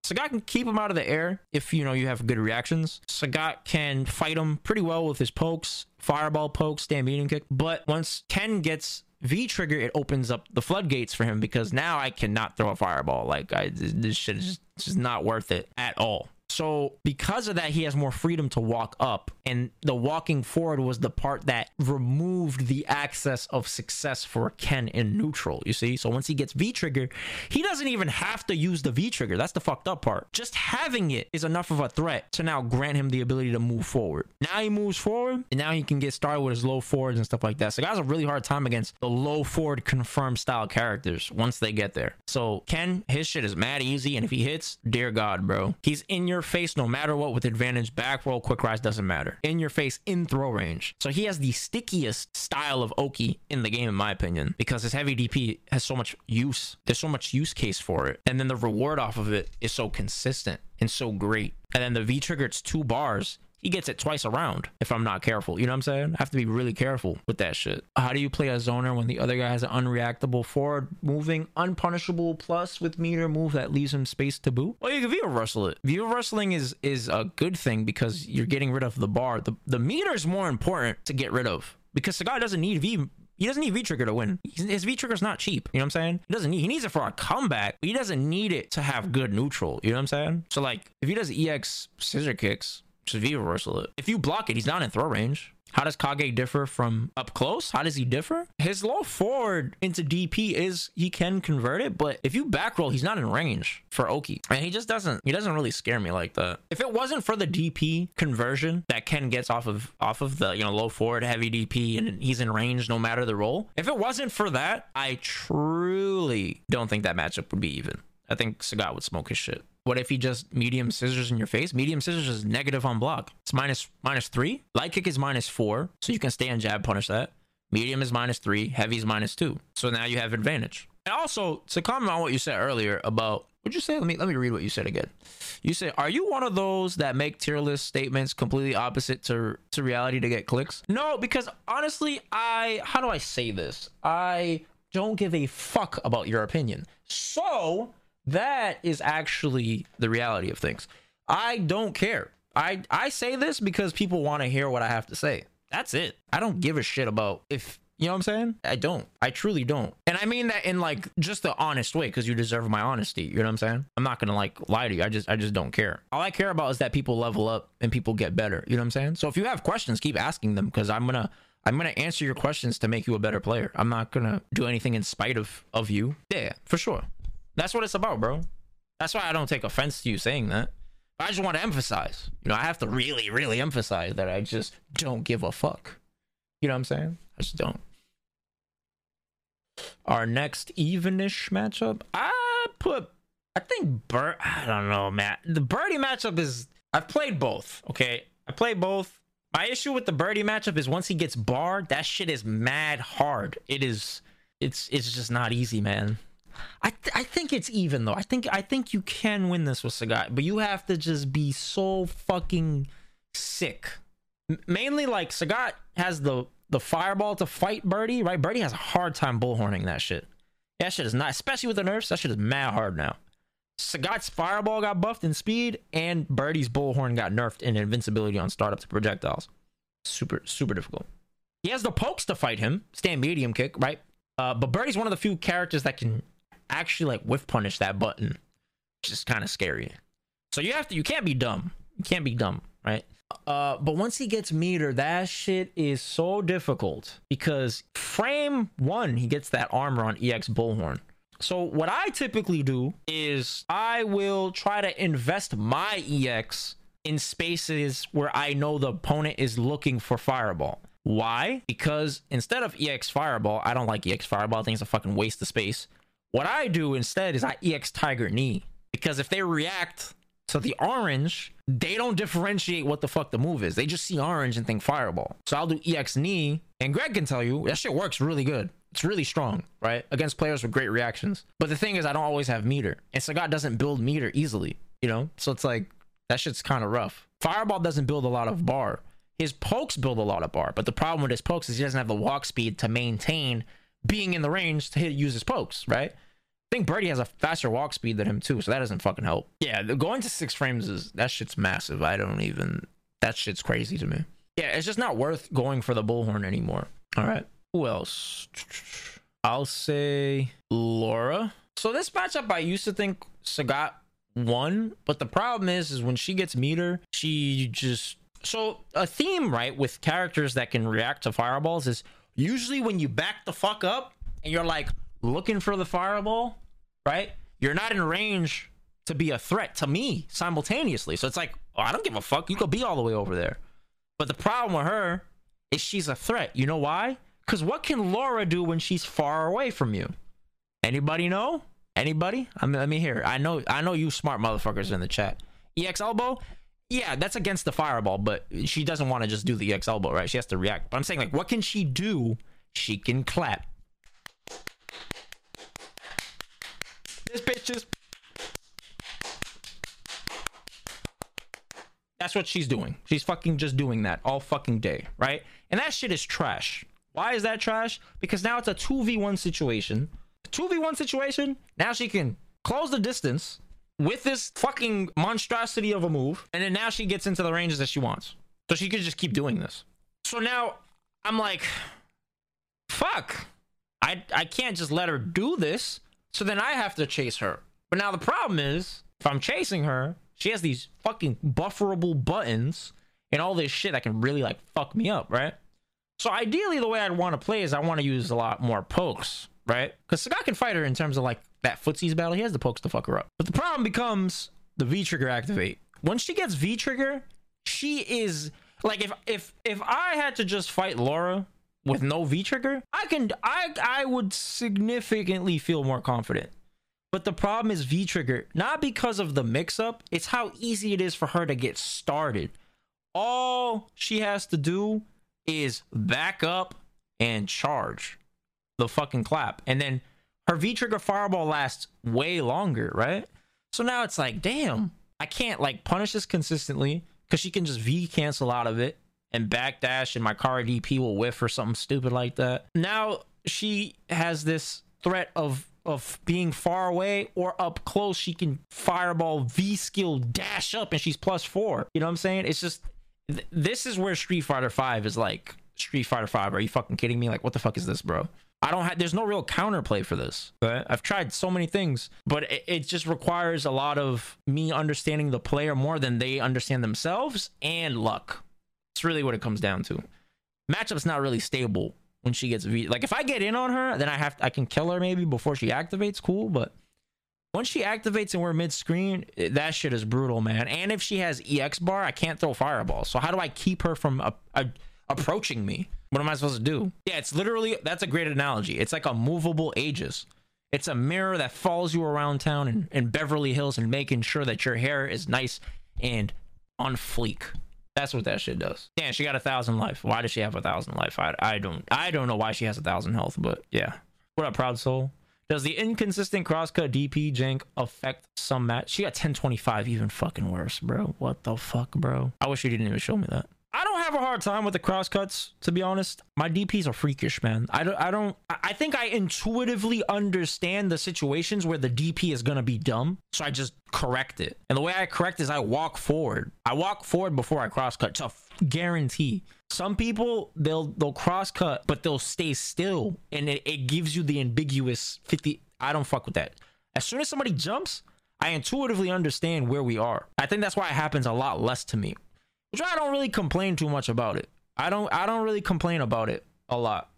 Sagat can keep him out of the air if, you know, you have good reactions. Sagat can fight him pretty well with his pokes, fireball pokes, stampede kick. But once Ken gets V-trigger, it opens up the floodgates for him, because now I cannot throw a fireball. Like, this shit is just not worth it at all. So because of that, he has more freedom to walk up, and the walking forward was the part that removed the access of success for Ken in neutral, you see? So once he gets V-trigger, he doesn't even have to use the V-trigger. That's the fucked up part. Just having it is enough of a threat to now grant him the ability to move forward. Now he moves forward, and now he can get started with his low forwards and stuff like that. So guys have a really hard time against the low forward confirmed style characters once they get there. So Ken, his shit is mad easy, and if he hits, dear God, bro, he's in your face no matter what with advantage. Back roll, quick rise, doesn't matter. In your face, in throw range. So he has the stickiest style of Oki in the game, in my opinion, because his heavy DP has so much use. There's so much use case for it, and then the reward off of it is so consistent and so great. And then the V trigger, it's 2 bars. He gets it twice around if I'm not careful. You know what I'm saying? I have to be really careful with that shit. How do you play a zoner when the other guy has an unreactable forward moving, unpunishable plus with meter move that leaves him space to boot? Well, you can view wrestle it. View wrestling is a good thing because you're getting rid of the bar. The meter is more important to get rid of, because Sagat doesn't need V. He doesn't need V-trigger to win. His V-trigger's not cheap. You know what I'm saying? He needs it for a comeback, but he doesn't need it to have good neutral. You know what I'm saying? So, like, if he does EX scissor kicks, just V-reversal it. If you block it, he's not in throw range. How does Kage differ from up close? How does he differ? His low forward into DP is he can convert it, but if you back roll, he's not in range for Oki. And he doesn't really scare me like that. If it wasn't for the DP conversion that Ken gets off of the, you know, low forward, heavy DP, and he's in range no matter the roll. If it wasn't for that, I truly don't think that matchup would be even. I think Sagat would smoke his shit. What if he just medium scissors in your face? Medium scissors is negative on block. It's -3. Light kick is -4. So you can stay and jab punish that. Medium is -3. Heavy is -2. So now you have advantage. And also, to comment on what you said earlier about, what'd you say? Let me read what you said again. You said, are you one of those that make tier list statements completely opposite to reality to get clicks? No, because honestly, how do I say this? I don't give a fuck about your opinion. So that is actually the reality of things. I don't care. I say this because people want to hear what I have to say. That's it. I don't give a shit about if, you know what I'm saying? I don't. I truly don't. And I mean that in, like, just the honest way, because you deserve my honesty. You know what I'm saying? I'm not gonna, like, lie to you. I just don't care. All I care about is that people level up and people get better. You know what I'm saying? So if you have questions, keep asking them, because I'm gonna answer your questions to make you a better player. I'm not gonna do anything in spite of you. Yeah, for sure. That's what it's about, bro. That's why I don't take offense to you saying that. I just want to emphasize, you know, I have to really, really emphasize that I just don't give a fuck. You know what I'm saying? I just don't. Our next evenish matchup, I think Bird. I don't know, man. The Birdie matchup is, I've played both. Okay, I played both. My issue with the Birdie matchup is once he gets barred, that shit is mad hard. It's just not easy, man. I think it's even, though. I think you can win this with Sagat, but you have to just be so fucking sick. Mainly, like, Sagat has the fireball to fight Birdie, right? Birdie has a hard time bullhorning that shit. That shit is not, especially with the nerfs, that shit is mad hard now. Sagat's fireball got buffed in speed, and Birdie's bullhorn got nerfed in invincibility on startup to projectiles. Super, super difficult. He has the pokes to fight him, stand medium kick, right? But Birdie's one of the few characters that can actually, like, whiff punish that button, which is kind of scary. So you can't be dumb, right? But once he gets meter, that shit is so difficult, because frame 1 he gets that armor on EX bullhorn. So what I typically do is I will try to invest my EX in spaces where I know the opponent is looking for fireball. Why? Because instead of EX fireball, I don't like EX fireball. I think it's a fucking waste of space. What I do instead is I EX Tiger Knee. because if they react to the orange, they don't differentiate what the fuck the move is. They just see orange and think fireball. So I'll do EX knee, and Greg can tell you that shit works really good. It's really strong, right? Against players with great reactions. But the thing is, I don't always have meter, and Sagat doesn't build meter easily, you know? So it's like, that shit's kind of rough. Fireball doesn't build a lot of bar. His pokes build a lot of bar, but the problem with his pokes is he doesn't have the walk speed to maintain being in the range to hit, use his pokes, right? I think Birdie has a faster walk speed than him too, so that doesn't fucking help. Yeah, going to 6 frames is, that shit's massive. I don't even, that shit's crazy to me. Yeah, it's just not worth going for the bullhorn anymore. All right, who else? I'll say Laura. So this matchup, I used to think Sagat won, but the problem is when she gets meter, she just, so a theme, right, with characters that can react to fireballs is usually when you back the fuck up and you're like looking for the fireball, right? You're not in range to be a threat to me simultaneously. So it's like, oh, I don't give a fuck. You could be all the way over there. But the problem with her is she's a threat. You know why? Because what can Laura do when she's far away from you? Anybody know? Anybody? I mean, let me hear. I know you smart motherfuckers in the chat. EX elbow? Yeah, that's against the fireball, but she doesn't want to just do the EX elbow, right? She has to react. But I'm saying, like, what can she do? She can clap. This bitch just... that's what she's doing. She's fucking just doing that all fucking day, right? And that shit is trash. Why is that trash? Because now it's a 2v1 situation. 2v1 situation, now she can close the distance with this fucking monstrosity of a move, and then now she gets into the ranges that she wants. So she could just keep doing this. So now I'm like, fuck, I can't just let her do this. So then I have to chase her. But now the problem is, if I'm chasing her, she has these fucking bufferable buttons and all this shit that can really like fuck me up, right? So ideally the way I'd want to play is I want to use a lot more pokes, right? Because Sagat can fight her in terms of like that footsies battle. He has the pokes to fuck her up. But the problem becomes the V-trigger activate. Once she gets V-trigger, she is like, if I had to just fight Laura with no V-trigger, I would significantly feel more confident. But the problem is V-trigger, not because of the mix-up, it's how easy it is for her to get started. All she has to do is back up and charge the fucking clap, and then her V-trigger fireball lasts way longer, right? So now it's like, damn, I can't like punish this consistently because she can just V-cancel out of it and backdash, and my car DP will whiff or something stupid like that. Now she has this threat of being far away or up close. She can fireball V-skill dash up and she's +4. You know what I'm saying? It's just, this is where Street Fighter 5 is like, Street Fighter 5, are you fucking kidding me? Like, what the fuck is this, bro? I don't have, there's no real counterplay for this. Right? I've tried so many things, but it just requires a lot of me understanding the player more than they understand themselves, and luck. It's really what it comes down to. Matchup's not really stable when she gets V. Like if I get in on her, then I can kill her maybe before she activates, cool, but once she activates and we're mid-screen, that shit is brutal, man. And if she has EX bar, I can't throw fireballs. So how do I keep her from approaching me? What am I supposed to do? Yeah, it's literally, that's a great analogy. It's like a movable Aegis. It's a mirror that follows you around town in Beverly Hills and making sure that your hair is nice and on fleek. That's what that shit does. Damn, she got 1,000 life. Why does she have 1,000 life? I don't know why she has 1,000 health, but yeah. What up, Proud Soul? Does the inconsistent crosscut DP jank affect some match? She got 1025, even fucking worse, bro. What the fuck, bro? I wish you didn't even show me that. I don't have a hard time with the crosscuts, to be honest. My DPs are freakish, man. I think I intuitively understand the situations where the DP is going to be dumb, so I just correct it. And the way I correct is I walk forward. I walk forward before I crosscut to guarantee. Some people, they'll crosscut, but they'll stay still, and it gives you the ambiguous 50. I don't fuck with that. As soon as somebody jumps, I intuitively understand where we are. I think that's why it happens a lot less to me. Which I don't really complain too much about it. I don't really complain about it a lot.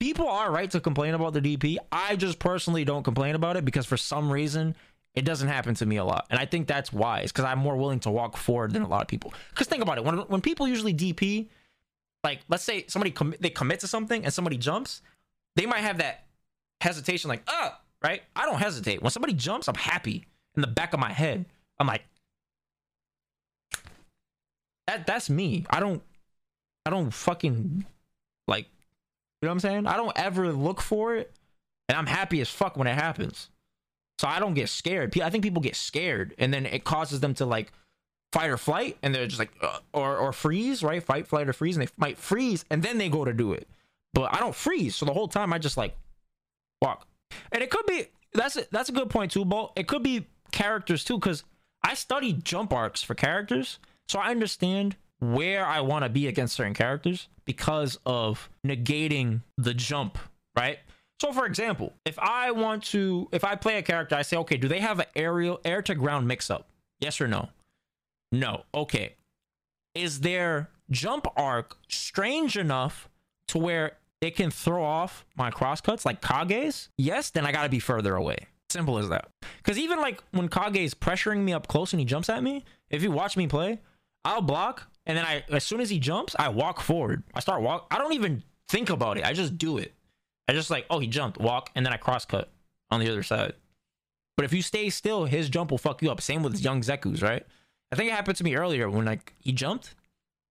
People are right to complain about the DP. I just personally don't complain about it because for some reason, it doesn't happen to me a lot. And I think that's wise because I'm more willing to walk forward than a lot of people. Because think about it. When people usually DP, like let's say somebody commit to something and somebody jumps, they might have that hesitation like, right? I don't hesitate. When somebody jumps, I'm happy. in the back of my head. I'm like, that's me. I don't fucking, like, you know what I'm saying? I don't ever look for it, and I'm happy as fuck when it happens. So I don't get scared. I think people get scared, and then it causes them to, like, fight or flight, and they're just like, or freeze, right? Fight, flight, or freeze, and they might freeze, and then they go to do it. But I don't freeze, so the whole time I just, like, walk. And it could be, that's a good point too, Bo. It could be characters too, because I study jump arcs for characters, so I understand where I want to be against certain characters because of negating the jump, right? So for example, if I play a character, I say, okay, do they have an air to ground mix up? Yes or no? No. Okay. Is their jump arc strange enough to where they can throw off my crosscuts like Kage's? Yes, then I gotta be further away. Simple as that. Because even like when Kage is pressuring me up close and he jumps at me, if you watch me play, I'll block, and then as soon as he jumps, I walk forward. I don't even think about it. I just do it. I just like, oh, he jumped, walk, and then I cross cut on the other side. But if you stay still, his jump will fuck you up. Same with young Zeku's, right? I think it happened to me earlier when like he jumped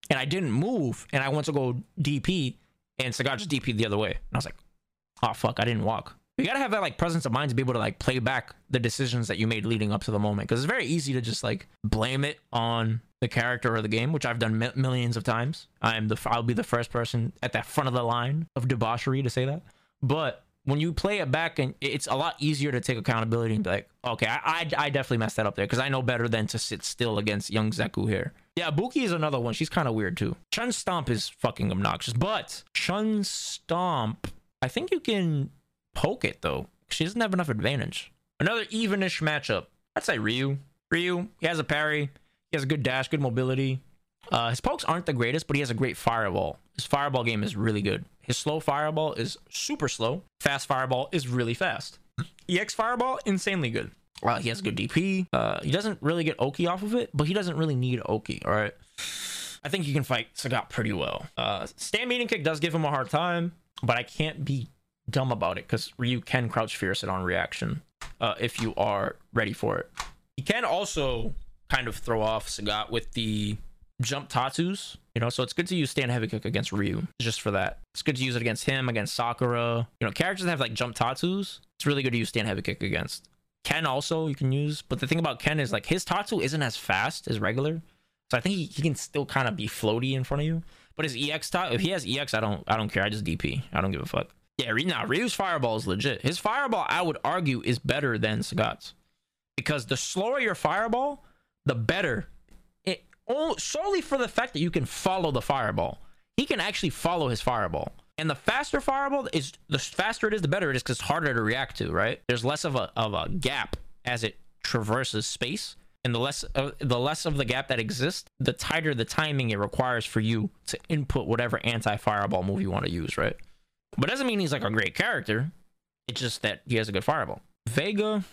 and I didn't move and I went to go DP and Sagat just DP'd the other way. And I was like, oh fuck, I didn't walk. You gotta have that like presence of mind to be able to like play back the decisions that you made leading up to the moment. Because it's very easy to just like blame it on the character or the game, which I've done millions of times. I'll be the first person at that front of the line of debauchery to say that. But when you play it back, and it's a lot easier to take accountability and be like, okay, I definitely messed that up there because I know better than to sit still against young Zeku here. Yeah, Ibuki is another one. She's kind of weird too. Chun Stomp is fucking obnoxious, but Chun Stomp, I think you can poke it though. She doesn't have enough advantage. Another evenish matchup. I'd say Ryu. Ryu, he has a parry. He has a good dash, good mobility. His pokes aren't the greatest, but he has a great fireball. His fireball game is really good. His slow fireball is super slow. Fast fireball is really fast. EX fireball, insanely good. Well, he has good DP. He doesn't really get Oki off of it, but he doesn't really need Oki, all right? I think he can fight Sagat pretty well. Stand meeting kick does give him a hard time, but I can't be dumb about it because Ryu can crouch fierce it on reaction if you are ready for it. He can also kind of throw off Sagat with the jump tattoos, you know, so it's good to use stand heavy kick against Ryu just for that. It's good to use it against him, against Sakura, you know, characters that have like jump tattoos. It's really good to use stand heavy kick against. Ken also you can use, but the thing about Ken is like his tattoo isn't as fast as regular, so I think he can still kind of be floaty in front of you. But his EX tattoo, if he has EX, I don't care. I just DP. I don't give a fuck. Yeah, Ryu's fireball is legit. His fireball, I would argue, is better than Sagat's because the slower your fireball, the better. Solely for the fact that you can follow the fireball. He can actually follow his fireball. And the faster fireball is, the faster it is, the better it is because it's harder to react to, right? There's less of a gap as it traverses space. And the less of the gap that exists, the tighter the timing it requires for you to input whatever anti-fireball move you want to use, right? But it doesn't mean he's like a great character. It's just that he has a good fireball. Vega,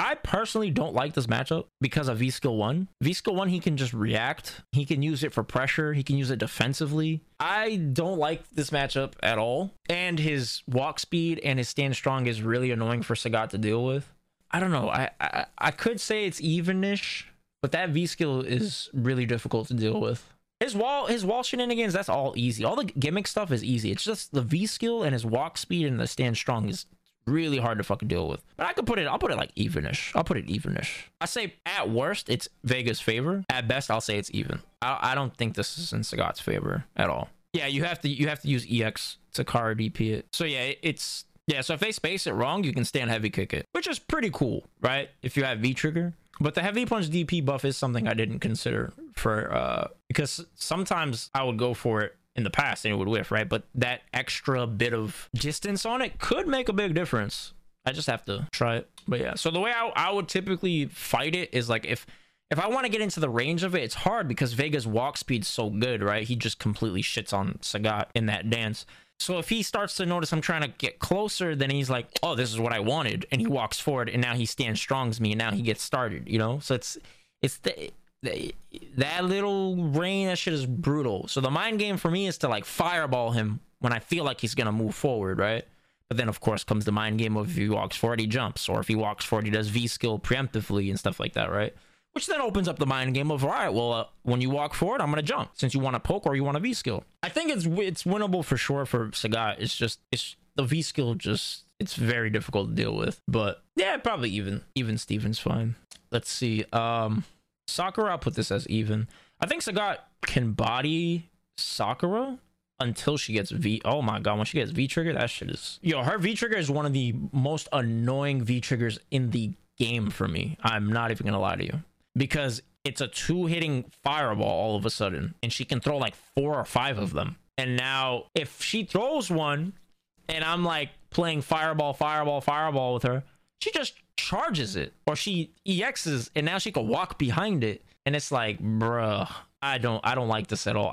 I personally don't like this matchup because of V-Skill 1. V-Skill 1, he can just react. He can use it for pressure. He can use it defensively. I don't like this matchup at all. And his walk speed and his stand strong is really annoying for Sagat to deal with. I don't know. I could say it's evenish, but that V-Skill is really difficult to deal with. His wall shenanigans, that's all easy. All the gimmick stuff is easy. It's just the V-Skill and his walk speed and the stand strong is really hard to fucking deal with. But I'll put it like evenish. I'll put it evenish. I say at worst it's Vega's favor. At best I'll say it's even. I don't think this is in Sagat's favor at all. Yeah, you have to use EX to Kara DP it. So yeah, so if they space it wrong, you can stand heavy kick it, which is pretty cool, right? If you have V trigger. But the heavy punch DP buff is something I didn't consider for because sometimes I would go for it in the past and it would whiff, right? But that extra bit of distance on it could make a big difference. I just have to try it. But yeah, so the way I would typically fight it is like if I want to get into the range of it, it's hard because Vega's walk speed's so good, right? He just completely shits on Sagat in that dance. So if he starts to notice I'm trying to get closer, then he's like, oh, this is what I wanted, and he walks forward, and now he stand strongs me, and now he gets started, you know? So that little rain, that shit is brutal. So the mind game for me is to like fireball him when I feel like he's gonna move forward, right? But then, of course, comes the mind game of if he walks forward, he jumps. Or if he walks forward, he does V-skill preemptively and stuff like that, right? Which then opens up the mind game of, all right, well, when you walk forward, I'm going to jump. Since you want to poke or you want to V-skill. I think it's winnable for sure for Sagat. It's just, the V-skill just, it's very difficult to deal with. But, yeah, probably even Steven's fine. Let's see. Sakura, I'll put this as even. I think Sagat can body Sakura until she gets V. Oh my god, when she gets V-trigger, that shit is... Yo, her V-trigger is one of the most annoying V-triggers in the game for me. I'm not even gonna lie to you. Because it's a two-hitting fireball all of a sudden. And she can throw like 4 or 5 of them. And now, if she throws one, and I'm like playing fireball with her, she just charges it. Or she EXs, and now she can walk behind it. And it's like, bruh, I don't like this at all.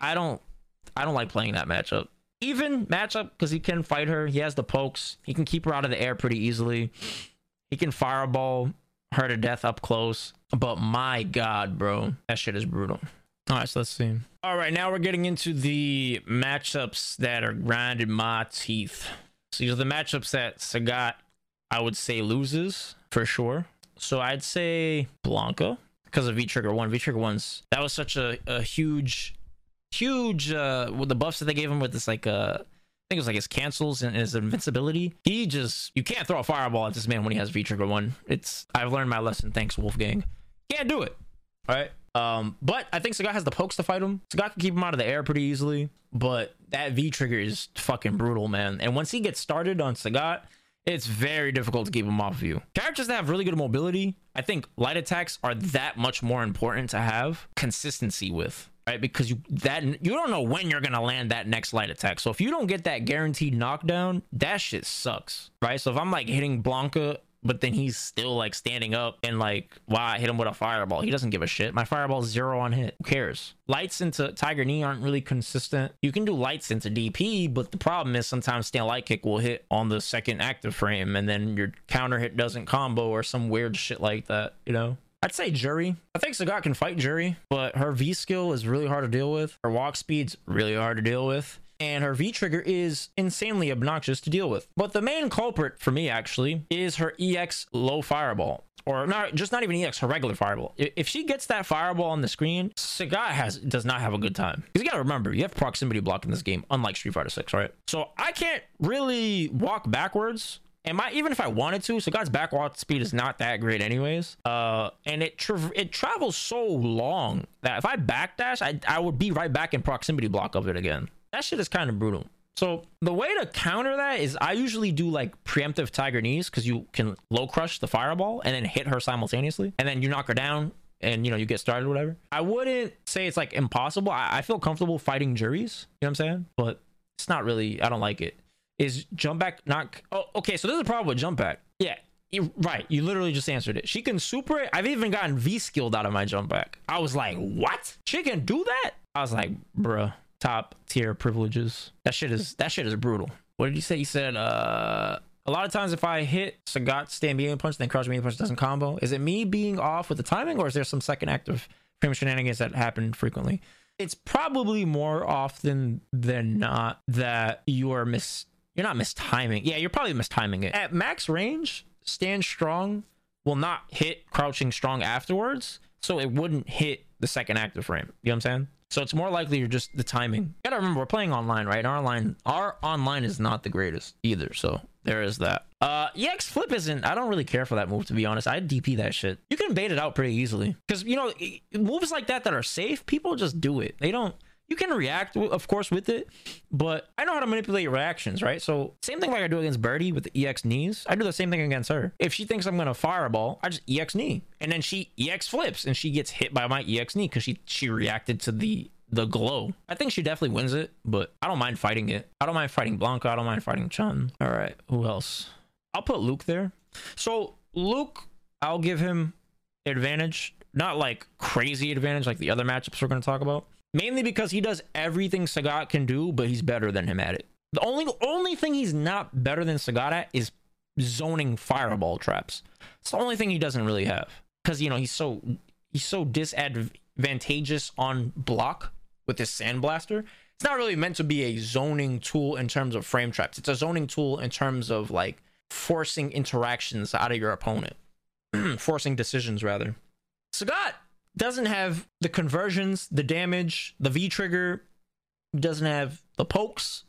I don't like playing that matchup. Even matchup, because he can fight her. He has the pokes. He can keep her out of the air pretty easily. He can fireball her to death up close. But my god, bro. That shit is brutal. All right, so let's see. All right, now we're getting into the matchups that are grinding my teeth. So these are the matchups that Sagat, I would say, loses for sure. So I'd say Blanca because of V-Trigger 1. V-Trigger 1's... That was such a huge with the buffs that they gave him with this, like, I think it was like his cancels and his invincibility. He just... You can't throw a fireball at this man when he has V-Trigger 1. It's... I've learned my lesson, thanks Wolfgang. Can't do it. All right, but I think Sagat has the pokes to fight him. Sagat can keep him out of the air pretty easily, but that V-Trigger is fucking brutal, man. And once he gets started on Sagat, it's very difficult to keep him off of you. Characters that have really good mobility, I think light attacks are that much more important to have consistency with. Right, because you don't know when you're gonna land that next light attack. So if you don't get that guaranteed knockdown, that shit sucks. Right, so if I'm like hitting Blanca, but then he's still like standing up and like, wow, I hit him with a fireball. He doesn't give a shit. My fireball's 0 on hit. Who cares? Lights into Tiger Knee aren't really consistent. You can do lights into DP, but the problem is sometimes Stand Light Kick will hit on the second active frame, and then your counter hit doesn't combo or some weird shit like that, you know? I'd say Juri. I think Sagat can fight Juri, but her V-skill is really hard to deal with. Her walk speed's really hard to deal with. And her V-trigger is insanely obnoxious to deal with. But the main culprit for me, actually, is her EX low fireball. Or not, just not even EX, her regular fireball. If she gets that fireball on the screen, Sagat does not have a good time. Because you gotta remember, you have proximity block in this game, unlike Street Fighter 6, right? So I can't really walk backwards. And even if I wanted to, Sagat's backward speed is not that great anyways. And it travels so long that if I backdash, I would be right back in proximity block of it again. That shit is kind of brutal. So the way to counter that is I usually do like preemptive Tiger Knees, because you can low crush the fireball and then hit her simultaneously. And then you knock her down and, you know, you get started or whatever. I wouldn't say it's like impossible. I feel comfortable fighting Juries, you know what I'm saying? But it's not really, I don't like it. Is jump back not... Oh, okay, so there's a problem with jump back. Yeah, right, you literally just answered it. She can super it. I've even gotten V-skilled out of my jump back. I was like, what? She can do that? I was like, bruh, top tier privileges. That shit is brutal. What did you say? You said, a lot of times if I hit Sagat stand medium punch, then crouch medium punch doesn't combo. Is it me being off with the timing, or is there some second active frame shenanigans that happen frequently? It's probably more often than not that you are You're not mistiming. Yeah, you're probably mistiming it. At max range, stand strong will not hit crouching strong afterwards, so it wouldn't hit the second active frame. You know what I'm saying? So it's more likely you're just the timing. You gotta remember, we're playing online, right? Our online is not the greatest either, so there is that. EX flip isn't... I don't really care for that move, to be honest. I'd DP that shit. You can bait it out pretty easily. Because, you know, moves like that are safe, people just do it. They don't... You can react, of course, with it, but I know how to manipulate your reactions, right? So same thing like I do against Birdie with the EX knees. I do the same thing against her. If she thinks I'm going to fireball, I just EX knee. And then she EX flips and she gets hit by my EX knee because she reacted to the glow. I think she definitely wins it, but I don't mind fighting it. I don't mind fighting Blanca. I don't mind fighting Chun. All right, who else? I'll put Luke there. So Luke, I'll give him advantage. Not like crazy advantage like the other matchups we're going to talk about. Mainly because he does everything Sagat can do, but he's better than him at it. The only thing he's not better than Sagat at is zoning fireball traps. It's the only thing he doesn't really have. Because, you know, he's so disadvantageous on block with his sandblaster it's not really meant to be a zoning tool in terms of frame traps. It's a zoning tool in terms of like forcing interactions out of your opponent, forcing decisions rather. Sagat doesn't have the conversions, the damage, the V trigger. He doesn't have the pokes.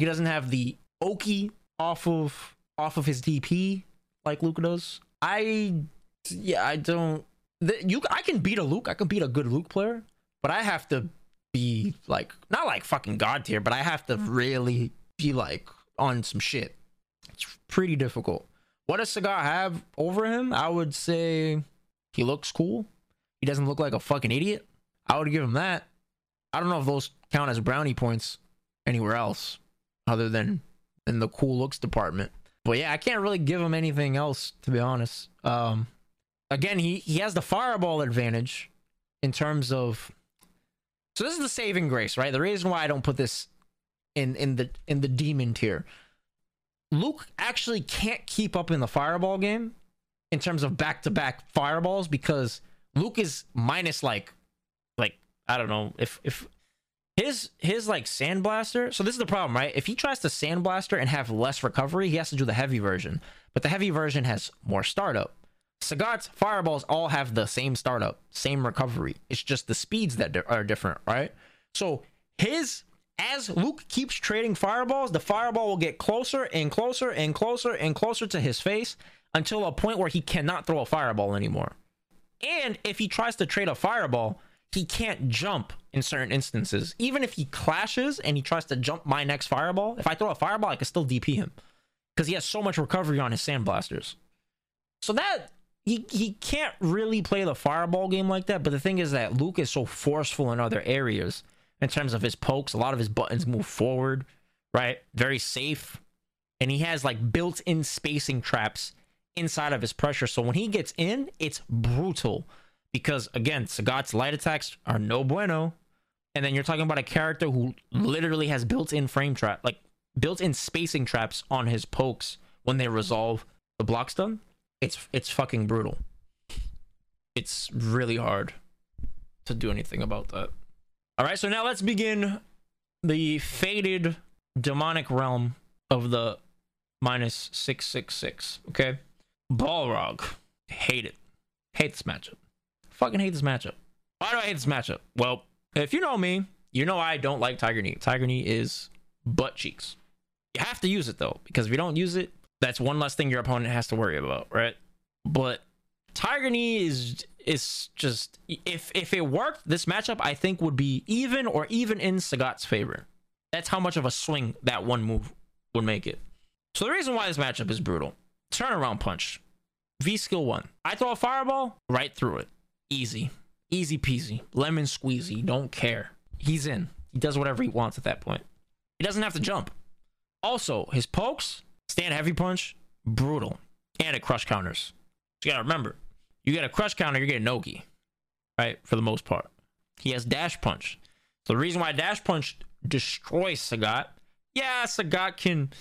He doesn't have the Oki off of his DP like Luke does. I can beat a Luke. I can beat a good Luke player, but I have to be like, not like fucking god tier, but I have to really be like on some shit. It's pretty difficult. What does Sagat have over him? I would say he looks cool. He doesn't look like a fucking idiot. I would give him that. I don't know if those count as brownie points anywhere else other than in the cool looks department. But yeah, I can't really give him anything else, to be honest. Again, he has the fireball advantage in terms of... So this is the saving grace, right? The reason why I don't put this in the demon tier. Luke actually can't keep up in the fireball game in terms of back-to-back fireballs because Luke is minus like I don't know if his like sandblaster. So this is the problem, right? If he tries to sandblaster and have less recovery, he has to do the heavy version. But the heavy version has more startup. Sagat's fireballs all have the same startup, same recovery. It's just the speeds that are different, right? So as Luke keeps trading fireballs, the fireball will get closer and closer and closer and closer to his face until a point where he cannot throw a fireball anymore. And if he tries to trade a fireball, he can't jump in certain instances. Even if he clashes and he tries to jump my next fireball, if I throw a fireball, I can still DP him because he has so much recovery on his sandblasters. So that... He can't really play the fireball game like that, but the thing is that Luke is so forceful in other areas in terms of his pokes. A lot of his buttons move forward, right? Very safe. And he has like built-in spacing traps inside of his pressure. So when he gets in, it's brutal because, again, Sagat's light attacks are no bueno. And then you're talking about a character who literally has built-in frame trap, like built-in spacing traps on his pokes when they resolve the block stun. It's fucking brutal. It's really hard to do anything about that. All right, so now let's begin the faded demonic realm of the minus 666. Okay, Balrog. Hate it. Hate this matchup. Fucking hate this matchup. Why do I hate this matchup? Well, if you know me, you know I don't like Tiger Knee. Tiger Knee is butt cheeks. You have to use it though, because if you don't use it, that's one less thing your opponent has to worry about, right? But Tiger Knee is just... If it worked, this matchup, I think, would be even or even in Sagat's favor. That's how much of a swing that one move would make it. So the reason why this matchup is brutal. Turnaround punch. V-skill 1. I throw a fireball, right through it. Easy. Easy peasy. Lemon squeezy. Don't care. He's in. He does whatever he wants at that point. He doesn't have to jump. Also, his pokes... Stand heavy punch, brutal. And it crush counters. So you gotta remember, you get a crush counter, you're getting Oki, right? For the most part. He has dash punch. So the reason why dash punch destroys Sagat, yeah, Sagat can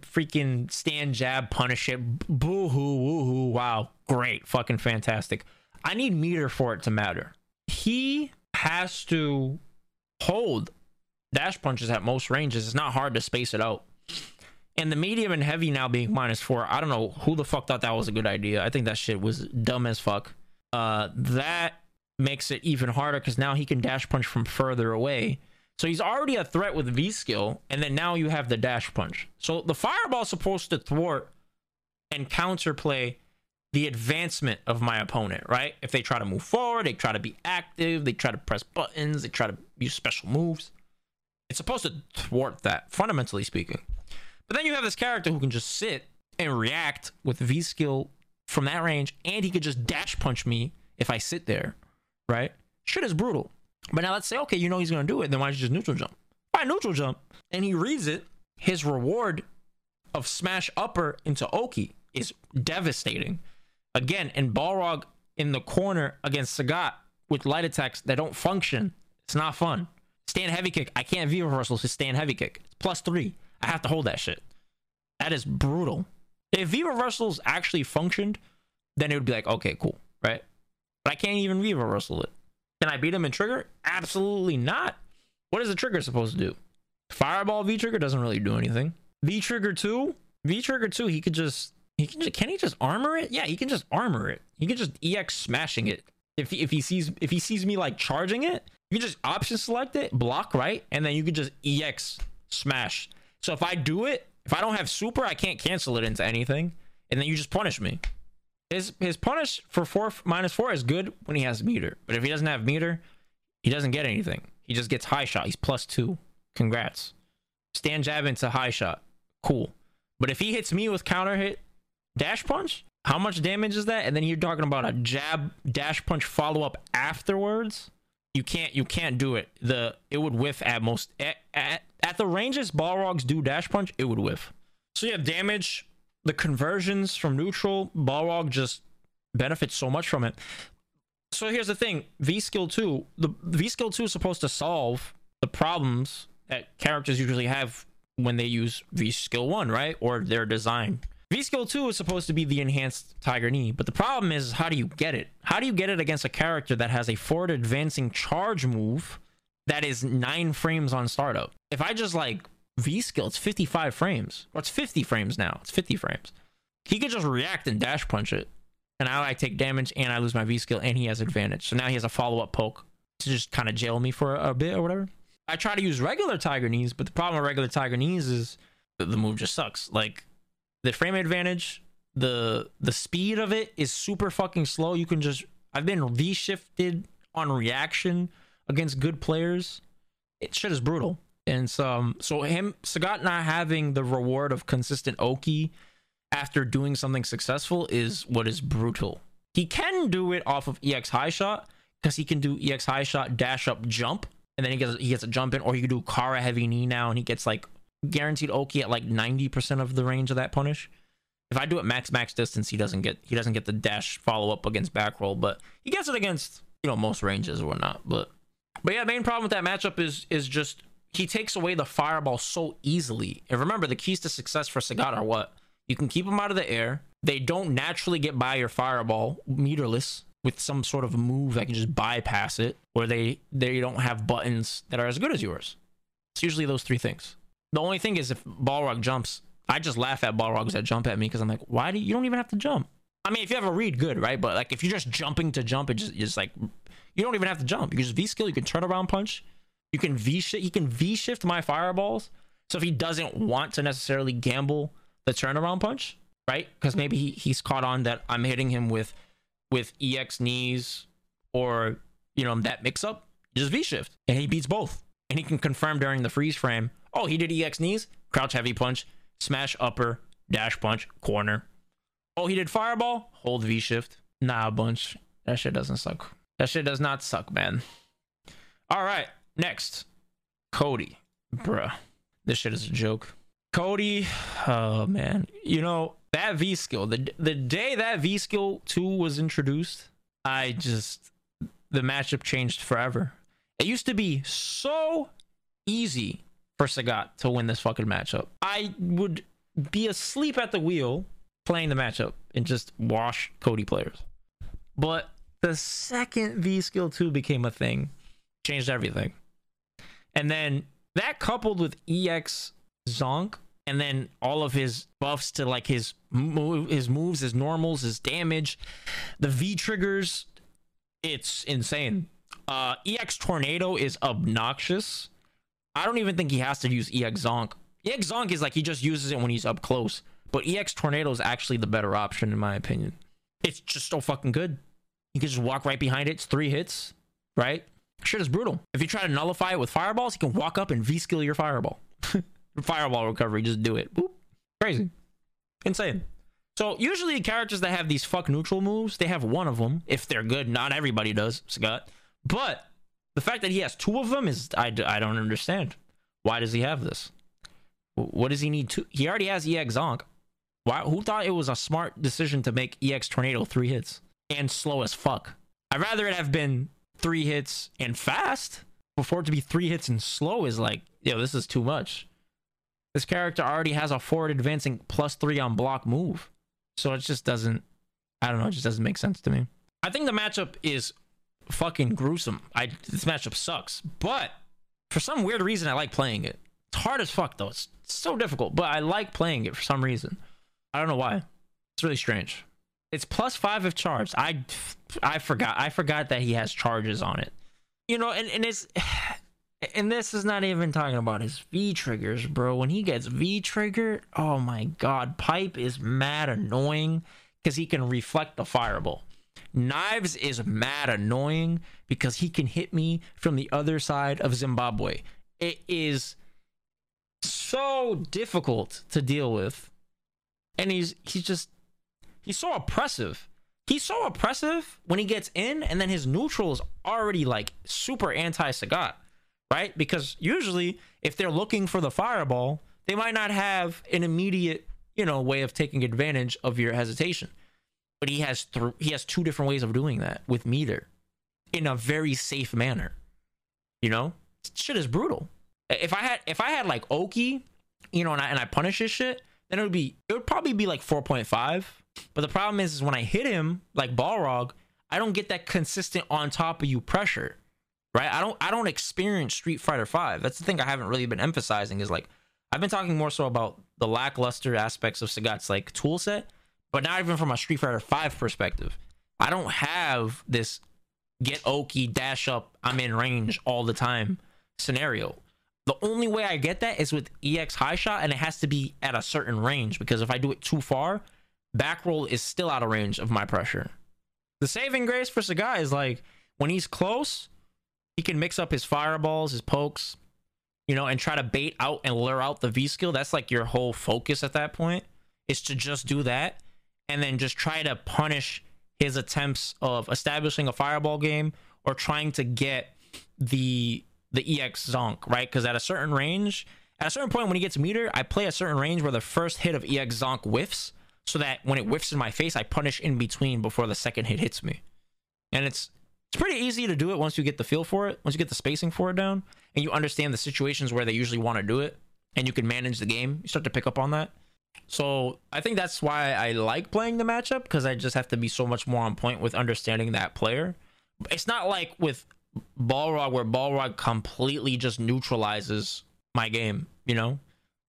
freaking stand jab, punish it. Boo-hoo, woo-hoo, wow. Great, fucking fantastic. I need meter for it to matter. He has to hold dash punches at most ranges. It's not hard to space it out. And the medium and heavy now being -4. I don't know who the fuck thought that was a good idea. I think that shit was dumb as fuck. That makes it even harder because now he can dash punch from further away. So he's already a threat with V-skill. And then now you have the dash punch. So the fireball is supposed to thwart and counterplay the advancement of my opponent, right? If they try to move forward, they try to be active, they try to press buttons, they try to use special moves. It's supposed to thwart that, fundamentally speaking. But then you have this character who can just sit and react with V-skill from that range, and he could just dash punch me if I sit there, right? Shit is brutal. But now let's say, okay, you know he's going to do it, then why don't you just neutral jump? Why neutral jump? And he reads it. His reward of smash upper into Oki is devastating. Again, in Balrog in the corner against Sagat with light attacks that don't function, it's not fun. Stand heavy kick. I can't V-reversal, so stand heavy kick. It's +3. I have to hold that shit. That is brutal. If V-reversals actually functioned, then it would be like, okay, cool, right? But I can't even V-reversal it. Can I beat him in trigger? Absolutely not. What is the trigger supposed to do? Fireball V-Trigger doesn't really do anything. V-Trigger 2? V-Trigger 2, he could just... Can he just armor it? Yeah, he can just armor it. He can just EX smashing it. If he sees me like charging it, you just option select it, block, right? And then you can just EX smash. So if I do it, if I don't have super, I can't cancel it into anything. And then you just punish me. His punish for -4 is good when he has meter. But if he doesn't have meter, he doesn't get anything. He just gets high shot. He's +2. Congrats. Stand jab into high shot. Cool. But if he hits me with counter hit dash punch, how much damage is that? And then you're talking about a jab dash punch follow up afterwards. You can't do it. It would whiff at most at the ranges Balrogs do dash punch. It would whiff. So you have damage. The conversions from neutral, Balrog just benefits so much from it. So here's the thing, V-Skill 2, the V-Skill 2 is supposed to solve the problems that characters usually have when they use V-Skill 1, right? Or their design. V-Skill 2 is supposed to be the enhanced Tiger Knee, but the problem is, how do you get it? How do you get it against a character that has a forward advancing charge move that is 9 frames on startup? If I just like V-Skill, it's 55 frames. Or it's 50 frames now. It's 50 frames. He could just react and dash punch it. And now I take damage and I lose my V-Skill and he has advantage. So now he has a follow-up poke to just kind of jail me for a bit or whatever. I try to use regular Tiger Knees, but the problem with regular Tiger Knees is the move just sucks. Like, the frame advantage, the speed of it is super fucking slow. You can just... I've been V-shifted on reaction against good players. It shit is brutal. And so him, Sagat, not having the reward of consistent Oki after doing something successful is what is brutal. He can do it off of EX high shot because he can do EX high shot, dash up, jump, and then he gets a jump in, or he can do Kara heavy knee now and he gets like guaranteed Oki at like 90% of the range of that punish. If I do it max distance, he doesn't get the dash follow up against back roll, but he gets it against, you know, most ranges or whatnot. But yeah, main problem with that matchup is just he takes away the fireball so easily. And remember, the keys to success for Sagat are what? You can keep them out of the air. They don't naturally get by your fireball, meterless, with some sort of move that can just bypass it, or they don't have buttons that are as good as yours. It's usually those three things. The only thing is if Balrog jumps, I just laugh at Balrogs that jump at me because I'm like, why do you don't even have to jump? I mean, if you have a read, good, right? But like, if you're just jumping to jump, it's like, you don't even have to jump. You just V-skill, you can turn around punch. You can V-shift my fireballs. So if he doesn't want to necessarily gamble the turnaround punch, right? Because maybe he's caught on that I'm hitting him with EX knees or, you know, that mix-up. Just V-shift. And he beats both. And he can confirm during the freeze frame, oh, he did EX knees, crouch heavy punch, smash upper, dash punch, corner. Oh, he did fireball, hold V-shift. Nah, bunch. That shit doesn't suck. That shit does not suck, man. All right. Next, Cody. Bruh, this shit is a joke. Cody, oh man. You know, that V-Skill, the day that V-Skill 2 was introduced, the matchup changed forever. It used to be so easy for Sagat to win this fucking matchup. I would be asleep at the wheel playing the matchup and just wash Cody players. But the second V-Skill 2 became a thing, changed everything. And then that coupled with EX Zonk, and then all of his buffs to like his moves, his normals, his damage, the V triggers, it's insane. EX Tornado is obnoxious. I don't even think he has to use EX Zonk. EX Zonk is like he just uses it when he's up close, but EX Tornado is actually the better option in my opinion. It's just so fucking good. You can just walk right behind it. It's 3 hits, right? Shit is brutal. If you try to nullify it with fireballs, you can walk up and V-skill your fireball. Fireball recovery, just do it. Boop. Crazy. Insane. So usually characters that have these fuck neutral moves, they have one of them. If they're good, not everybody does, Sagat. But the fact that he has 2 of them is, I don't understand. Why does he have this? What does he need 2? He already has EX Zonk. Why? Who thought it was a smart decision to make EX Tornado 3 hits? And slow as fuck. I'd rather it have been 3 hits and fast before it to be 3 hits and slow is like, yo, this is too much. This character already has a forward advancing +3 on block move. So it just doesn't, I don't know. It just doesn't make sense to me. I think the matchup is fucking gruesome. This matchup sucks, but For some weird reason, I like playing it. It's hard as fuck, though. It's so difficult, but I like playing it for some reason. I don't know why. It's really strange. It's +5 if charged. I forgot that he has charges on it. You know, and this is not even talking about his V triggers, bro. When he gets V triggered, oh my god, Pipe is mad annoying because he can reflect the fireball. Knives is mad annoying because he can hit me from the other side of Zimbabwe. It is so difficult to deal with, and he's so oppressive. He's so oppressive when he gets in, and then his neutral is already like super anti-Sagat, right? Because usually if they're looking for the fireball, they might not have an immediate, you know, way of taking advantage of your hesitation. But he has two different ways of doing that with meter in a very safe manner. You know, shit is brutal. If I had like Oki, you know, and I punish his shit, then it would probably be like 4.5. But the problem is when I hit him like Balrog, I don't get that consistent on top of you pressure, right? I don't experience Street Fighter 5. That's the thing I haven't really been emphasizing, is like I've been talking more so about the lackluster aspects of Sagat's like tool set. But not even from a Street Fighter 5 perspective. I don't have this get Oki, dash up, I'm in range all the time scenario. The only way I get that is with EX high shot, and it has to be at a certain range, because if I do it too far, back roll is still out of range of my pressure. The saving grace for Sagat is like when he's close, he can mix up his fireballs, his pokes, you know, and try to bait out and lure out the V skill. That's like your whole focus at that point, is to just do that. And then just try to punish his attempts of establishing a fireball game or trying to get the EX zonk, right? Because at a certain point when he gets meter, I play a certain range where the first hit of EX zonk whiffs, so that when it whiffs in my face, I punish in between before the second hit hits me. And it's pretty easy to do it once you get the feel for it, once you get the spacing for it down, and you understand the situations where they usually want to do it, and you can manage the game. You start to pick up on that. So I think that's why I like playing the matchup, because I just have to be so much more on point with understanding that player. It's not like with Balrog, where Balrog completely just neutralizes my game, you know?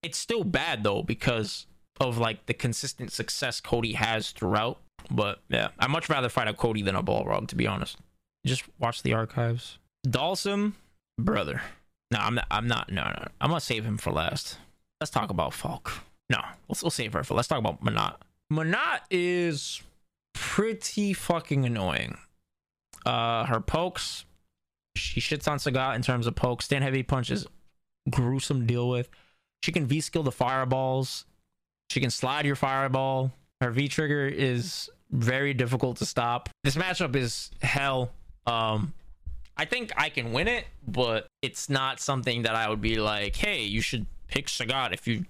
It's still bad, though, because of, like, the consistent success Cody has throughout. But, yeah, I'd much rather fight a Cody than a Balrog, to be honest. Just watch the archives. Dhalsim, brother. No, I'm not. I'm going to save him for last. Let's talk about Falk. No, we'll save her for. Let's talk about Manat. Manat is pretty fucking annoying. Her pokes, she shits on Sagat in terms of pokes. Stand heavy punch is gruesome to deal with. She can V skill the fireballs. She can slide your fireball. Her V trigger is very difficult to stop. This matchup is hell. I think I can win it, but it's not something that I would be like, hey, you should pick Sagat. If you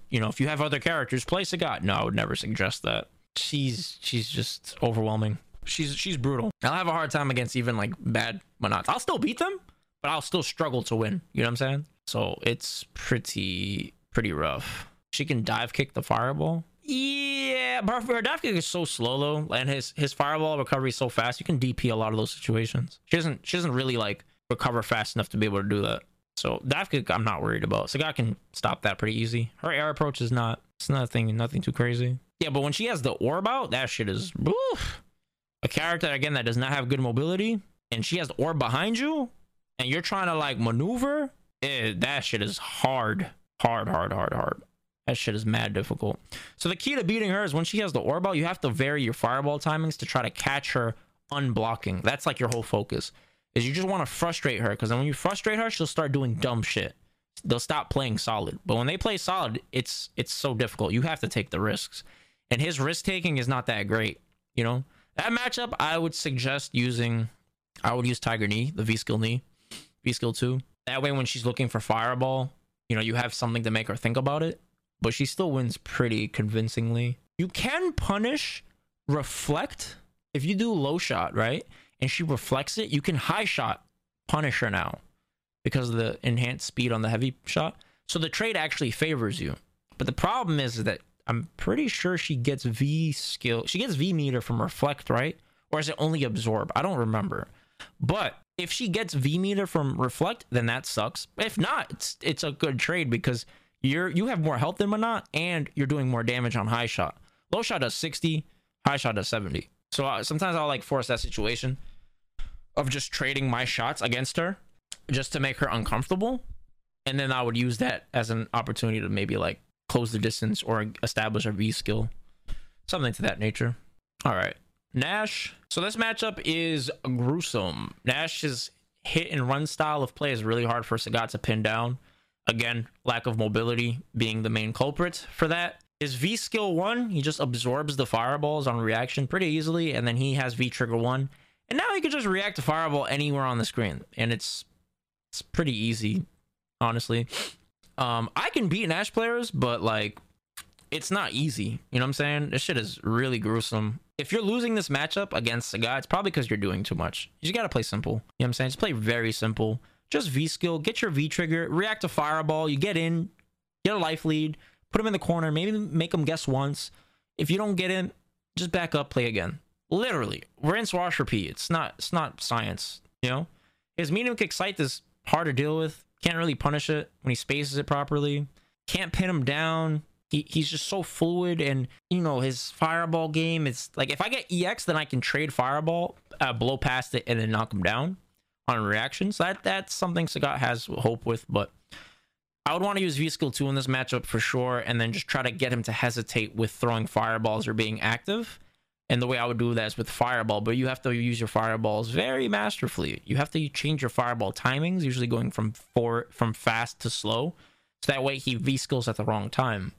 have other characters, play Sagat. No, I would never suggest that. She's just overwhelming. She's brutal. I'll have a hard time against even like bad Manats. I'll still beat them, but I'll still struggle to win. You know what I'm saying? So it's pretty rough. She can dive kick the fireball. Yeah, but her dive kick is so slow though, and his fireball recovery is so fast. You can DP a lot of those situations. She doesn't really like recover fast enough to be able to do that. So that I'm not worried about. Sagat can stop that pretty easy. Her air approach is not, it's nothing too crazy. Yeah, but when she has the orb out, that shit is, oof. A character, again, that does not have good mobility, and she has the orb behind you, and you're trying to, like, maneuver, that shit is hard. That shit is mad difficult. So the key to beating her is when she has the orb out, you have to vary your fireball timings to try to catch her unblocking. That's, like, your whole focus. Is you just want to frustrate her, because then when you frustrate her, she'll start doing dumb shit. They'll stop playing solid. But when they play solid, it's so difficult. You have to take the risks, and his risk taking is not that great. You know, that matchup, I would suggest using, I would use Tiger Knee, the V skill 2. That way when she's looking for fireball, you know, you have something to make her think about it. But she still wins pretty convincingly. You can punish reflect if you do low shot, right? And she reflects it, you can high shot punish her now because of the enhanced speed on the heavy shot. So the trade actually favors you. But the problem is that I'm pretty sure she gets V skill. She gets V meter from reflect, right? Or is it only absorb? I don't remember. But if she gets V-meter from Reflect, then that sucks. If not, it's a good trade because you have more health than Mana, and you're doing more damage on high shot. Low shot does 60, high shot does 70. So sometimes I'll like force that situation of just trading my shots against her just to make her uncomfortable. And then I would use that as an opportunity to maybe like close the distance or establish a V skill, something to that nature. All right, Nash. So this matchup is gruesome. Nash's hit and run style of play is really hard for Sagat to pin down. Again, lack of mobility being the main culprit for that. His V skill 1, he just absorbs the fireballs on reaction pretty easily, and then he has V trigger 1. And now he can just react to fireball anywhere on the screen, and it's pretty easy, honestly. I can beat Nash players, but like, it's not easy. You know what I'm saying? This shit is really gruesome. If you're losing this matchup against Sagat, it's probably because you're doing too much. You just gotta play simple. You know what I'm saying? Just play very simple. Just V skill, get your V trigger, react to fireball, you get in, get a life lead, put him in the corner, maybe make him guess once. If you don't get in, just back up, play again. Literally, rinse, wash, repeat. It's not science, you know? His medium kick scythe is hard to deal with. Can't really punish it when he spaces it properly. Can't pin him down. He's just so fluid, and, you know, his fireball game is like, if I get EX, then I can trade fireball, blow past it, and then knock him down on reaction. So that's something Sagat has hope with, but I would want to use V-Skill 2 in this matchup for sure, and then just try to get him to hesitate with throwing fireballs or being active. And the way I would do that is with fireball, but you have to use your fireballs very masterfully. You have to change your fireball timings, usually going from fast to slow, so that way he V-Skills at the wrong time.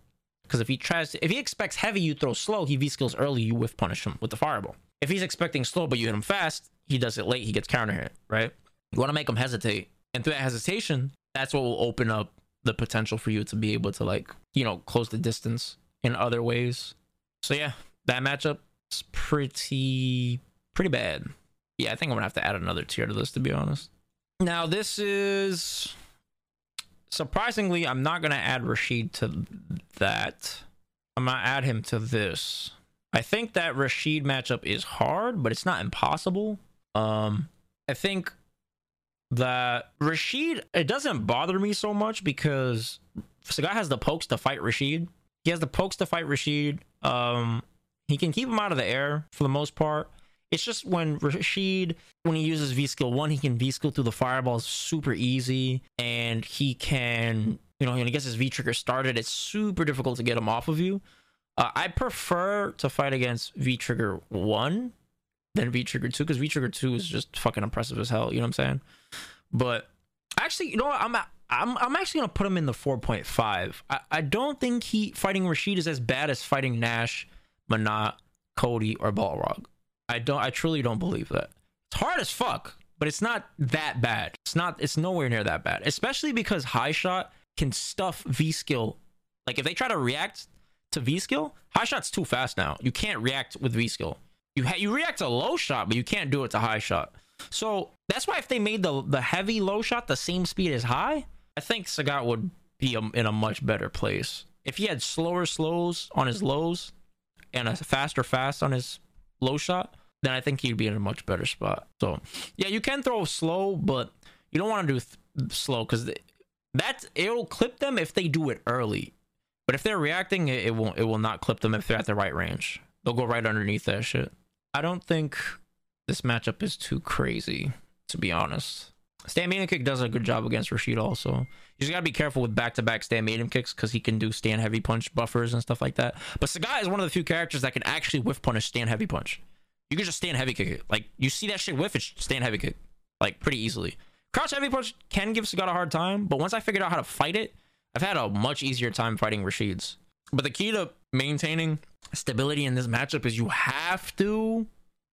Because if he expects heavy, you throw slow, he V-Skills early, you whiff punish him with the fireball. If he's expecting slow, but you hit him fast, he does it late, he gets counter hit, right? You want to make him hesitate, and through that hesitation, that's what will open up the potential for you to be able to, like, you know, close the distance in other ways. So yeah, that matchup is pretty bad. Yeah, I think I'm gonna have to add another tier to this, to be honest. Now this is, surprisingly, I'm not gonna add Rashid to that. I'm gonna add him to this. I think that Rashid matchup is hard, but it's not impossible. I think that Rashid, it doesn't bother me so much because Sagat has the pokes to fight Rashid. He has the pokes to fight Rashid. He can keep him out of the air for the most part. It's just when Rashid, when he uses V-Skill 1, he can V-Skill through the fireballs super easy. And he can, you know, when he gets his V-Trigger started, it's super difficult to get him off of you. I prefer to fight against V-Trigger 1 than V-Trigger 2, because V-Trigger 2 is just fucking impressive as hell, you know what I'm saying? But actually, you know what, I'm actually gonna put him in the 4.5. I don't think fighting Rashid is as bad as fighting Nash, Manat, Cody, or Balrog. I truly don't believe that. It's hard as fuck, but it's not that bad. It's nowhere near that bad, especially because High Shot can stuff V-Skill. Like, if they try to react to V-Skill, High Shot's too fast now. You can't react with V-Skill. You react to Low Shot, but you can't do it to High Shot. So that's why if they made the heavy Low Shot the same speed as high, I think Sagat would be in a much better place. If he had slower slows on his lows and a faster fast on his low shot, then I think he'd be in a much better spot. So yeah, you can throw slow, but you don't want to do slow, because it'll clip them if they do it early. But if they're reacting, it will not clip them if they're at the right range. They'll go right underneath that shit. I don't think this matchup is too crazy, to be honest. Stand medium kick does a good job against Rashid also. You just gotta be careful with back-to-back stand medium kicks, because he can do stand heavy punch buffers and stuff like that. But Sagat is one of the few characters that can actually whiff punish stand heavy punch. You can just stand heavy kick it. Like, you see that shit whiff, it's stand heavy kick. Like, pretty easily. Crouch heavy punch can give Sagat a hard time, but once I figured out how to fight it, I've had a much easier time fighting Rashid's. But the key to maintaining stability in this matchup is you have to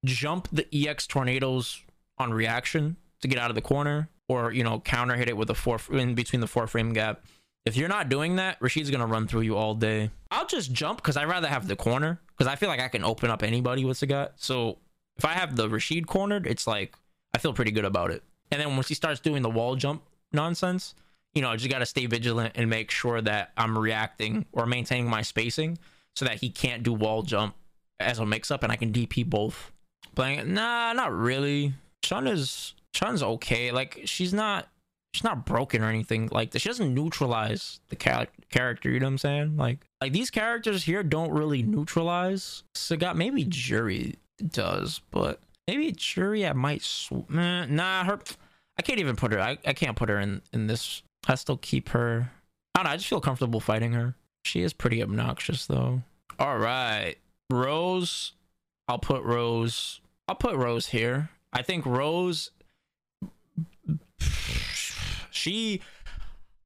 jump the EX tornadoes on reaction to get out of the corner, or, you know, counter hit it with a in between the 4 frame gap. If you're not doing that, Rashid's gonna run through you all day. I'll just jump because I'd rather have the corner, because I feel like I can open up anybody with Sagat. So if I have the Rashid cornered, it's like I feel pretty good about it. And then once he starts doing the wall jump nonsense, you know, I just gotta stay vigilant and make sure that I'm reacting or maintaining my spacing so that he can't do wall jump as a mix up and I can DP both. Playing, nah, not really. Chun's okay. Like, she's not broken or anything like that. She doesn't neutralize the character, you know what I'm saying? Like these characters here don't really neutralize Sagat. Maybe Juri does, but maybe Juri I might nah, her, I can't even put her, I can't put her in this. I still keep her, I don't know, I just feel comfortable fighting her. She is pretty obnoxious though. All right, Rose. I'll put Rose here. I think Rose,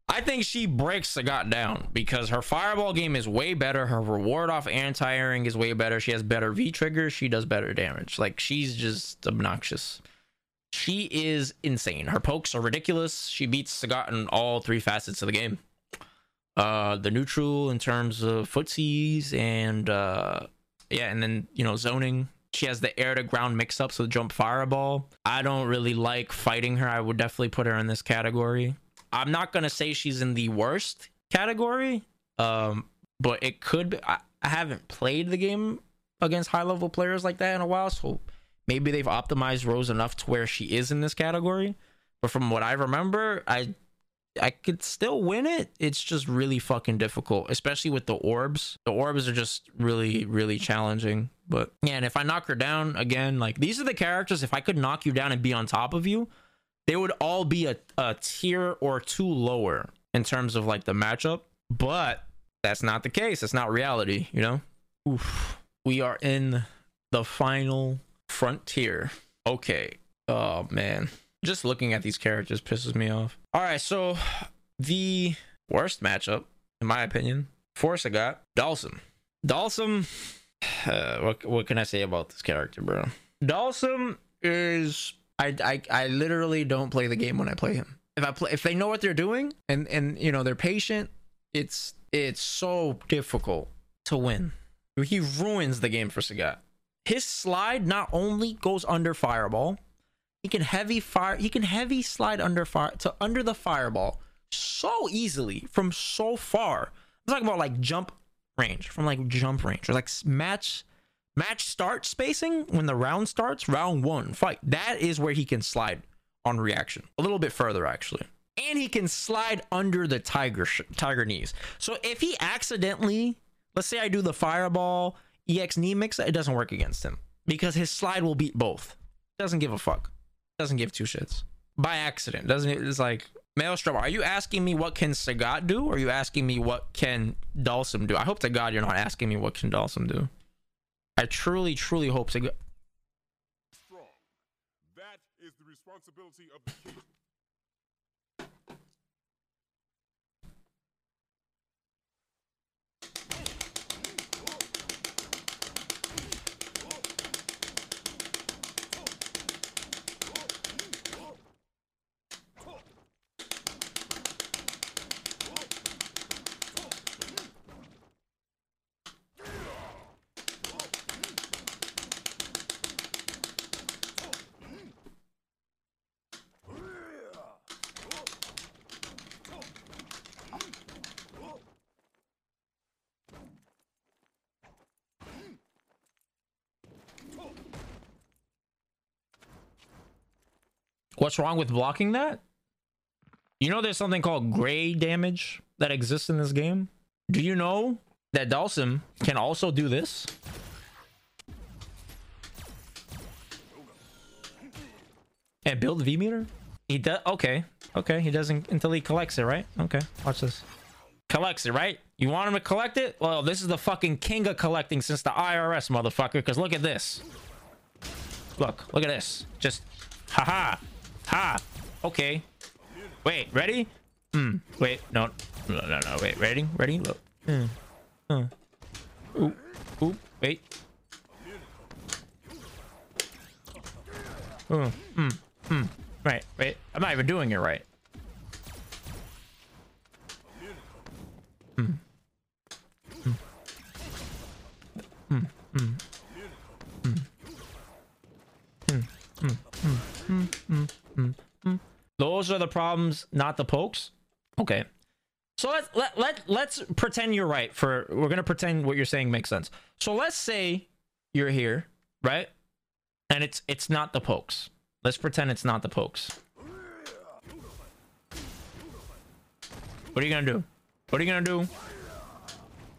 I think she breaks Sagat down because her fireball game is way better. Her reward off anti-airing is way better. She has better V triggers. She does better damage. Like, she's just obnoxious. She is insane. Her pokes are ridiculous. She beats Sagat in all three facets of the game. The neutral in terms of footsies and yeah, and then, you know, zoning. She has the air to ground mix up, so jump fireball. I don't really like fighting her. I would definitely put her in this category. I'm not gonna say she's in the worst category, but it could be. I haven't played the game against high level players like that in a while, so maybe they've optimized Rose enough to where she is in this category. But from what I remember, I could still win it. It's just really fucking difficult, especially with the orbs. The orbs are just really, really challenging. But yeah, and if I knock her down again, like, these are the characters, if I could knock you down and be on top of you, they would all be a tier or two lower in terms of like the matchup. But that's not the case. That's not reality, you know? Oof. We are in the final frontier. Okay. Oh, man. Just looking at these characters pisses me off. All right, so the worst matchup, in my opinion, for Sagat, Dhalsim. Dhalsim, what can I say about this character, bro? Dhalsim is, I literally don't play the game when I play him. If they know what they're doing and you know, they're patient, it's so difficult to win. He ruins the game for Sagat. His slide not only goes under fireball, he can heavy slide under fire to under the fireball so easily from so far. I'm talking about like jump range, from like jump range or like match start spacing. When the round starts, round one fight, that is where he can slide on reaction a little bit further actually. And he can slide under the tiger knees. So if he accidentally, let's say I do the fireball EX knee mix, it doesn't work against him because his slide will beat both. Doesn't give a fuck. Doesn't give two shits. By accident, doesn't it? It's like, Maelstrom, are you asking me what can Sagat do? Or are you asking me what can Dhalsim do? I hope to God you're not asking me what can Dhalsim do. I truly, truly hope Sagat. Strong. That is the responsibility of the king. What's wrong with blocking that? You know, there's something called gray damage that exists in this game. Do you know that Dhalsim can also do this? And build V meter? He does. Okay. Okay. He doesn't until he collects it, right? Okay. Watch this. Collects it, right? You want him to collect it? Well, this is the fucking king of collecting since the IRS, motherfucker. Because look at this. Look at this. Just haha. Ha. Okay. Wait. Ready? Wait. No. No. Wait. Ready? Look. Ooh. Wait. Right. Wait. I'm not even doing it right. Those are the problems, not the pokes. Okay, so let's pretend you're right. We're gonna pretend what you're saying makes sense. So let's say you're here, right? And it's not the pokes. Let's pretend it's not the pokes. What are you gonna do? What are you gonna do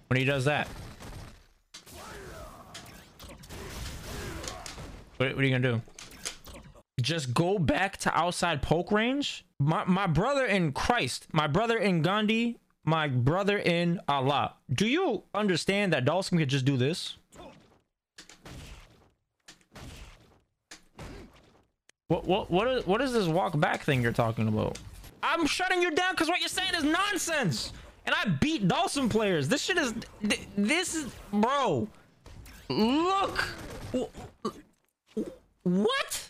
when he does that? What are you gonna do? Just go back to outside poke range? My brother in Christ, my brother in Gandhi, my brother in Allah, do you understand that Dhalsim could just do this? What is this walk back thing you're talking about? I'm shutting you down because what you're saying is nonsense. And I beat Dhalsim players. This shit is bro. Look. What?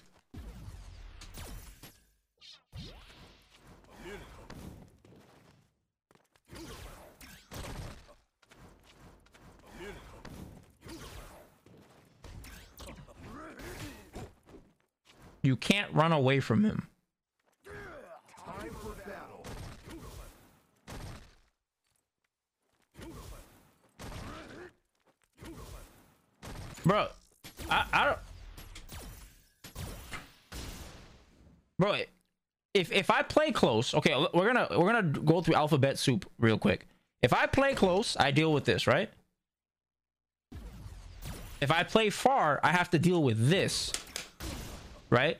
You can't run away from him. Time for battle. Bro, I don't. Bro, if I play close, okay, we're gonna go through alphabet soup real quick. If I play close, I deal with this, right? If I play far, I have to deal with this. Right?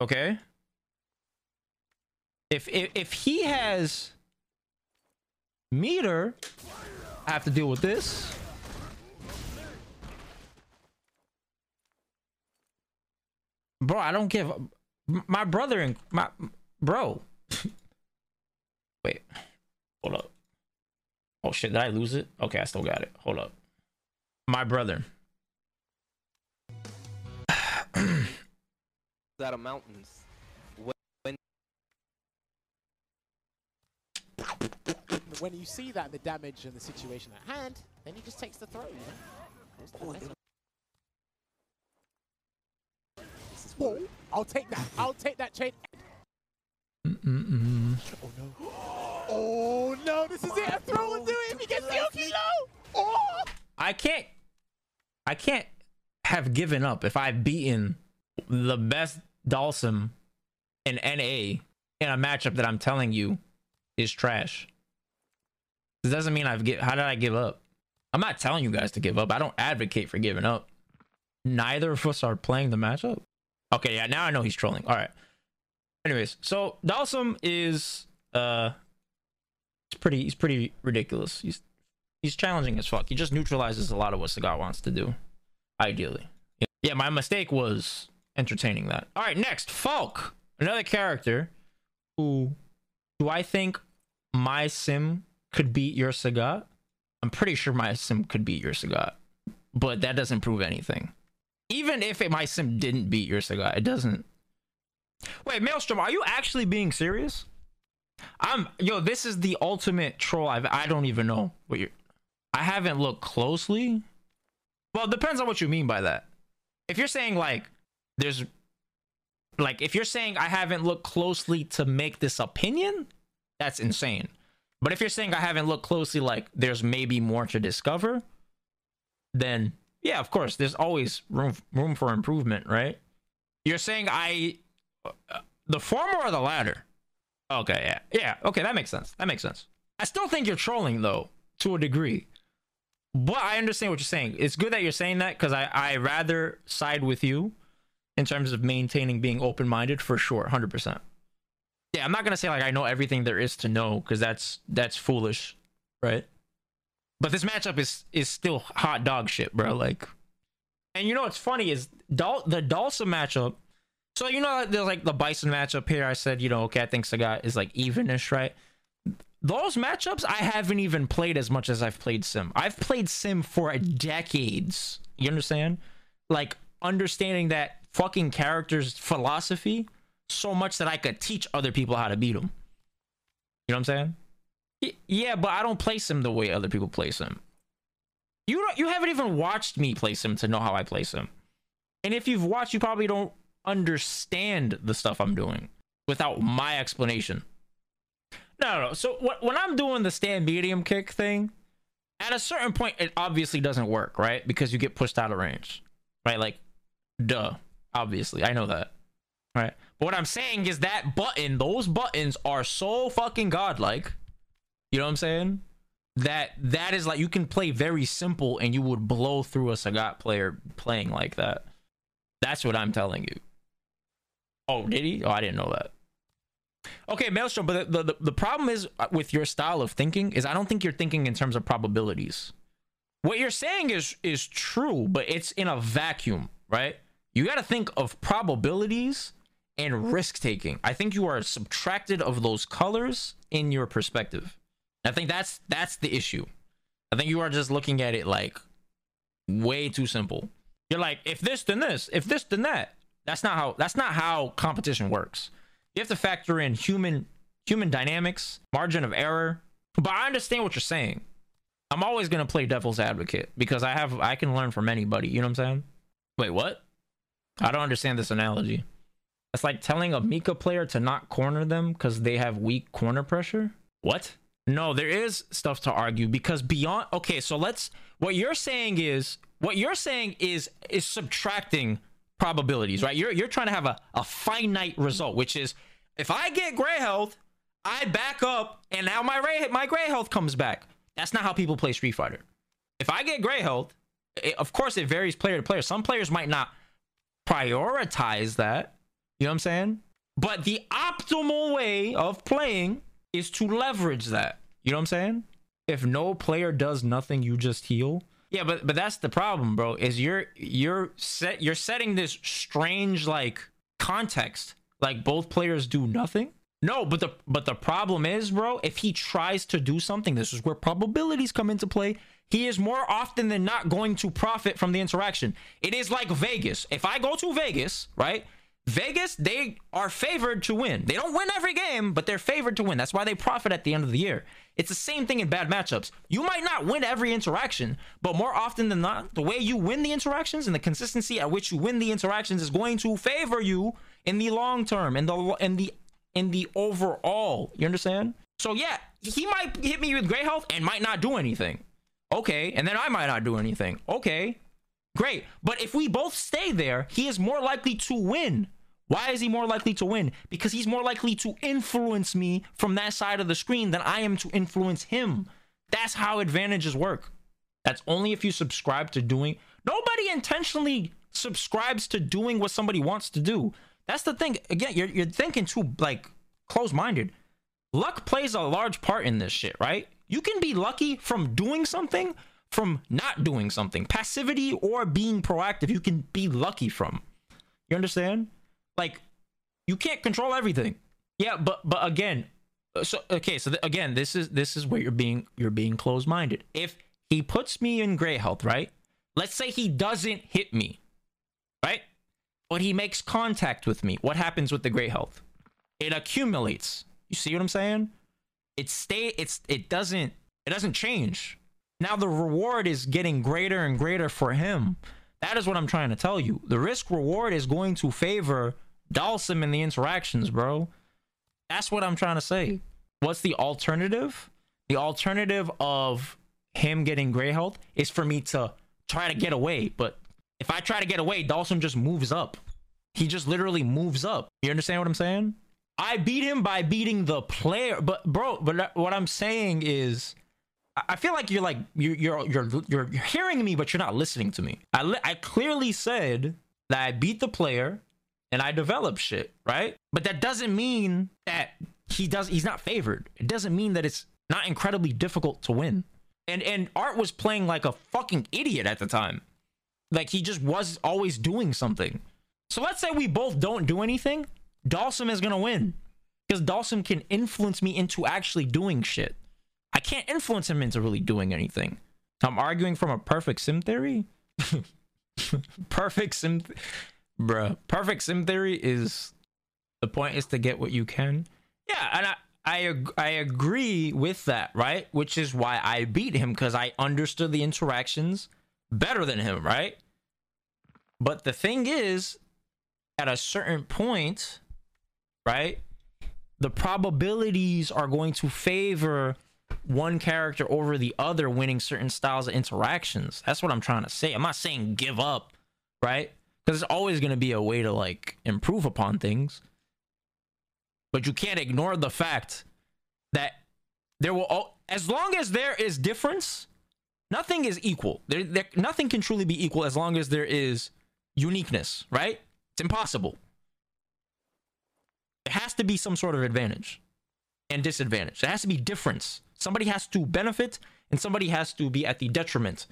Okay. If he has meter, I have to deal with this. Bro, I don't give up. My brother and my bro. Wait. Hold up. Oh shit, did I lose it? Okay, I still got it. Hold up. My brother. Out of mountains. When you see that, the damage and the situation at hand, then he just takes the throw. Whoa, I'll take that. I'll take that chain. Oh no. Oh no, this is it. A throw will do it if he gets Yoki low. Oh! I can't have given up if I've beaten the best Dhalsim in NA in a matchup that I'm telling you is trash. This doesn't mean how did I give up? I'm not telling you guys to give up. I don't advocate for giving up. Neither of us are playing the matchup. Okay, yeah, now I know he's trolling. All right. Anyways, so Dhalsim is he's pretty ridiculous. He's challenging as fuck. He just neutralizes a lot of what Sagat wants to do, ideally. Yeah, my mistake was entertaining that. All right, next, Falk, another character who do I think my sim could beat your Sagat? I'm pretty sure my sim could beat your Sagat, but that doesn't prove anything. Even if my sim didn't beat your Sagat, it doesn't. Wait, Maelstrom, are you actually being serious? Yo, this is the ultimate troll. I don't even know what you're. I haven't looked closely. Well, it depends on what you mean by that. If you're saying if you're saying I haven't looked closely to make this opinion, that's insane. But if you're saying I haven't looked closely, like there's maybe more to discover, then yeah, of course, there's always room for improvement, right? You're saying the former or the latter? Okay, yeah, okay, that makes sense. I still think you're trolling though, to a degree. But I understand what you're saying. It's good that you're saying that because I rather side with you in terms of maintaining being open-minded for sure, 100%. Yeah, I'm not gonna say like I know everything there is to know because that's foolish, right? But this matchup is still hot dog shit, bro. Like, and you know what's funny is the Dhalsim matchup. So, you know, there's like the Bison matchup here. I said, you know, okay, I think Sagat is like evenish, right? Those matchups I haven't even played as much as I've played Sim. I've played Sim for decades. You understand? Like, understanding that fucking character's philosophy so much that I could teach other people how to beat him. You know what I'm saying? Yeah, but I don't play Sim the way other people play Sim. You haven't even watched me play Sim to know how I play Sim. And if you've watched, you probably don't understand the stuff I'm doing without my explanation. No. So when I'm doing the stand medium kick thing, at a certain point, it obviously doesn't work, right? Because you get pushed out of range, right? Like, duh, obviously, I know that, right? But what I'm saying is that button, those buttons are so fucking godlike, you know what I'm saying? That is like, you can play very simple and you would blow through a Sagat player playing like that. That's what I'm telling you. Oh, did he? Oh, I didn't know that. Okay, Maelstrom, but the problem is with your style of thinking is I don't think you're thinking in terms of probabilities. What you're saying is true, but it's in a vacuum, right? You got to think of probabilities and risk-taking. I think you are subtracted of those colors in your perspective. I think that's the issue. I think you are just looking at it like way too simple. You're like, if this, then this. If this, then that. That's not how competition works. You have to factor in human dynamics, margin of error. But I understand what you're saying. I'm always gonna play devil's advocate because I can learn from anybody. You know what I'm saying? Wait, what? I don't understand this analogy. That's like telling a Mika player to not corner them because they have weak corner pressure. What? No, there is stuff to argue because beyond. Okay, so let's. What you're saying is subtracting probabilities, right? You're trying to have a finite result, which is if I get gray health, I back up, and now my gray health comes back. That's not how people play Street Fighter. If I get gray health, of course it varies player to player. Some players might not prioritize that. You know what I'm saying? But the optimal way of playing is to leverage that. You know what I'm saying? If no player does nothing, you just heal. Yeah, but that's the problem, bro. Is you're setting this strange like context, like both players do nothing. No, but the problem is, bro, if he tries to do something, this is where probabilities come into play. He is more often than not going to profit from the interaction. It is like Vegas. If I go to Vegas, right? Vegas, they are favored to win. They don't win every game, but they're favored to win. That's why they profit at the end of the year. It's the same thing in bad matchups. You might not win every interaction, but more often than not, the way you win the interactions and the consistency at which you win the interactions is going to favor you in the long term, in the overall. You understand? So yeah, he might hit me with gray health and might not do anything. Okay, and then I might not do anything. Okay. Great. But if we both stay there, he is more likely to win. Why is he more likely to win? Because he's more likely to influence me from that side of the screen than I am to influence him. That's how advantages work. That's only if you subscribe to doing. Nobody intentionally subscribes to doing what somebody wants to do. That's the thing. Again, you're thinking too like close-minded. Luck plays a large part in this shit, right? You can be lucky from doing something, from not doing something. Passivity or being proactive, you can be lucky from. You understand? Like, you can't control everything. Yeah, but again, so okay, so again, this is where you're being closed-minded. If he puts me in gray health, right? Let's say he doesn't hit me, right? But he makes contact with me. What happens with the gray health? It accumulates. You see what I'm saying? It doesn't change. Now the reward is getting greater and greater for him. That is what I'm trying to tell you. The risk reward is going to favor Dhalsim in the interactions, bro. That's what I'm trying to say. What's the alternative? The alternative of him getting gray health is for me to try to get away. But if I try to get away, Dhalsim just moves up. He just literally moves up. You understand what I'm saying? I beat him by beating the player. But bro, but what I'm saying is, I feel like you're hearing me, but you're not listening to me. I clearly said that I beat the player and I develop shit, right? But that doesn't mean that he's not favored. It doesn't mean that it's not incredibly difficult to win. And Art was playing like a fucking idiot at the time. Like he just was always doing something. So let's say we both don't do anything. Dhalsim is gonna win because Dhalsim can influence me into actually doing shit. I can't influence him into really doing anything. I'm arguing from a perfect sim theory. Perfect sim theory is the point is to get what you can. Yeah, and I agree with that, right? Which is why I beat him, because I understood the interactions better than him, right? But the thing is, at a certain point, right, the probabilities are going to favor one character over the other winning certain styles of interactions. That's what I'm trying to say. I'm not saying give up, right? Because there's always going to be a way to, like, improve upon things. But you can't ignore the fact that there will, as long as there is difference, nothing is equal. Nothing can truly be equal as long as there is uniqueness, right? It's impossible. There has to be some sort of advantage and disadvantage. There has to be difference. Somebody has to benefit and somebody has to be at the detriment.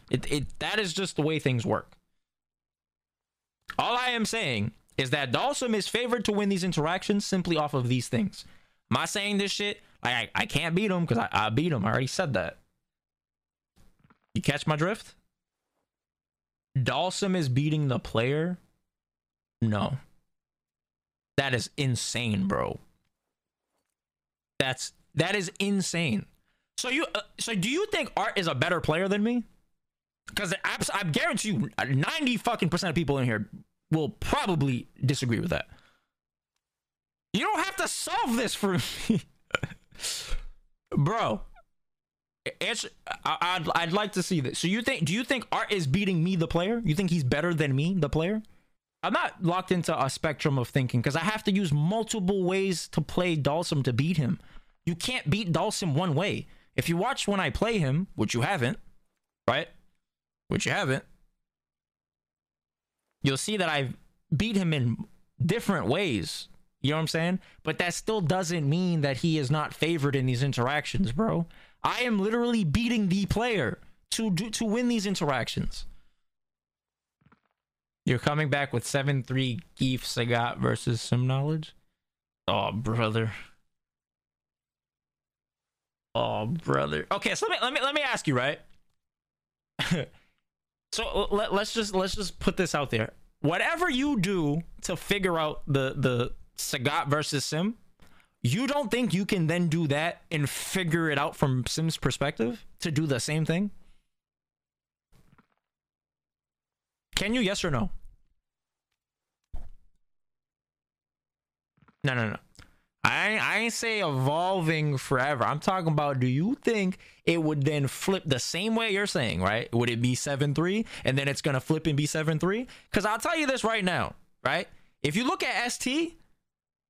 That is just the way things work. All I am saying is that Dhalsim is favored to win these interactions simply off of these things. Am I saying this shit? I can't beat him because I beat him. I already said that. You catch my drift? Dhalsim is beating the player? No. That is insane, bro. That is insane. So do you think Art is a better player than me? Because I guarantee you 90% fucking of people in here will probably disagree with that. You don't have to solve this for me. Bro, I'd like to see this. So do you think Art is beating me, the player? You think he's better than me, the player? I'm not locked into a spectrum of thinking because I have to use multiple ways to play Dhalsim to beat him. You can't beat Dhalsim one way. If you watch when I play him, which you haven't, right? Which you haven't. You'll see that I've beat him in different ways. You know what I'm saying? But that still doesn't mean that he is not favored in these interactions, bro. I am literally beating the player to win these interactions. You're coming back with 7-3 Geef Sagat versus Sim Knowledge? Oh, brother. Oh, brother. Okay, so let me ask you, right? So let's just put this out there. Whatever you do to figure out the Sagat versus Sim, you don't think you can then do that and figure it out from Sim's perspective to do the same thing? Can you? Yes or no? No. I ain't say evolving forever. I'm talking about, do you think it would then flip the same way you're saying, right? Would it be 7-3 and then it's going to flip and be 7-3? Because I'll tell you this right now, right? If you look at ST,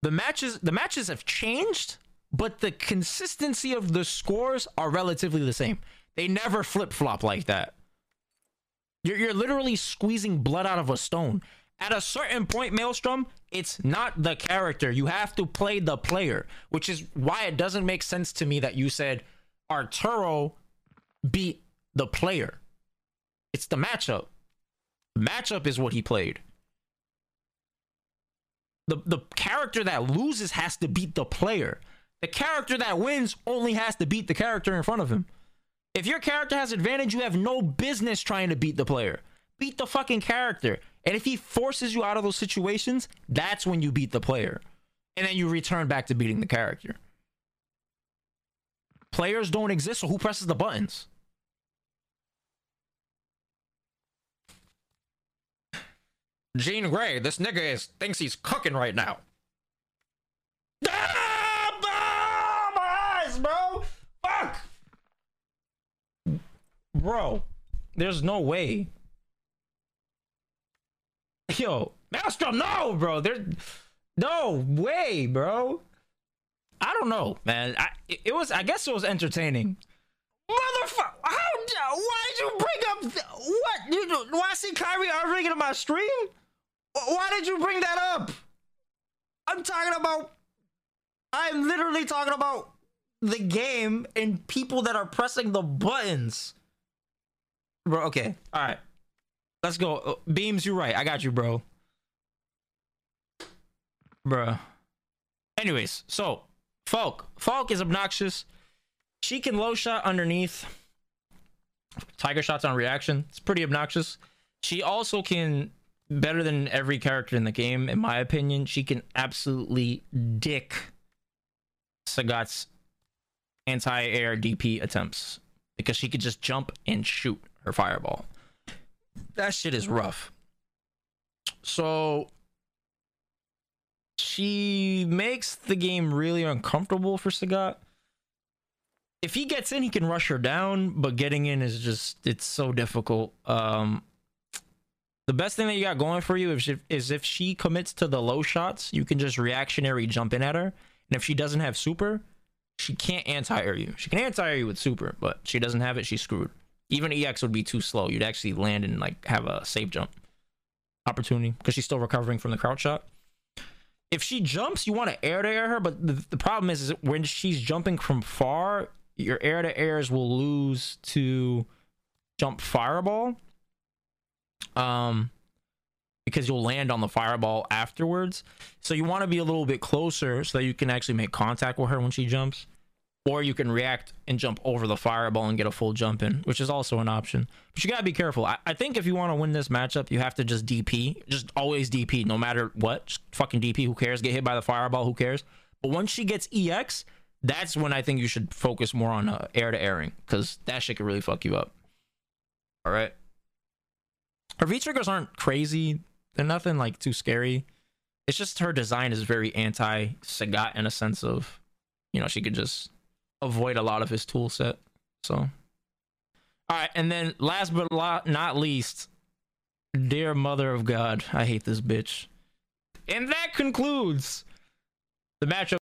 the matches have changed, but the consistency of the scores are relatively the same. They never flip-flop like that. You're literally squeezing blood out of a stone. At a certain point, Maelstrom, it's not the character. You have to play the player, which is why it doesn't make sense to me that you said Arturo beat the player. It's the matchup. The matchup is what he played. The character that loses has to beat the player. The character that wins only has to beat the character in front of him. If your character has advantage, you have no business trying to beat the player. Beat the fucking character. And if he forces you out of those situations, that's when you beat the player. And then you return back to beating the character. Players don't exist, so who presses the buttons? Jean Grey, this nigga thinks he's cooking right now. Ah, my eyes, bro! Fuck! Bro, there's no way. Yo, Maelstrom, no, bro. There's no way, bro. I don't know, man. I guess it was entertaining. Motherfucker, why'd you bring up what? Why see Kyrie Irving in my stream? Why did you bring that up? I'm literally talking about the game and people that are pressing the buttons. Bro, okay. All right. Let's go. Beams, you're right. I got you, bro. Bruh. Anyways, so, Falk is obnoxious. She can low shot underneath. Tiger shots on reaction. It's pretty obnoxious. She also can, better than every character in the game, in my opinion, she can absolutely dick Sagat's anti-air DP attempts. Because she could just jump and shoot her fireball. That shit is rough. So she makes the game really uncomfortable for Sagat. if he gets in, he can rush her down, but getting in is just, it's so difficult. The best thing that you got going for you is if she commits to the low shots, you can just reactionary jump in at her. And if she doesn't have super, she can't anti-air you. She can anti-air you with super, but she doesn't have it, she's screwed. Even EX would be too slow. You'd actually land and like have a safe jump opportunity because she's still recovering from the crouch shot. If she jumps, you want to air her, but the problem is when she's jumping from far, your air to airs will lose to jump fireball, because you'll land on the fireball afterwards. So you want to be a little bit closer so that you can actually make contact with her when she jumps, or you can react and jump over the fireball and get a full jump in, which is also an option. But you gotta be careful. I think if you want to win this matchup, you have to just DP, just always DP, no matter what. Just fucking DP, who cares? Get hit by the fireball, who cares? But once she gets EX, that's when I think you should focus more on air to airing, because that shit could really fuck you up. All right. Her V triggers aren't crazy. They're nothing like too scary. It's just her design is very anti-Sagat in a sense of, you know, she could just avoid a lot of his tool set. So, all right. And then last but not least, dear mother of God, I hate this bitch. And that concludes the matchup.